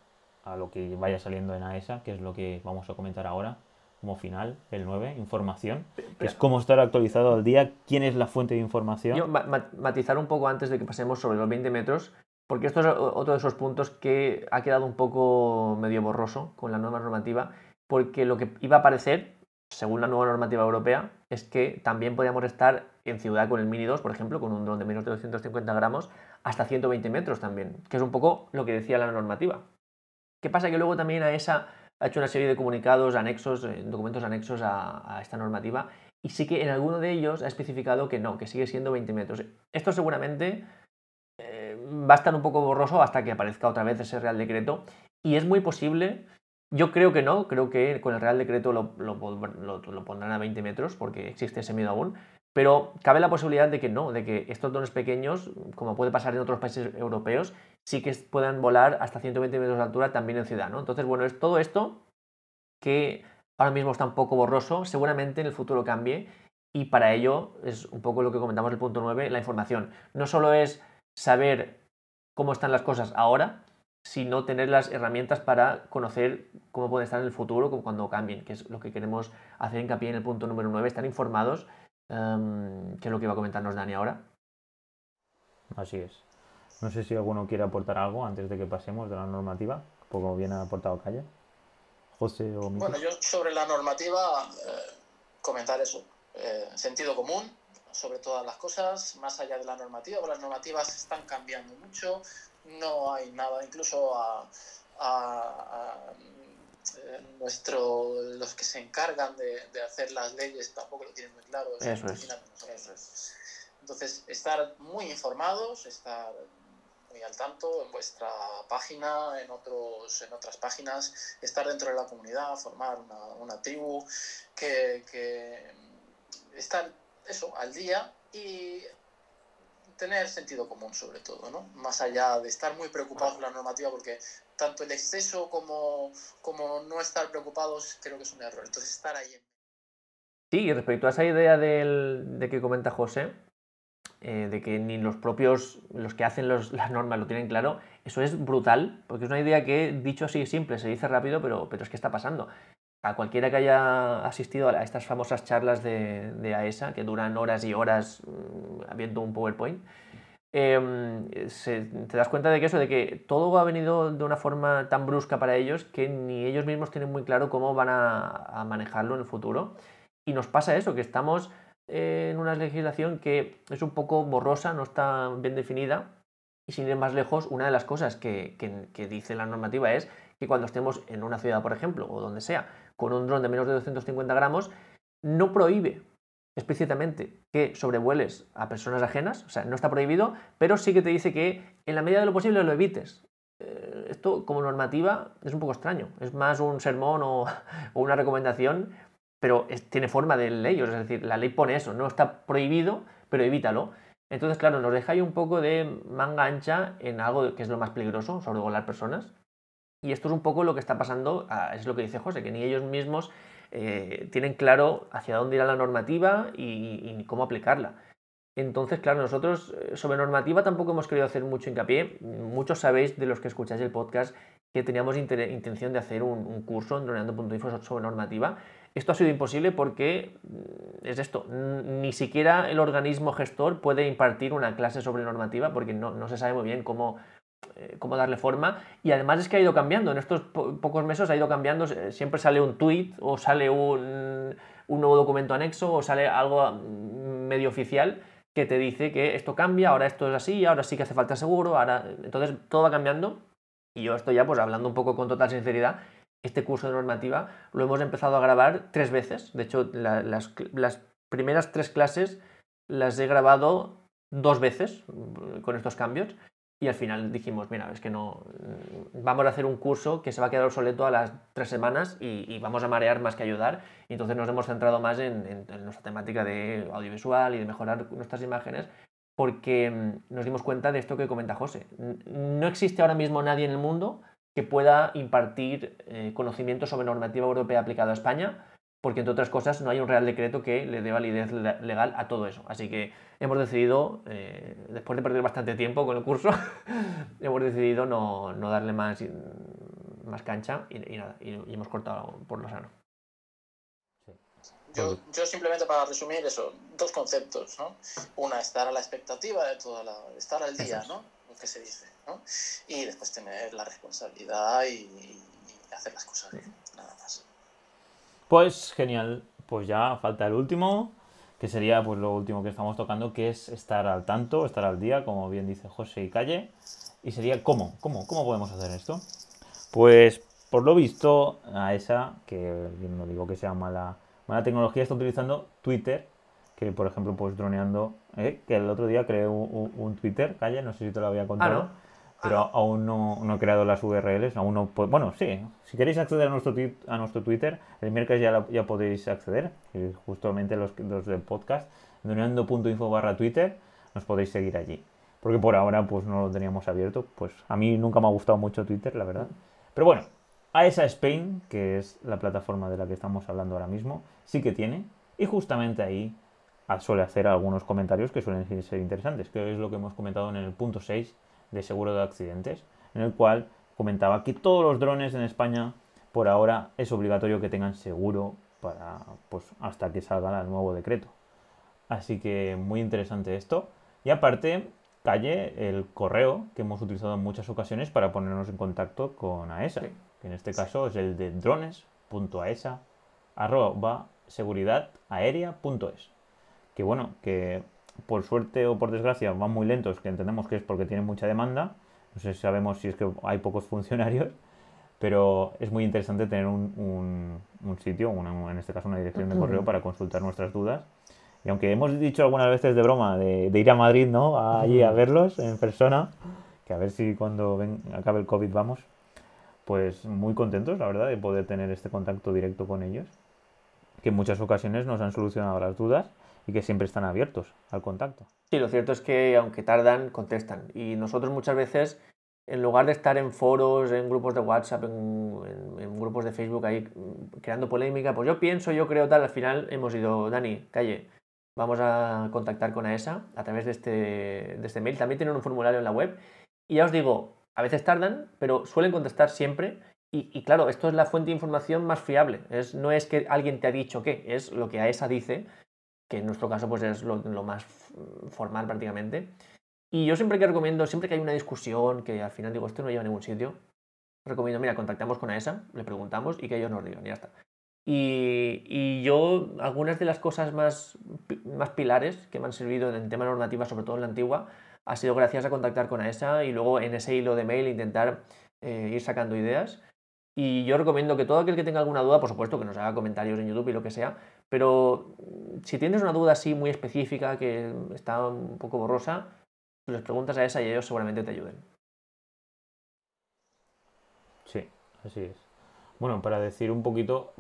a lo que vaya saliendo en A E S A, que es lo que vamos a comentar ahora como final, el nueve, información, que es cómo estar actualizado al día, quién es la fuente de información. Yo ma- matizar un poco antes de que pasemos sobre los veinte metros. Porque esto es otro de esos puntos que ha quedado un poco medio borroso con la nueva normativa, porque lo que iba a aparecer, según la nueva normativa europea, es que también podíamos estar en ciudad con el Mini dos, por ejemplo, con un dron de menos de doscientos cincuenta gramos, hasta ciento veinte metros también, que es un poco lo que decía la normativa. ¿Qué pasa? Que luego también A E S A ha hecho una serie de comunicados, anexos, documentos anexos a, a esta normativa, y sí que en alguno de ellos ha especificado que no, que sigue siendo veinte metros. Esto seguramente va a estar un poco borroso hasta que aparezca otra vez ese Real Decreto y es muy posible, yo creo que no, creo que con el Real Decreto lo, lo, lo, lo pondrán a veinte metros porque existe ese miedo aún, pero cabe la posibilidad de que no, de que estos drones pequeños, como puede pasar en otros países europeos, sí que puedan volar hasta ciento veinte metros de altura también en ciudad, ¿no? Entonces, bueno, es todo esto que ahora mismo está un poco borroso, seguramente en el futuro cambie, y para ello es un poco lo que comentamos en el punto nueve, la información. No solo es saber cómo están las cosas ahora, sino tener las herramientas para conocer cómo pueden estar en el futuro cuando cambien, que es lo que queremos hacer hincapié en el punto número nueve, estar informados, um, que es lo que iba a comentarnos Dani ahora. Así es. No sé si alguno quiere aportar algo antes de que pasemos de la normativa, como bien ha aportado Calla. José o Bueno, yo sobre la normativa, eh, comentar eso. Eh, sentido común sobre todas las cosas, más allá de la normativa, porque las normativas están cambiando mucho, no hay nada, incluso a, a, a nuestro, los que se encargan de, de hacer las leyes tampoco lo tienen muy claro. Eso es. Entonces, estar muy informados, estar muy al tanto en vuestra página, en otros, en otras páginas, estar dentro de la comunidad, formar una, una tribu, que, que estar eso, al día y tener sentido común sobre todo, ¿no? Más allá de estar muy preocupados por la normativa, porque tanto el exceso como, como no estar preocupados creo que es un error. Entonces, estar ahí. En... Sí, y respecto a esa idea del, de que comenta José, Eh, de que ni los propios, los que hacen los, las normas lo tienen claro, eso es brutal, porque es una idea que, dicho así simple, se dice rápido, pero, pero es que está pasando. A cualquiera que haya asistido a estas famosas charlas de, de AESA, que duran horas y horas mmm, viendo un PowerPoint, eh, se, te das cuenta de que eso, de que todo ha venido de una forma tan brusca para ellos que ni ellos mismos tienen muy claro cómo van a, a manejarlo en el futuro. Y nos pasa eso, que estamos en una legislación que es un poco borrosa, no está bien definida, y sin ir más lejos, una de las cosas que, que, que dice la normativa es que cuando estemos en una ciudad, por ejemplo, o donde sea, con un dron de menos de doscientos cincuenta gramos, no prohíbe explícitamente que sobrevueles a personas ajenas, o sea, no está prohibido, pero sí que te dice que en la medida de lo posible lo evites. Eh, esto como normativa es un poco extraño, es más un sermón o, o una recomendación, pero es, tiene forma de ley, es decir, la ley pone eso, no está prohibido, pero evítalo. Entonces, claro, nos deja ahí un poco de manga ancha en algo que es lo más peligroso, sobrevolar personas, y esto es un poco lo que está pasando, a, es lo que dice José, que ni ellos mismos eh, tienen claro hacia dónde irá la normativa y, y cómo aplicarla. Entonces, claro, nosotros sobre normativa tampoco hemos querido hacer mucho hincapié. Muchos sabéis, de los que escucháis el podcast, que teníamos inter- intención de hacer un, un curso en droneando punto info sobre normativa. Esto ha sido imposible porque, es esto, ni siquiera el organismo gestor puede impartir una clase sobre normativa porque no, no se sabe muy bien cómo, eh, cómo darle forma. Y además es que ha ido cambiando, en estos po- pocos meses ha ido cambiando, siempre sale un tuit o sale un, un nuevo documento anexo o sale algo medio oficial que te dice que esto cambia, ahora esto es así, ahora sí que hace falta seguro, ahora... Entonces todo va cambiando y yo estoy ya pues hablando un poco con total sinceridad. Este curso de normativa lo hemos empezado a grabar tres veces. De hecho, la, las, las primeras tres clases las he grabado dos veces con estos cambios. Y al final dijimos, mira, es que no... Vamos a hacer un curso que se va a quedar obsoleto a las tres semanas y, y vamos a marear más que ayudar. Y entonces nos hemos centrado más en, en, en nuestra temática de audiovisual y de mejorar nuestras imágenes, porque nos dimos cuenta de esto que comenta José. No existe ahora mismo nadie en el mundo que pueda impartir eh, conocimiento sobre normativa europea aplicada a España, porque entre otras cosas no hay un real decreto que le dé validez legal a todo eso. Así que hemos decidido, eh, después de perder bastante tiempo con el curso, hemos decidido no, no darle más, más cancha y, y nada, y, y hemos cortado por lo sano. Yo, yo simplemente para resumir eso, dos conceptos, ¿no? Una, estar a la expectativa de toda la... estar al día, ¿no? Lo que se dice, ¿no? Y después tener la responsabilidad y, y hacer las cosas bien, nada más. Pues genial, pues ya falta el último, que sería pues lo último que estamos tocando, que es estar al tanto, estar al día, como bien dice José y Calle, y sería ¿cómo? ¿Cómo? ¿Cómo podemos hacer esto? Pues por lo visto AESA, que no digo que sea mala mala tecnología, está utilizando Twitter, que por ejemplo pues droneando, ¿eh? Que el otro día creé un, un, un Twitter, Calle, no sé si te lo había contado, ah, ¿no? pero ah. aún no, no he creado las U R Ls, aún no po- bueno, sí, si queréis acceder a nuestro, tuit- a nuestro Twitter, el miércoles ya, la, ya podéis acceder, y justamente los, los del podcast, droneando punto info barra Twitter, nos podéis seguir allí, porque por ahora pues no lo teníamos abierto, pues a mí nunca me ha gustado mucho Twitter, la verdad, pero bueno, AESA Spain, que es la plataforma de la que estamos hablando ahora mismo, sí que tiene, y justamente ahí suele hacer algunos comentarios que suelen ser interesantes, que es lo que hemos comentado en el punto seis de seguro de accidentes, en el cual comentaba que todos los drones en España por ahora es obligatorio que tengan seguro para, pues, hasta que salga el nuevo decreto. Así que muy interesante esto. Y aparte, calle el correo que hemos utilizado en muchas ocasiones para ponernos en contacto con AESA, sí. que en este caso es el de drones punto aesa arroba seguridad aérea punto es. Que bueno, que por suerte o por desgracia van muy lentos, que entendemos que es porque tienen mucha demanda. No sé si sabemos si es que hay pocos funcionarios, pero es muy interesante tener un, un, un sitio, una, en este caso una dirección de correo para consultar nuestras dudas. Y aunque hemos dicho algunas veces de broma de, de ir a Madrid, ¿no? A, allí a verlos en persona, que a ver si cuando ven, acabe el COVID vamos, pues muy contentos, la verdad, de poder tener este contacto directo con ellos, que en muchas ocasiones nos han solucionado las dudas y que siempre están abiertos al contacto. Sí, lo cierto es que aunque tardan, contestan. Y nosotros muchas veces, en lugar de estar en foros, en grupos de WhatsApp, en, en, en grupos de Facebook ahí creando polémica, pues yo pienso, yo creo tal, al final hemos ido, Dani, calle, vamos a contactar con AESA a través de este, de este mail. También tienen un formulario en la web. Y ya os digo, a veces tardan, pero suelen contestar siempre. Y, y claro, esto es la fuente de información más fiable. Es, no es que alguien te ha dicho qué, es lo que AESA dice, que en nuestro caso pues es lo, lo más formal prácticamente. Y yo siempre que recomiendo, siempre que hay una discusión, que al final digo, esto no lleva a ningún sitio, recomiendo, mira, contactamos con AESA, le preguntamos y que ellos nos digan, y ya está. Y, y yo, algunas de las cosas más, más pilares que me han servido en tema normativa, sobre todo en la antigua, ha sido gracias a contactar con AESA y luego en ese hilo de mail intentar eh, ir sacando ideas. Y yo recomiendo que todo aquel que tenga alguna duda, por supuesto, que nos haga comentarios en YouTube y lo que sea, pero si tienes una duda así muy específica que está un poco borrosa, les preguntas a AESA y ellos seguramente te ayuden. Sí, así es. Bueno, para decir un poquito,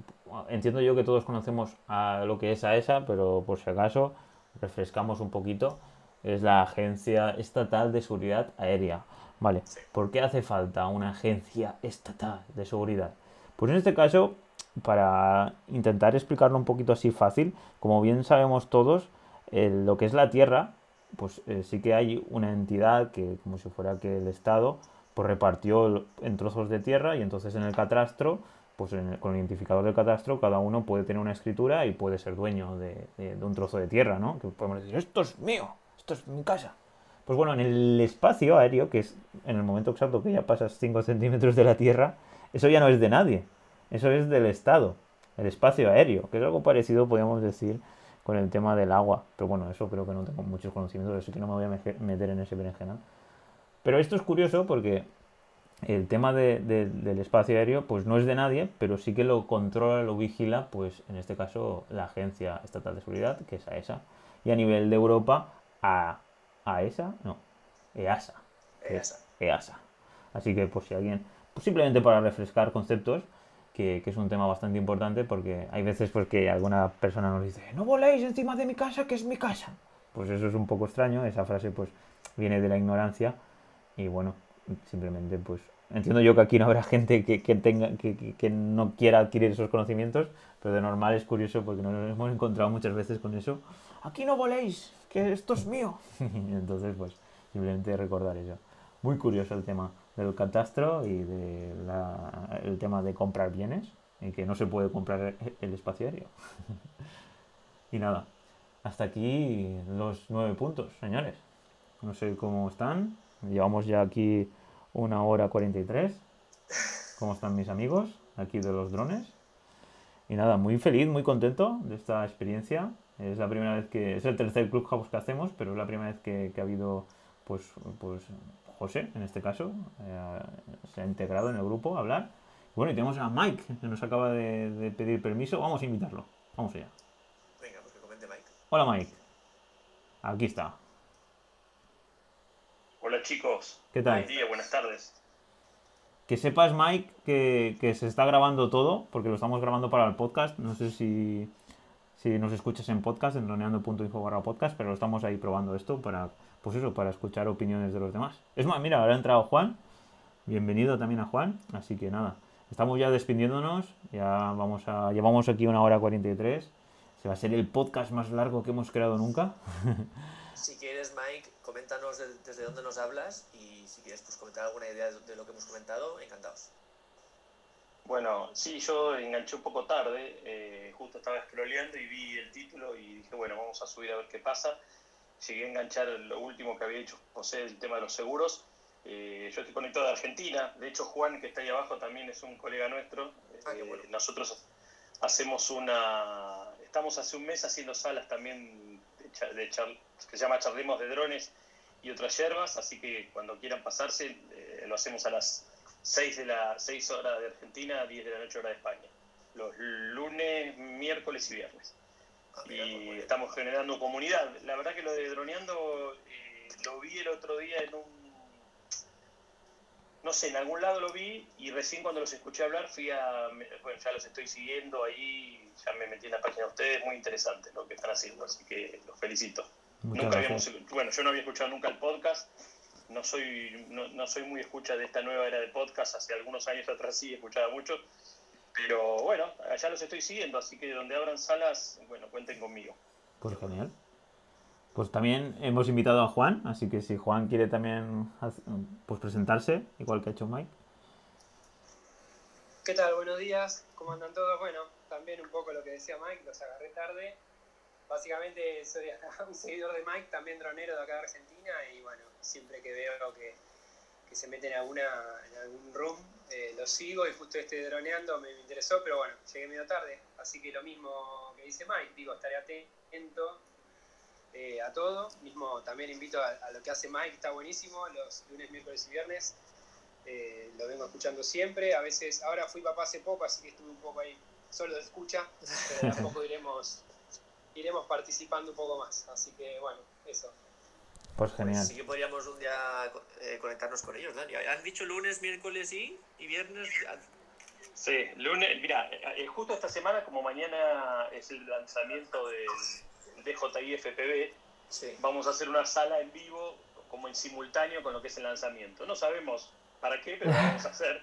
entiendo yo que todos conocemos a lo que es AESA, pero por si acaso refrescamos un poquito. Es la Agencia Estatal de Seguridad Aérea. Vale, ¿por qué hace falta una agencia estatal de seguridad? Pues en este caso, para intentar explicarlo un poquito así fácil, como bien sabemos todos, eh, lo que es la Tierra, pues eh, sí que hay una entidad que, como si fuera que el Estado, pues repartió en trozos de tierra y entonces en el catastro, pues en el, con el identificador del catastro, cada uno puede tener una escritura y puede ser dueño de, de, de un trozo de tierra, ¿no? Que podemos decir, esto es mío, esto es mi casa. Pues bueno, en el espacio aéreo, que es en el momento exacto que ya pasas cinco centímetros de la Tierra, eso ya no es de nadie, eso es del Estado, el espacio aéreo, que es algo parecido, podríamos decir, con el tema del agua. Pero bueno, eso creo que no tengo muchos conocimientos, así que no me voy a meter en ese berenjenal. Pero esto es curioso porque el tema de, de, del espacio aéreo pues no es de nadie, pero sí que lo controla, lo vigila, pues en este caso la Agencia Estatal de Seguridad, que es AESA. Y a nivel de Europa, a... AESA, no, EASA, EASA, EASA. Así que pues si alguien, pues, simplemente para refrescar conceptos, que, que es un tema bastante importante, porque hay veces pues que alguna persona nos dice, no voléis encima de mi casa, que es mi casa. Pues eso es un poco extraño, esa frase pues viene de la ignorancia y bueno, simplemente pues entiendo yo que aquí no habrá gente que, que tenga, que, que, que no quiera adquirir esos conocimientos, pero de normal es curioso porque nos hemos encontrado muchas veces con eso, aquí no voléis, que esto es mío. Entonces, pues, simplemente recordar eso. Muy curioso el tema del catastro y de la, el tema de comprar bienes, en que no se puede comprar el espacio aéreo. Y nada, hasta aquí los nueve puntos, señores. No sé cómo están. Llevamos ya aquí una hora cuarenta y tres. ¿Cómo están mis amigos aquí de los drones? Y nada, muy feliz, muy contento de esta experiencia. Es la primera vez que... Es el tercer Clubhouse que hacemos, pero es la primera vez que, que ha habido, pues, pues José, en este caso, eh, se ha integrado en el grupo a hablar. Bueno, y tenemos a Mike, que nos acaba de, de pedir permiso. Vamos a invitarlo. Vamos allá. Venga, pues que comente Mike. Hola, Mike. Aquí está. Hola, chicos? ¿Qué tal? Buen día, buenas tardes. Que sepas, Mike, que, que se está grabando todo, porque lo estamos grabando para el podcast. No sé si, si nos escuchas en podcast, en droneando punto info barra podcast, pero lo estamos ahí probando esto para, pues eso, para escuchar opiniones de los demás. Es más, mira, ahora ha entrado Juan. Bienvenido también a Juan. Así que nada, estamos ya despidiéndonos. Ya vamos a, llevamos aquí una hora cuarenta y tres. Se va a ser el podcast más largo que hemos creado nunca. Si quieres, Mike, coméntanos de, desde dónde nos hablas y si quieres pues comentar alguna idea de, de lo que hemos comentado, encantados. Bueno, sí, yo enganché un poco tarde, eh, justo estaba scrolleando y vi el título y dije, bueno, vamos a subir a ver qué pasa. Llegué a enganchar lo último que había hecho José, el tema de los seguros. Eh, yo estoy conectado de Argentina, de hecho Juan, que está ahí abajo, también es un colega nuestro. Ah, eh, bueno. Nosotros hacemos una... Estamos hace un mes haciendo salas también de, de char, que se llama Charlemos de Drones y otras yerbas, así que cuando quieran pasarse, eh, lo hacemos a las seis de la seis horas de Argentina, diez de la noche hora de España, los lunes, miércoles y viernes. Ah, mira, y pues estamos generando comunidad. La verdad que lo de Droneando, eh, lo vi el otro día en un... No sé, en algún lado lo vi y recién cuando los escuché hablar fui a... Bueno, ya los estoy siguiendo ahí... Ya me metí en la página de ustedes, muy interesante lo que están haciendo, así que los felicito. Muchas nunca gracias. Habíamos, bueno, yo no había escuchado nunca el podcast, no soy no, no soy muy escucha de esta nueva era de podcast, hace algunos años atrás sí escuchaba mucho, pero bueno, ya los estoy siguiendo, así que donde abran salas, bueno, cuenten conmigo. Pues genial. Pues también hemos invitado a Juan, así que si Juan quiere también pues presentarse, igual que ha hecho Mike. ¿Qué tal? Buenos días, ¿cómo andan todos? Bueno, también un poco lo que decía Mike, los agarré tarde. Básicamente soy un seguidor de Mike, también dronero de acá de Argentina, y bueno, siempre que veo que, que se meten en, alguna, en algún room, eh, los sigo, y justo este Droneando me interesó, pero bueno, llegué medio tarde, así que lo mismo que dice Mike, digo, estaré atento eh, a todo. Mismo también invito a, a lo que hace Mike, está buenísimo, los lunes, miércoles y viernes. Eh, lo vengo escuchando siempre, a veces, ahora fui papá hace poco, así que estuve un poco ahí solo de escucha, pero tampoco iremos iremos participando un poco más, así que bueno, eso. Pues genial. Pues sí que podríamos un día eh, conectarnos con ellos, Dani. ¿Han dicho lunes, miércoles y, y viernes? Sí, lunes, mira, justo esta semana, como mañana es el lanzamiento del D J I F P V, sí, vamos a hacer una sala en vivo, como en simultáneo con lo que es el lanzamiento. No sabemos para qué, pero lo vamos a hacer.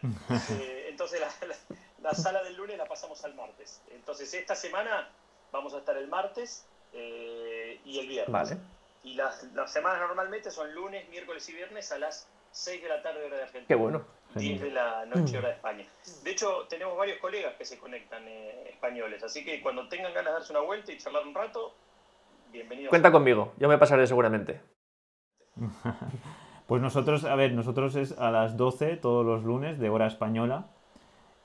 Eh, entonces la, la, la sala del lunes la pasamos al martes. Entonces esta semana vamos a estar el martes eh, y el viernes. Vale. Y las, las semanas normalmente son lunes, miércoles y viernes a las seis de la tarde hora de Argentina. Qué bueno. diez de la noche hora de España. De hecho, tenemos varios colegas que se conectan eh, españoles. Así que cuando tengan ganas de darse una vuelta y charlar un rato, bienvenidos. Cuenta conmigo, yo me pasaré seguramente. Pues nosotros, a ver, nosotros es a las doce todos los lunes de hora española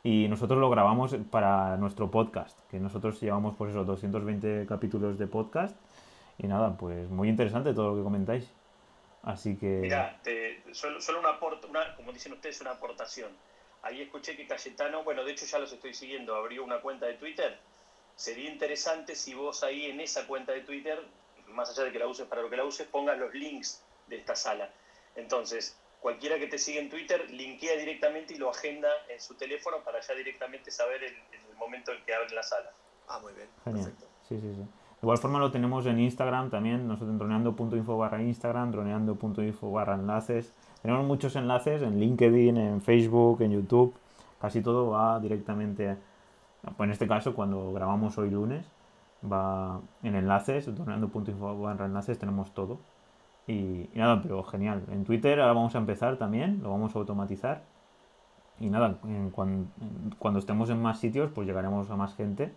y nosotros lo grabamos para nuestro podcast, que nosotros llevamos pues eso, doscientos veinte capítulos de podcast y nada, pues muy interesante todo lo que comentáis. Así que... Mira, te, solo, solo una, aporta, una, como dicen ustedes, una aportación. Ahí escuché que Cayetano, bueno, de hecho ya los estoy siguiendo, abrió una cuenta de Twitter. Sería interesante si vos ahí en esa cuenta de Twitter, más allá de que la uses para lo que la uses, pongas los links de esta sala. Entonces, cualquiera que te siga en Twitter, linkea directamente y lo agenda en su teléfono para ya directamente saber el, el momento en que abre la sala. Ah, muy bien. Genial. Perfecto. Sí, sí, sí. De igual forma lo tenemos en Instagram también, nosotros en droneando punto info barra Instagram, droneando punto info barra enlaces. Tenemos muchos enlaces en LinkedIn, en Facebook, en YouTube. Casi todo va directamente, en este caso cuando grabamos hoy lunes, va en enlaces, droneando punto info barra enlaces, tenemos todo. Y, y nada, pero genial. En Twitter ahora vamos a empezar también, lo vamos a automatizar. Y nada, en, cuando, en, cuando estemos en más sitios, pues llegaremos a más gente.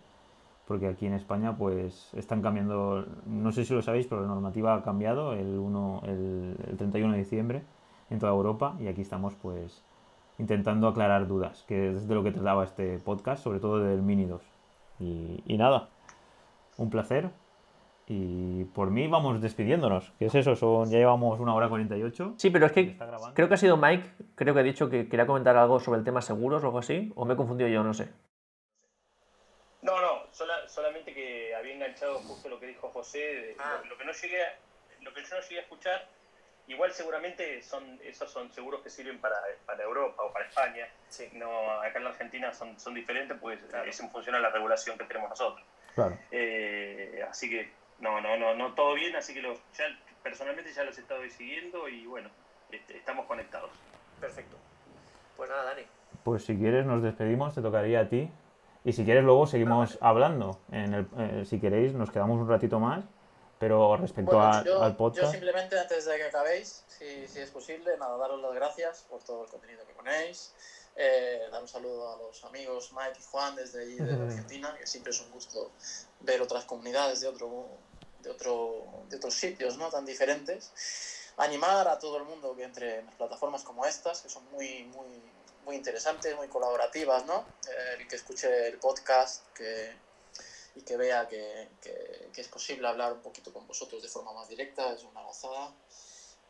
Porque aquí en España, pues, están cambiando, no sé si lo sabéis, pero la normativa ha cambiado el, uno, el, el treinta y uno de diciembre en toda Europa. Y aquí estamos, pues, intentando aclarar dudas, que es de lo que trataba este podcast, sobre todo del Mini dos. Y, y nada, un placer. Y por mí vamos despidiéndonos. ¿Qué es eso? Son, ya llevamos una hora cuarenta y ocho. Sí, pero es que creo que ha sido Mike, creo que ha dicho que quería comentar algo sobre el tema seguros o algo así, o me he confundido yo, no sé. No, no, sola, solamente que había enganchado justo lo que dijo José, de, ah. lo, lo que no llegué a, lo que yo no llegué a escuchar Igual seguramente son esos son seguros que sirven para, para Europa o para España. Sí. No, acá en la Argentina son, son diferentes, pues claro, es en función a la regulación que tenemos nosotros. Claro. Eh, así que no, no, no, no todo bien, así que los, ya, personalmente ya los he estado siguiendo y bueno, este, estamos conectados. Perfecto. Pues nada, Dani. Pues si quieres nos despedimos, te tocaría a ti. Y si quieres luego seguimos ah, hablando. En el, eh, si queréis nos quedamos un ratito más. Pero respecto bueno, a, yo, al podcast... Yo simplemente, antes de que acabéis, si, si es posible, nada, daros las gracias por todo el contenido que ponéis. Eh, dar un saludo a los amigos Mike y Juan desde allí, de Argentina, que siempre es un gusto ver otras comunidades de, otro, de, otro, de otros sitios, ¿no?, tan diferentes. Animar a todo el mundo que entre en las plataformas como estas, que son muy, muy, muy interesantes, muy colaborativas, ¿no? Eh, el que escuche el podcast, que... y que vea que, que, que es posible hablar un poquito con vosotros de forma más directa, es una gozada.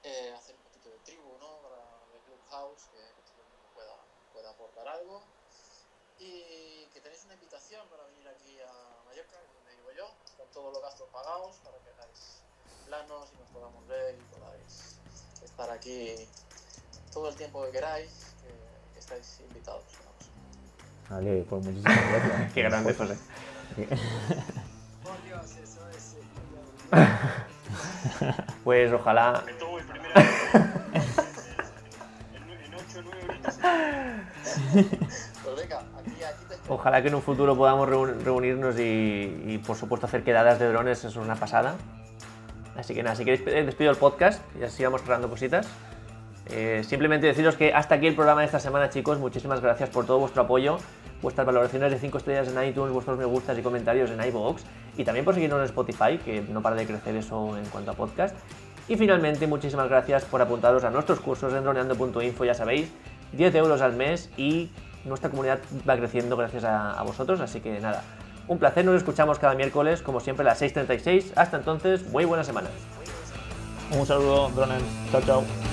Eh, hacer un poquito de tribu, ¿no?, para el Clubhouse, que, que todo el mundo pueda, pueda aportar algo. Y que tenéis una invitación para venir aquí a Mallorca, donde vivo yo, con todos los gastos pagados, para que hagáis planos y nos podamos ver y podáis estar aquí todo el tiempo que queráis, que, que estáis invitados. Vale, pues muchísimas gracias. Qué grande, José. Por Dios, eso es. Pues ojalá. Me tomo el primer año. En ocho o nueve horitas. Pues venga, aquí, aquí te espero. Ojalá que en un futuro podamos reunirnos y, y por supuesto hacer quedadas de drones, es una pasada. Así que nada, si queréis despido el podcast y así vamos cerrando cositas. Eh, simplemente deciros que hasta aquí el programa de esta semana, chicos. Muchísimas gracias por todo vuestro apoyo, vuestras valoraciones de cinco estrellas en iTunes, vuestros me gustas y comentarios en iVoox, y también por seguirnos en Spotify, que no para de crecer eso en cuanto a podcast. Y finalmente, muchísimas gracias por apuntaros a nuestros cursos en droneando punto info, ya sabéis, diez euros al mes, y nuestra comunidad va creciendo gracias a, a vosotros. Así que nada, un placer, nos escuchamos cada miércoles, como siempre, a las seis treinta y seis. Hasta entonces, muy buena semana. Un saludo, drones. Chao, chao.